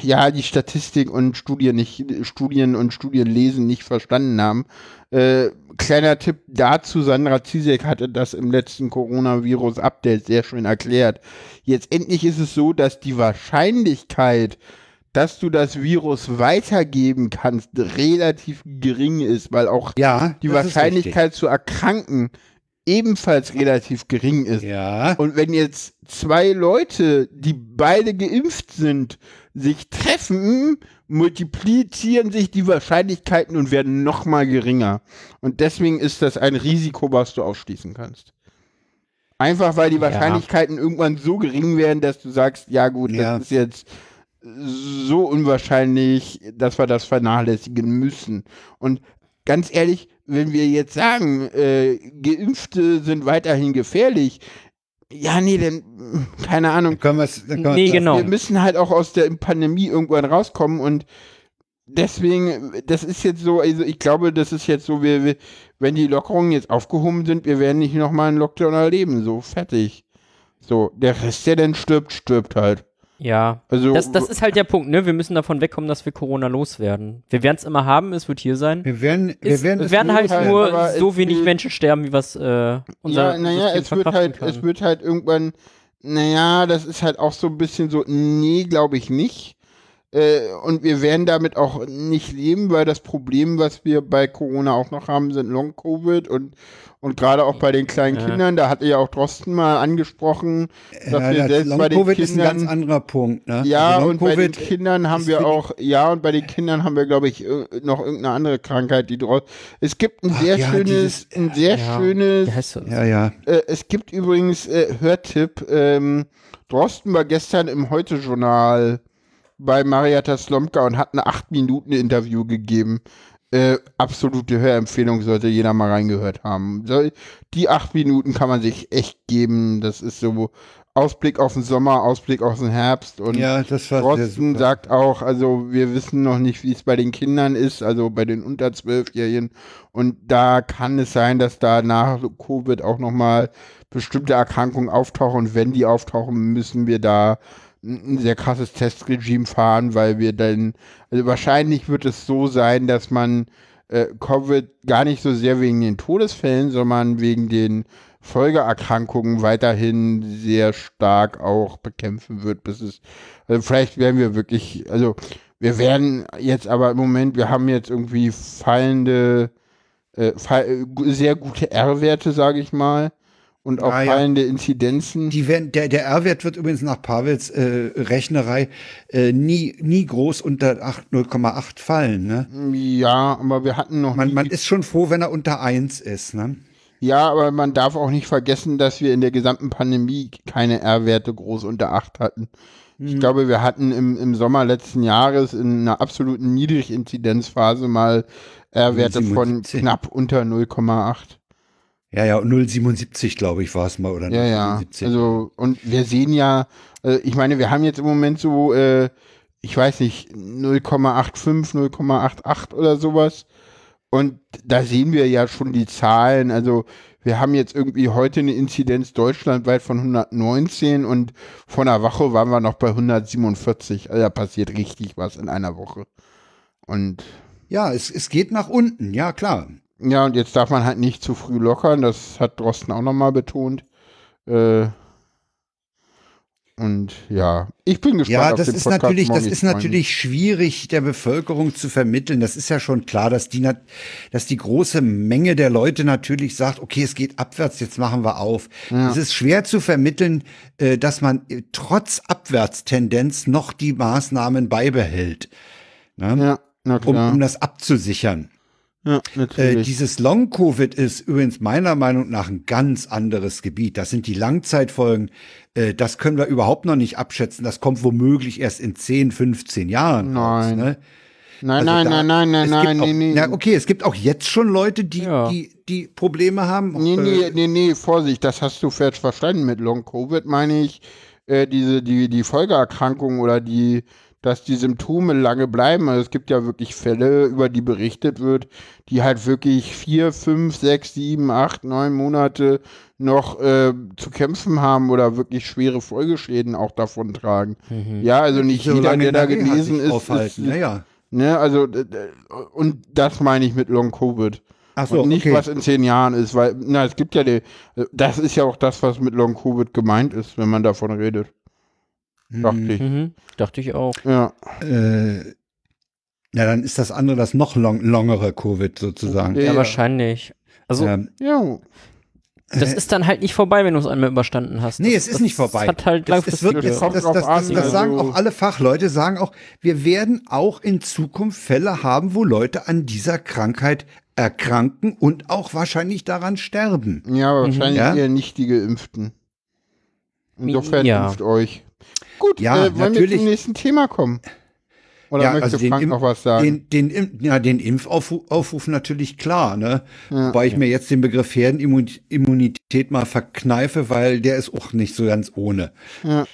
ja, die Statistik und Studien nicht, Studien und Studienlesen nicht verstanden haben. Äh, kleiner Tipp dazu, Sandra Zizek hatte das im letzten Coronavirus-Update sehr schön erklärt. Jetzt endlich ist es so, dass die Wahrscheinlichkeit, dass du das Virus weitergeben kannst, relativ gering ist, weil auch ja, die Wahrscheinlichkeit zu erkranken ebenfalls relativ gering ist. Ja. Und wenn jetzt zwei Leute, die beide geimpft sind, sich treffen, multiplizieren sich die Wahrscheinlichkeiten und werden nochmal geringer. Und deswegen ist das ein Risiko, was du ausschließen kannst. Einfach weil die Wahrscheinlichkeiten ja. irgendwann so gering werden, dass du sagst, ja gut, ja. das ist jetzt so unwahrscheinlich, dass wir das vernachlässigen müssen. Und ganz ehrlich, wenn wir jetzt sagen, äh, Geimpfte sind weiterhin gefährlich, ja, nee, dann, keine Ahnung. Dann dann nee, genau. Wir müssen halt auch aus der Pandemie irgendwann rauskommen und deswegen, das ist jetzt so, also ich glaube, das ist jetzt so, wir, wir, wenn die Lockerungen jetzt aufgehoben sind, wir werden nicht nochmal einen Lockdown erleben, so, fertig. So, der Rest, der dann stirbt, stirbt halt. Ja, also, das, das ist halt der Punkt, ne? Wir müssen davon wegkommen, dass wir Corona loswerden. Wir werden es immer haben, es wird hier sein. Wir werden, wir es, werden, es werden halt sein, nur so wenig wird, Menschen sterben, wie was äh, unser ja, naja, System es verkraften wird halt, kann. Es wird halt irgendwann, naja, das ist halt auch so ein bisschen so, nee, glaube ich nicht. Äh, und wir werden damit auch nicht leben, weil das Problem, was wir bei Corona auch noch haben, sind Long-Covid und Und gerade auch bei den kleinen ja. Kindern, da hatte ja auch Drosten mal angesprochen, dass ja, wir selbst bei den Kindern... Long-Covid ist ein ganz anderer Punkt, ne? Ja, also und bei den Kindern haben wir auch, ja, und bei den Kindern haben wir, glaube ich, noch irgendeine andere Krankheit, die draus... Es gibt ein Ach, sehr ja, schönes, dieses, ein sehr ja. schönes... Ja, ja. Äh, es gibt übrigens, äh, Hörtipp, ähm, Drosten war gestern im Heute-Journal bei Marietta Slomka und hat eine acht Minuten Interview gegeben. Äh, absolute Hörempfehlung, sollte jeder mal reingehört haben. Die acht Minuten kann man sich echt geben. Das ist so Ausblick auf den Sommer, Ausblick auf den Herbst. Und ja, das war Drosten sagt auch, also wir wissen noch nicht, wie es bei den Kindern ist, also bei den unter Zwölfjährigen. Und da kann es sein, dass da nach Covid auch nochmal bestimmte Erkrankungen auftauchen. Und wenn die auftauchen, müssen wir da ein sehr krasses Testregime fahren, weil wir dann, also wahrscheinlich wird es so sein, dass man äh, Covid gar nicht so sehr wegen den Todesfällen, sondern wegen den Folgeerkrankungen weiterhin sehr stark auch bekämpfen wird, bis es, also vielleicht werden wir wirklich, also wir werden jetzt aber im Moment, wir haben jetzt irgendwie fallende, äh, fall, sehr gute R-Werte, sage ich mal, und auch ah, fallende ja. Inzidenzen. Die werden, der der R-Wert wird übrigens nach Pawels äh, Rechnerei äh, nie nie groß unter null Komma acht fallen, ne? Ja, aber wir hatten noch man nie man ist schon froh, wenn er unter eins ist, ne? Ja, aber man darf auch nicht vergessen, dass wir in der gesamten Pandemie keine R-Werte groß unter acht hatten. Mhm. Ich glaube, wir hatten im im Sommer letzten Jahres in einer absoluten Niedriginzidenzphase mal R-Werte von knapp unter null Komma acht. Ja, ja, null Komma siebenundsiebzig, glaube ich, war es mal, oder? Ja, ja, also, und wir sehen ja, also ich meine, wir haben jetzt im Moment so, äh, ich weiß nicht, null Komma fünfundachtzig, null Komma achtundachtzig oder sowas. Und da sehen wir ja schon die Zahlen. Also, wir haben jetzt irgendwie heute eine Inzidenz deutschlandweit von hundertneunzehn und vor einer Woche waren wir noch bei hundertsiebenundvierzig. Also, da passiert richtig was in einer Woche. Und. Ja, es, es geht nach unten, ja, klar. Ja, und jetzt darf man halt nicht zu früh lockern, das hat Drosten auch nochmal betont. Äh, und ja, ich bin gespannt ja, das auf den ist Podcast. Natürlich, das ist natürlich schwierig, der Bevölkerung zu vermitteln. Das ist ja schon klar, dass die, dass die große Menge der Leute natürlich sagt, okay, es geht abwärts, jetzt machen wir auf. Ja. Es ist schwer zu vermitteln, dass man trotz Abwärtstendenz noch die Maßnahmen beibehält, ne? Ja, na klar. Um, um das abzusichern. Ja, natürlich. Äh, dieses Long-Covid ist übrigens meiner Meinung nach ein ganz anderes Gebiet. Das sind die Langzeitfolgen. Äh, das können wir überhaupt noch nicht abschätzen. Das kommt womöglich erst in zehn, fünfzehn Jahren raus. Nein. Ne? Nein, also nein, nein, nein, nein, nein, nein. Na, okay, es gibt auch jetzt schon Leute, die, ja. die, die Probleme haben. Nee, nee, nee, nee, Vorsicht, das hast du falsch verstanden mit Long-Covid, meine ich, äh, diese, die, die Folgeerkrankungen oder die, dass die Symptome lange bleiben. Also es gibt ja wirklich Fälle, über die berichtet wird, die halt wirklich vier, fünf, sechs, sieben, acht, neun Monate noch äh, zu kämpfen haben oder wirklich schwere Folgeschäden auch davon tragen. Mhm. Ja, also nicht so jeder, der da genesen ist, ist naja. Ne, also, und das meine ich mit Long-Covid. Ach so, und nicht, okay. was in zehn Jahren ist, weil, na, es gibt ja die, das ist ja auch das, was mit Long-Covid gemeint ist, wenn man davon redet. Dachte mhm. ich. Mhm. Dachte ich auch. Ja. Äh, ja, dann ist das andere das noch long, longere Covid sozusagen. Ja, ja. wahrscheinlich. Also, ähm, ja. Das ist dann halt nicht vorbei, wenn du es einmal überstanden hast. Nee, das, es ist das, nicht vorbei. Hat halt das, es wird, das, das, das, das, das, das sagen auch alle Fachleute, sagen auch, wir werden auch in Zukunft Fälle haben, wo Leute an dieser Krankheit erkranken und auch wahrscheinlich daran sterben. Ja, aber wahrscheinlich ja? eher nicht die Geimpften. Insofern ja. impft euch. Gut, ja, äh, wollen wir zum nächsten Thema kommen? Oder ja, möchte also Frank noch was sagen? Den, den, ja, den Impfaufruf Aufruf natürlich klar, ne? Ja, Wobei ich ja. mir jetzt den Begriff Herdenimmunität mal verkneife, weil der ist auch nicht so ganz ohne. Ja.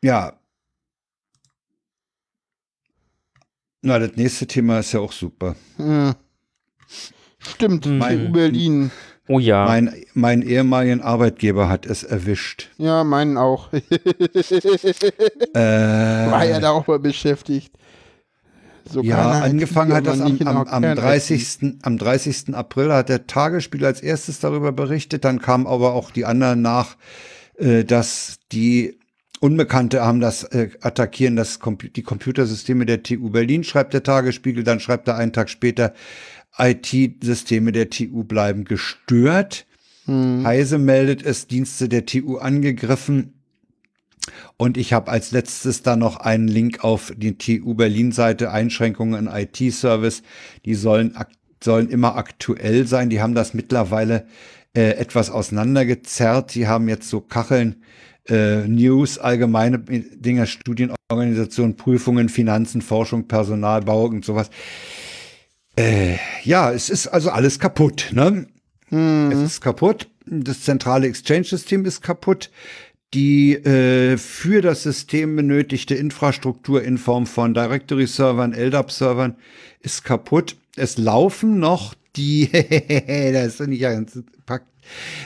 Ja. Na, das nächste Thema ist ja auch super. Ja. Stimmt, mein, Berlin. Oh ja. Mein, mein ehemaligen Arbeitgeber hat es erwischt. Ja, meinen auch. äh, War ja da auch mal beschäftigt. So ja, angefangen hat das am, am, am, dreißigsten April hat der Tagesspiegel als erstes darüber berichtet. Dann kamen aber auch die anderen nach, äh, dass die Unbekannte haben das äh, attackieren, das Compu- die Computersysteme der T U Berlin, schreibt der Tagesspiegel. Dann schreibt er einen Tag später, I T-Systeme der T U bleiben gestört. Hm. Heise meldet es, Dienste der T U angegriffen. Und ich habe als letztes da noch einen Link auf die T U Berlin-Seite, Einschränkungen in I T-Service. Die sollen, ak- sollen immer aktuell sein. Die haben das mittlerweile äh, etwas auseinandergezerrt. Die haben jetzt so Kacheln, äh, News, allgemeine Dinge, Studienorganisationen, Prüfungen, Finanzen, Forschung, Personalbau und sowas. Äh, ja, es ist also alles kaputt, ne? Mhm. Es ist kaputt. Das zentrale Exchange-System ist kaputt. Die äh, für das System benötigte Infrastruktur in Form von Directory-Servern, L D A P-Servern ist kaputt. Es laufen noch die, das ist nicht ganz packt.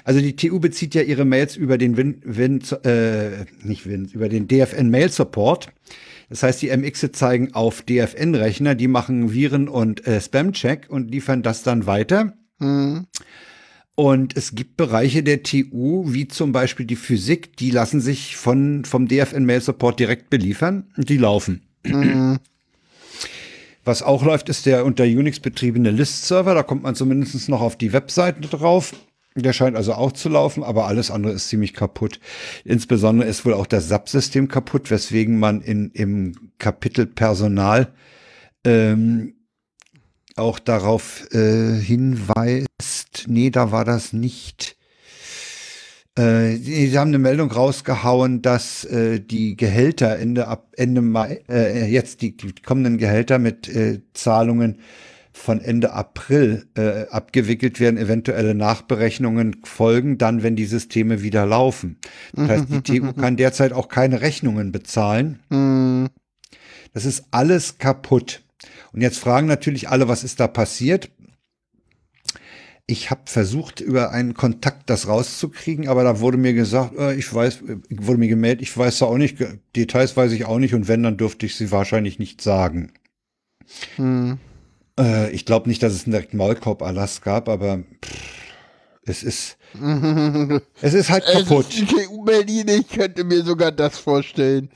Also die T U bezieht ja ihre Mails über den Win, Win äh, nicht Win, über den D F N-Mail-Support. Das heißt, die M Xe zeigen auf D F N-Rechner, die machen Viren- und äh, Spam-Check und liefern das dann weiter. Mhm. Und es gibt Bereiche der T U, wie zum Beispiel die Physik, die lassen sich von, vom D F N-Mail-Support direkt beliefern und die laufen. Mhm. Was auch läuft, ist der unter Unix betriebene List-Server. Da kommt man zumindest noch auf die Webseiten drauf. Der scheint also auch zu laufen, aber alles andere ist ziemlich kaputt. Insbesondere ist wohl auch das S A P-System kaputt, weswegen man in, im Kapitel Personal ähm, auch darauf äh, hinweist. Nee, da war das nicht. Äh, sie haben eine Meldung rausgehauen, dass äh, die Gehälter Ende, ab Ende Mai, äh, jetzt die, die kommenden Gehälter mit äh, Zahlungen von Ende April äh, abgewickelt werden, eventuelle Nachberechnungen folgen dann, wenn die Systeme wieder laufen. Das heißt, die T U kann derzeit auch keine Rechnungen bezahlen. Mm. Das ist alles kaputt. Und jetzt fragen natürlich alle, was ist da passiert? Ich habe versucht, über einen Kontakt das rauszukriegen, aber da wurde mir gesagt, äh, ich weiß, wurde mir gemeldet, ich weiß auch nicht, Details weiß ich auch nicht und wenn, dann dürfte ich sie wahrscheinlich nicht sagen. Mm. Ich glaube nicht, dass es einen direkten Maulkorb-Erlass gab, aber pff, es ist es ist halt kaputt. Es ist T U Berlin, ich könnte mir sogar das vorstellen.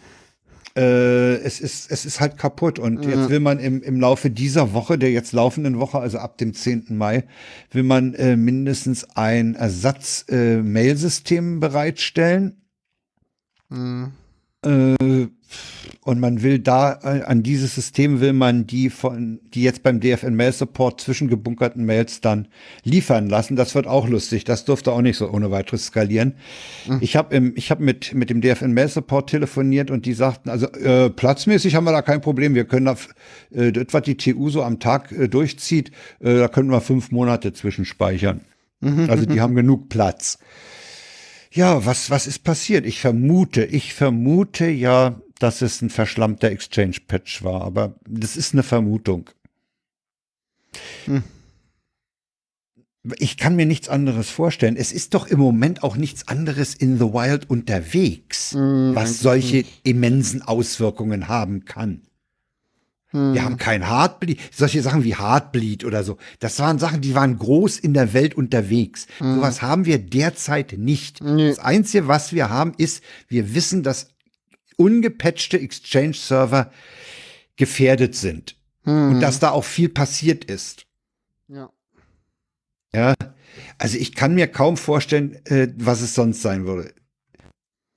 Äh, es ist es ist halt kaputt und ja. jetzt will man im, im Laufe dieser Woche, der jetzt laufenden Woche, also ab dem zehnten Mai, will man äh, mindestens ein Ersatz-Mail-System äh, bereitstellen. Mhm. Äh, und man will da, an dieses System will man die von, die jetzt beim D F N-Mail-Support zwischengebunkerten Mails dann liefern lassen. Das wird auch lustig. Das dürfte auch nicht so ohne weiteres skalieren. Hm. Ich habe im, ich habe mit, mit dem D F N-Mail-Support telefoniert und die sagten, also, äh, platzmäßig haben wir da kein Problem. Wir können da, äh, das, was die T U so am Tag äh, durchzieht, äh, da können wir fünf Monate zwischenspeichern. Mhm. Also, die haben genug Platz. Ja, was, was ist passiert? Ich vermute, ich vermute ja, dass es ein verschlammter Exchange-Patch war, aber das ist eine Vermutung. Hm. Ich kann mir nichts anderes vorstellen. Es ist doch im Moment auch nichts anderes in the wild unterwegs, hm, was solche immensen Auswirkungen haben kann. Hm. Wir haben kein Heartbleed, solche Sachen wie Heartbleed oder so. Das waren Sachen, die waren groß in der Welt unterwegs. Hm. Sowas haben wir derzeit nicht. Hm. Das Einzige, was wir haben, ist, wir wissen, dass ungepatchte Exchange-Server gefährdet sind. Hm. Und dass da auch viel passiert ist. Ja. Ja. Also ich kann mir kaum vorstellen, äh, was es sonst sein würde.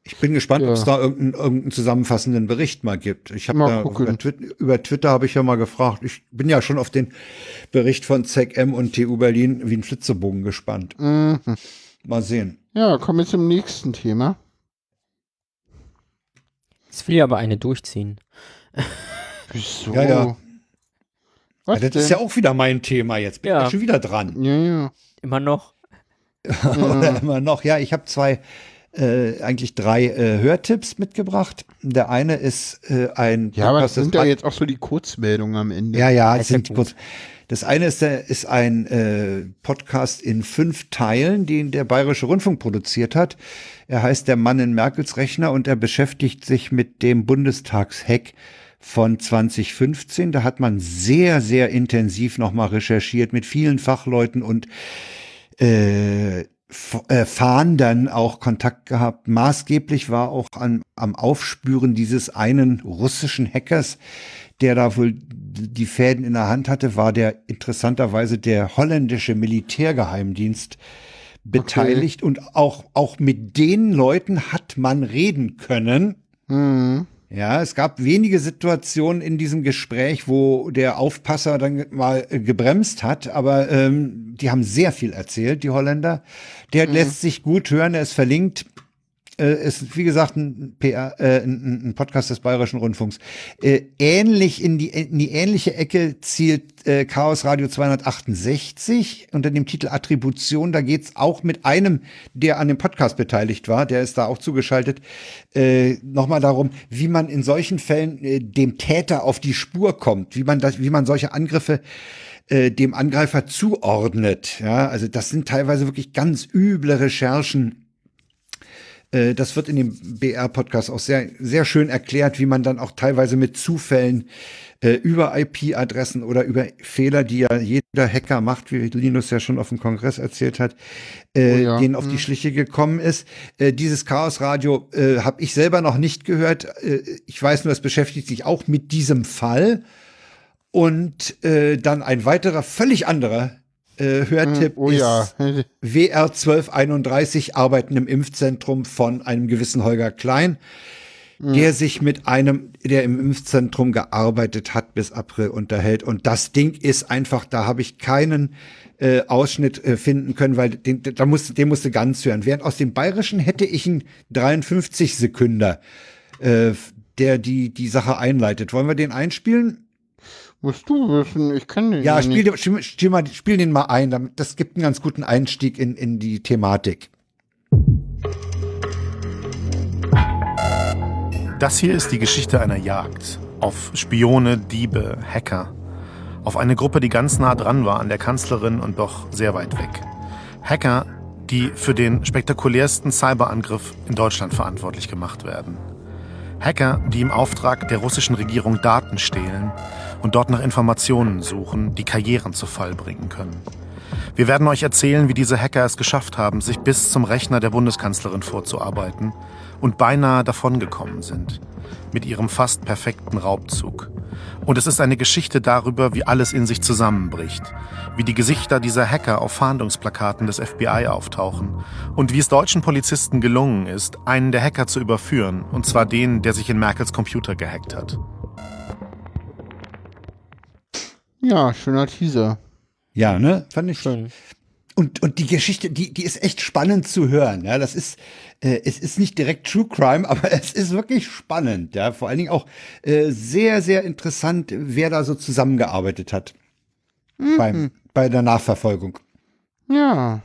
Ich bin gespannt, ja. ob es da irgendeinen, irgendeinen zusammenfassenden Bericht mal gibt. Ich habe da über Twitter, über Twitter habe ich ja mal gefragt. Ich bin ja schon auf den Bericht von Z E C M und T U Berlin wie ein Flitzebogen gespannt. Mhm. Mal sehen. Ja, kommen wir zum nächsten Thema. Es will ja aber eine durchziehen. Wieso? Ja, ja. Was ja das denn? Ist ja auch wieder mein Thema jetzt. Bin ja. ich schon wieder dran. Ja, ja. Immer noch. Oder immer noch. Ja, ich habe zwei Äh, eigentlich drei äh, Hörtipps mitgebracht. Der eine ist äh, ein Ja, aber das sind ja jetzt auch so die Kurzmeldungen am Ende. Ja, ja, das sind kurz. Das eine ist, der, ist ein äh, Podcast in fünf Teilen, den der Bayerische Rundfunk produziert hat. Er heißt Der Mann in Merkels Rechner und er beschäftigt sich mit dem Bundestagshack von zwanzig fünfzehn. Da hat man sehr, sehr intensiv nochmal recherchiert mit vielen Fachleuten und äh, Fahren dann auch Kontakt gehabt. Maßgeblich war auch an, am Aufspüren dieses einen russischen Hackers, der da wohl die Fäden in der Hand hatte, war der interessanterweise der holländische Militärgeheimdienst beteiligt. Okay. Und auch, auch mit den Leuten hat man reden können. Mhm. Ja, es gab wenige Situationen in diesem Gespräch, wo der Aufpasser dann mal gebremst hat, aber ähm, die haben sehr viel erzählt, die Holländer. Der mhm. lässt sich gut hören, er ist verlinkt. Äh, ist, wie gesagt, ein, P R, äh, ein, ein Podcast des Bayerischen Rundfunks. Äh, ähnlich in die, in die ähnliche Ecke zielt äh, Chaos Radio zweihundertachtundsechzig unter dem Titel Attribution. Da geht's auch mit einem, der an dem Podcast beteiligt war, der ist da auch zugeschaltet, äh, nochmal darum, wie man in solchen Fällen äh, dem Täter auf die Spur kommt, wie man das, wie man solche Angriffe äh, dem Angreifer zuordnet. Ja, also das sind teilweise wirklich ganz üble Recherchen. Das wird in dem B R-Podcast auch sehr, sehr schön erklärt, wie man dann auch teilweise mit Zufällen äh, über I P-Adressen oder über Fehler, die ja jeder Hacker macht, wie Linus ja schon auf dem Kongress erzählt hat, äh, oh ja. denen auf die Schliche gekommen ist. Äh, dieses Chaos-Radio äh, habe ich selber noch nicht gehört. Äh, ich weiß nur, es beschäftigt sich auch mit diesem Fall. Und äh, dann ein weiterer, völlig anderer Äh, Hörtipp oh, ist ja. W R zwölf einunddreißig, Arbeiten im Impfzentrum von einem gewissen Holger Klein, ja. der sich mit einem, der im Impfzentrum gearbeitet hat, bis April unterhält. Und das Ding ist einfach, da habe ich keinen äh, Ausschnitt äh, finden können, weil den, da musste, den musste ganz hören. Während aus dem Bayerischen hätte ich einen dreiundfünfzig-Sekünder, äh, der die, die Sache einleitet. Wollen wir den einspielen? Musst du wissen, ich kann den ja, spiel, nicht. Ja, spiel, spiel den mal ein, damit, das gibt einen ganz guten Einstieg in, in die Thematik. Das hier ist die Geschichte einer Jagd auf Spione, Diebe, Hacker. Auf eine Gruppe, die ganz nah dran war an der Kanzlerin und doch sehr weit weg. Hacker, die für den spektakulärsten Cyberangriff in Deutschland verantwortlich gemacht werden. Hacker, die im Auftrag der russischen Regierung Daten stehlen und dort nach Informationen suchen, die Karrieren zu Fall bringen können. Wir werden euch erzählen, wie diese Hacker es geschafft haben, sich bis zum Rechner der Bundeskanzlerin vorzuarbeiten und beinahe davongekommen sind mit ihrem fast perfekten Raubzug. Und es ist eine Geschichte darüber, wie alles in sich zusammenbricht, wie die Gesichter dieser Hacker auf Fahndungsplakaten des F B I auftauchen und wie es deutschen Polizisten gelungen ist, einen der Hacker zu überführen, und zwar den, der sich in Merkels Computer gehackt hat. Ja, schöner Teaser. Ja, ne? Fand ich schön. Und, und die Geschichte, die, die ist echt spannend zu hören. Ja, das ist, äh, es ist nicht direkt True Crime, aber es ist wirklich spannend. Ja, vor allen Dingen auch äh, sehr, sehr interessant, wer da so zusammengearbeitet hat. Mhm. Beim, bei der Nachverfolgung. Ja.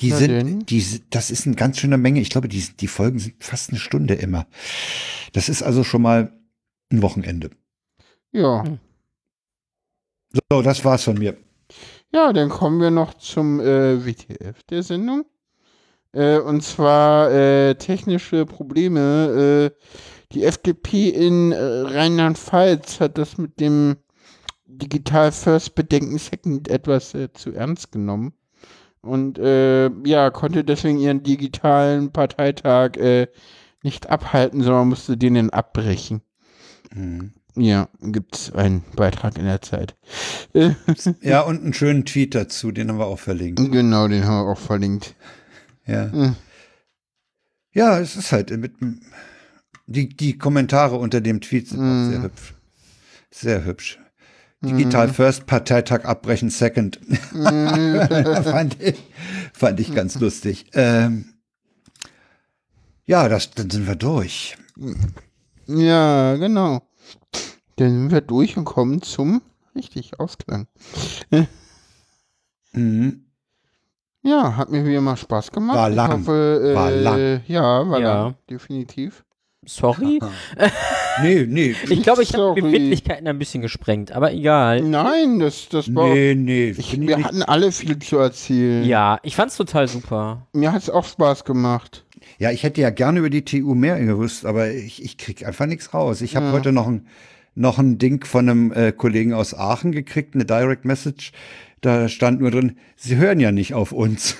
Die Na sind, die, das ist eine ganz schöne Menge. Ich glaube, die, die Folgen sind fast eine Stunde immer. Das ist also schon mal ein Wochenende. Ja. So, das war's von mir. Ja, dann kommen wir noch zum äh, W T F der Sendung. Äh, und zwar äh, technische Probleme. Äh, die F D P in äh, Rheinland-Pfalz hat das mit dem Digital-First-Bedenken-Second etwas äh, zu ernst genommen. Und äh, ja, konnte deswegen ihren digitalen Parteitag äh, nicht abhalten, sondern musste den dann abbrechen. Mhm. Ja, gibt's einen Beitrag in der Zeit. Ja, und einen schönen Tweet dazu, den haben wir auch verlinkt. Genau, den haben wir auch verlinkt. Ja, mhm. Ja, es ist halt, mit die, die Kommentare unter dem Tweet sind mhm. auch sehr hübsch. Sehr hübsch. Digital mhm. First, Parteitag abbrechen, Second. Mhm. fand, ich, fand ich ganz mhm. lustig. Ähm, ja, das, dann sind wir durch. Ja, genau. Dann sind wir durch und kommen zum richtig Ausklang. mhm. Ja, hat mir wie immer Spaß gemacht. War lang. Ich hoffe, äh, war lang. Ja, war ja. lang, definitiv. Sorry? nee, nee. Ich glaube, ich habe die Befindlichkeiten ein bisschen gesprengt, aber egal. Nein, das, das war... Nee, nee. Ich, wir hatten alle viel zu erzählen. Ja, ich fand's total super. Mir hat's auch Spaß gemacht. Ja, ich hätte ja gerne über die T U mehr gewusst, aber ich, ich kriege einfach nichts raus. Ich habe ja. heute noch ein, noch ein Ding von einem äh, Kollegen aus Aachen gekriegt, eine Direct Message. Da stand nur drin, sie hören ja nicht auf uns.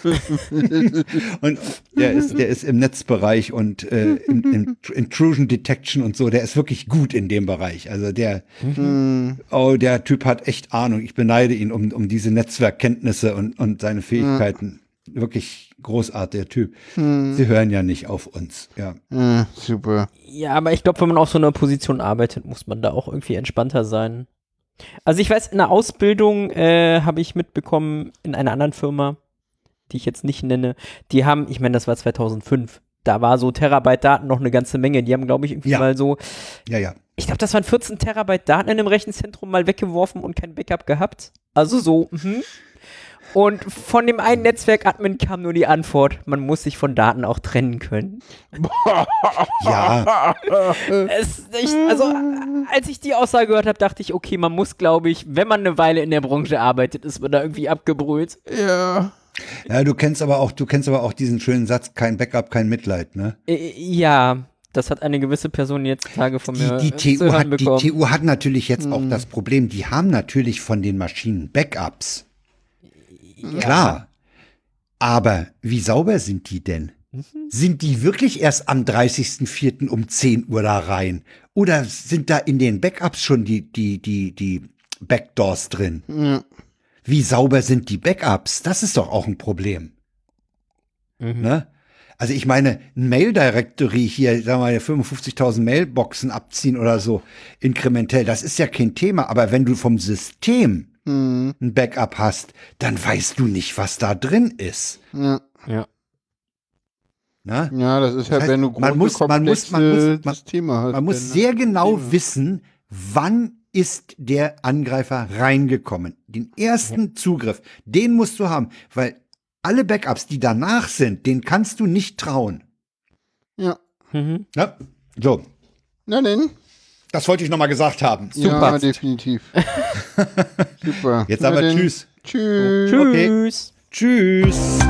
Und der ist, der ist im Netzbereich und äh, im, im Intrusion Detection und so, der ist wirklich gut in dem Bereich. Also der, mhm. oh, der Typ hat echt Ahnung. Ich beneide ihn um, um diese Netzwerkkenntnisse und, und seine Fähigkeiten. Ja. Wirklich großartiger Typ. Mhm. Sie hören ja nicht auf uns. Ja, ja super. Ja, aber ich glaube, wenn man auf so einer Position arbeitet, muss man da auch irgendwie entspannter sein. Also ich weiß, in der Ausbildung äh, habe ich mitbekommen, in einer anderen Firma, die ich jetzt nicht nenne, die haben, ich meine, das war zweitausendfünf, da war so Terabyte Daten noch eine ganze Menge, die haben, glaube ich, irgendwie ja. mal so, ja, ja. ich glaube, das waren vierzehn Terabyte Daten in einem Rechenzentrum mal weggeworfen und kein Backup gehabt, also so, mhm. Und von dem einen Netzwerk-Admin kam nur die Antwort, man muss sich von Daten auch trennen können. Ja. Es, ich, also, als ich die Aussage gehört habe, dachte ich, okay, man muss, glaube ich, wenn man eine Weile in der Branche arbeitet, ist man da irgendwie abgebrüht. Ja. Ja, du kennst aber auch, du kennst aber auch diesen schönen Satz, kein Backup, kein Mitleid, ne? Ja. Das hat eine gewisse Person jetzt Tage von mir die, die T U hat, bekommen. Die T U hat natürlich jetzt hm. auch das Problem, die haben natürlich von den Maschinen Backups. Ja. Klar, aber wie sauber sind die denn? Mhm. Sind die wirklich erst am dreißigsten vierten um zehn Uhr da rein? Oder sind da in den Backups schon die, die, die, die Backdoors drin? Ja. Wie sauber sind die Backups? Das ist doch auch ein Problem. Mhm. Ne? Also ich meine, ein Mail-Directory hier, sagen wir mal, fünfundfünfzigtausend Mailboxen abziehen oder so, inkrementell, das ist ja kein Thema. Aber wenn du vom System ein Backup hast, dann weißt du nicht, was da drin ist. Ja, ja. Na? Ja, das ist ja, das heißt, wenn du große, man muss, komplexe man muss, man muss, man, Systeme hast. Man muss sehr genau Thema. wissen, wann ist der Angreifer reingekommen. Den ersten ja. Zugriff, den musst du haben, weil alle Backups, die danach sind, denen kannst du nicht trauen. Ja. Mhm. Ja, so. Na denn? Das wollte ich nochmal gesagt haben. Super. Ja, definitiv. Super. Jetzt aber tschüss. Tschüss. Tschüss. Okay. Tschüss.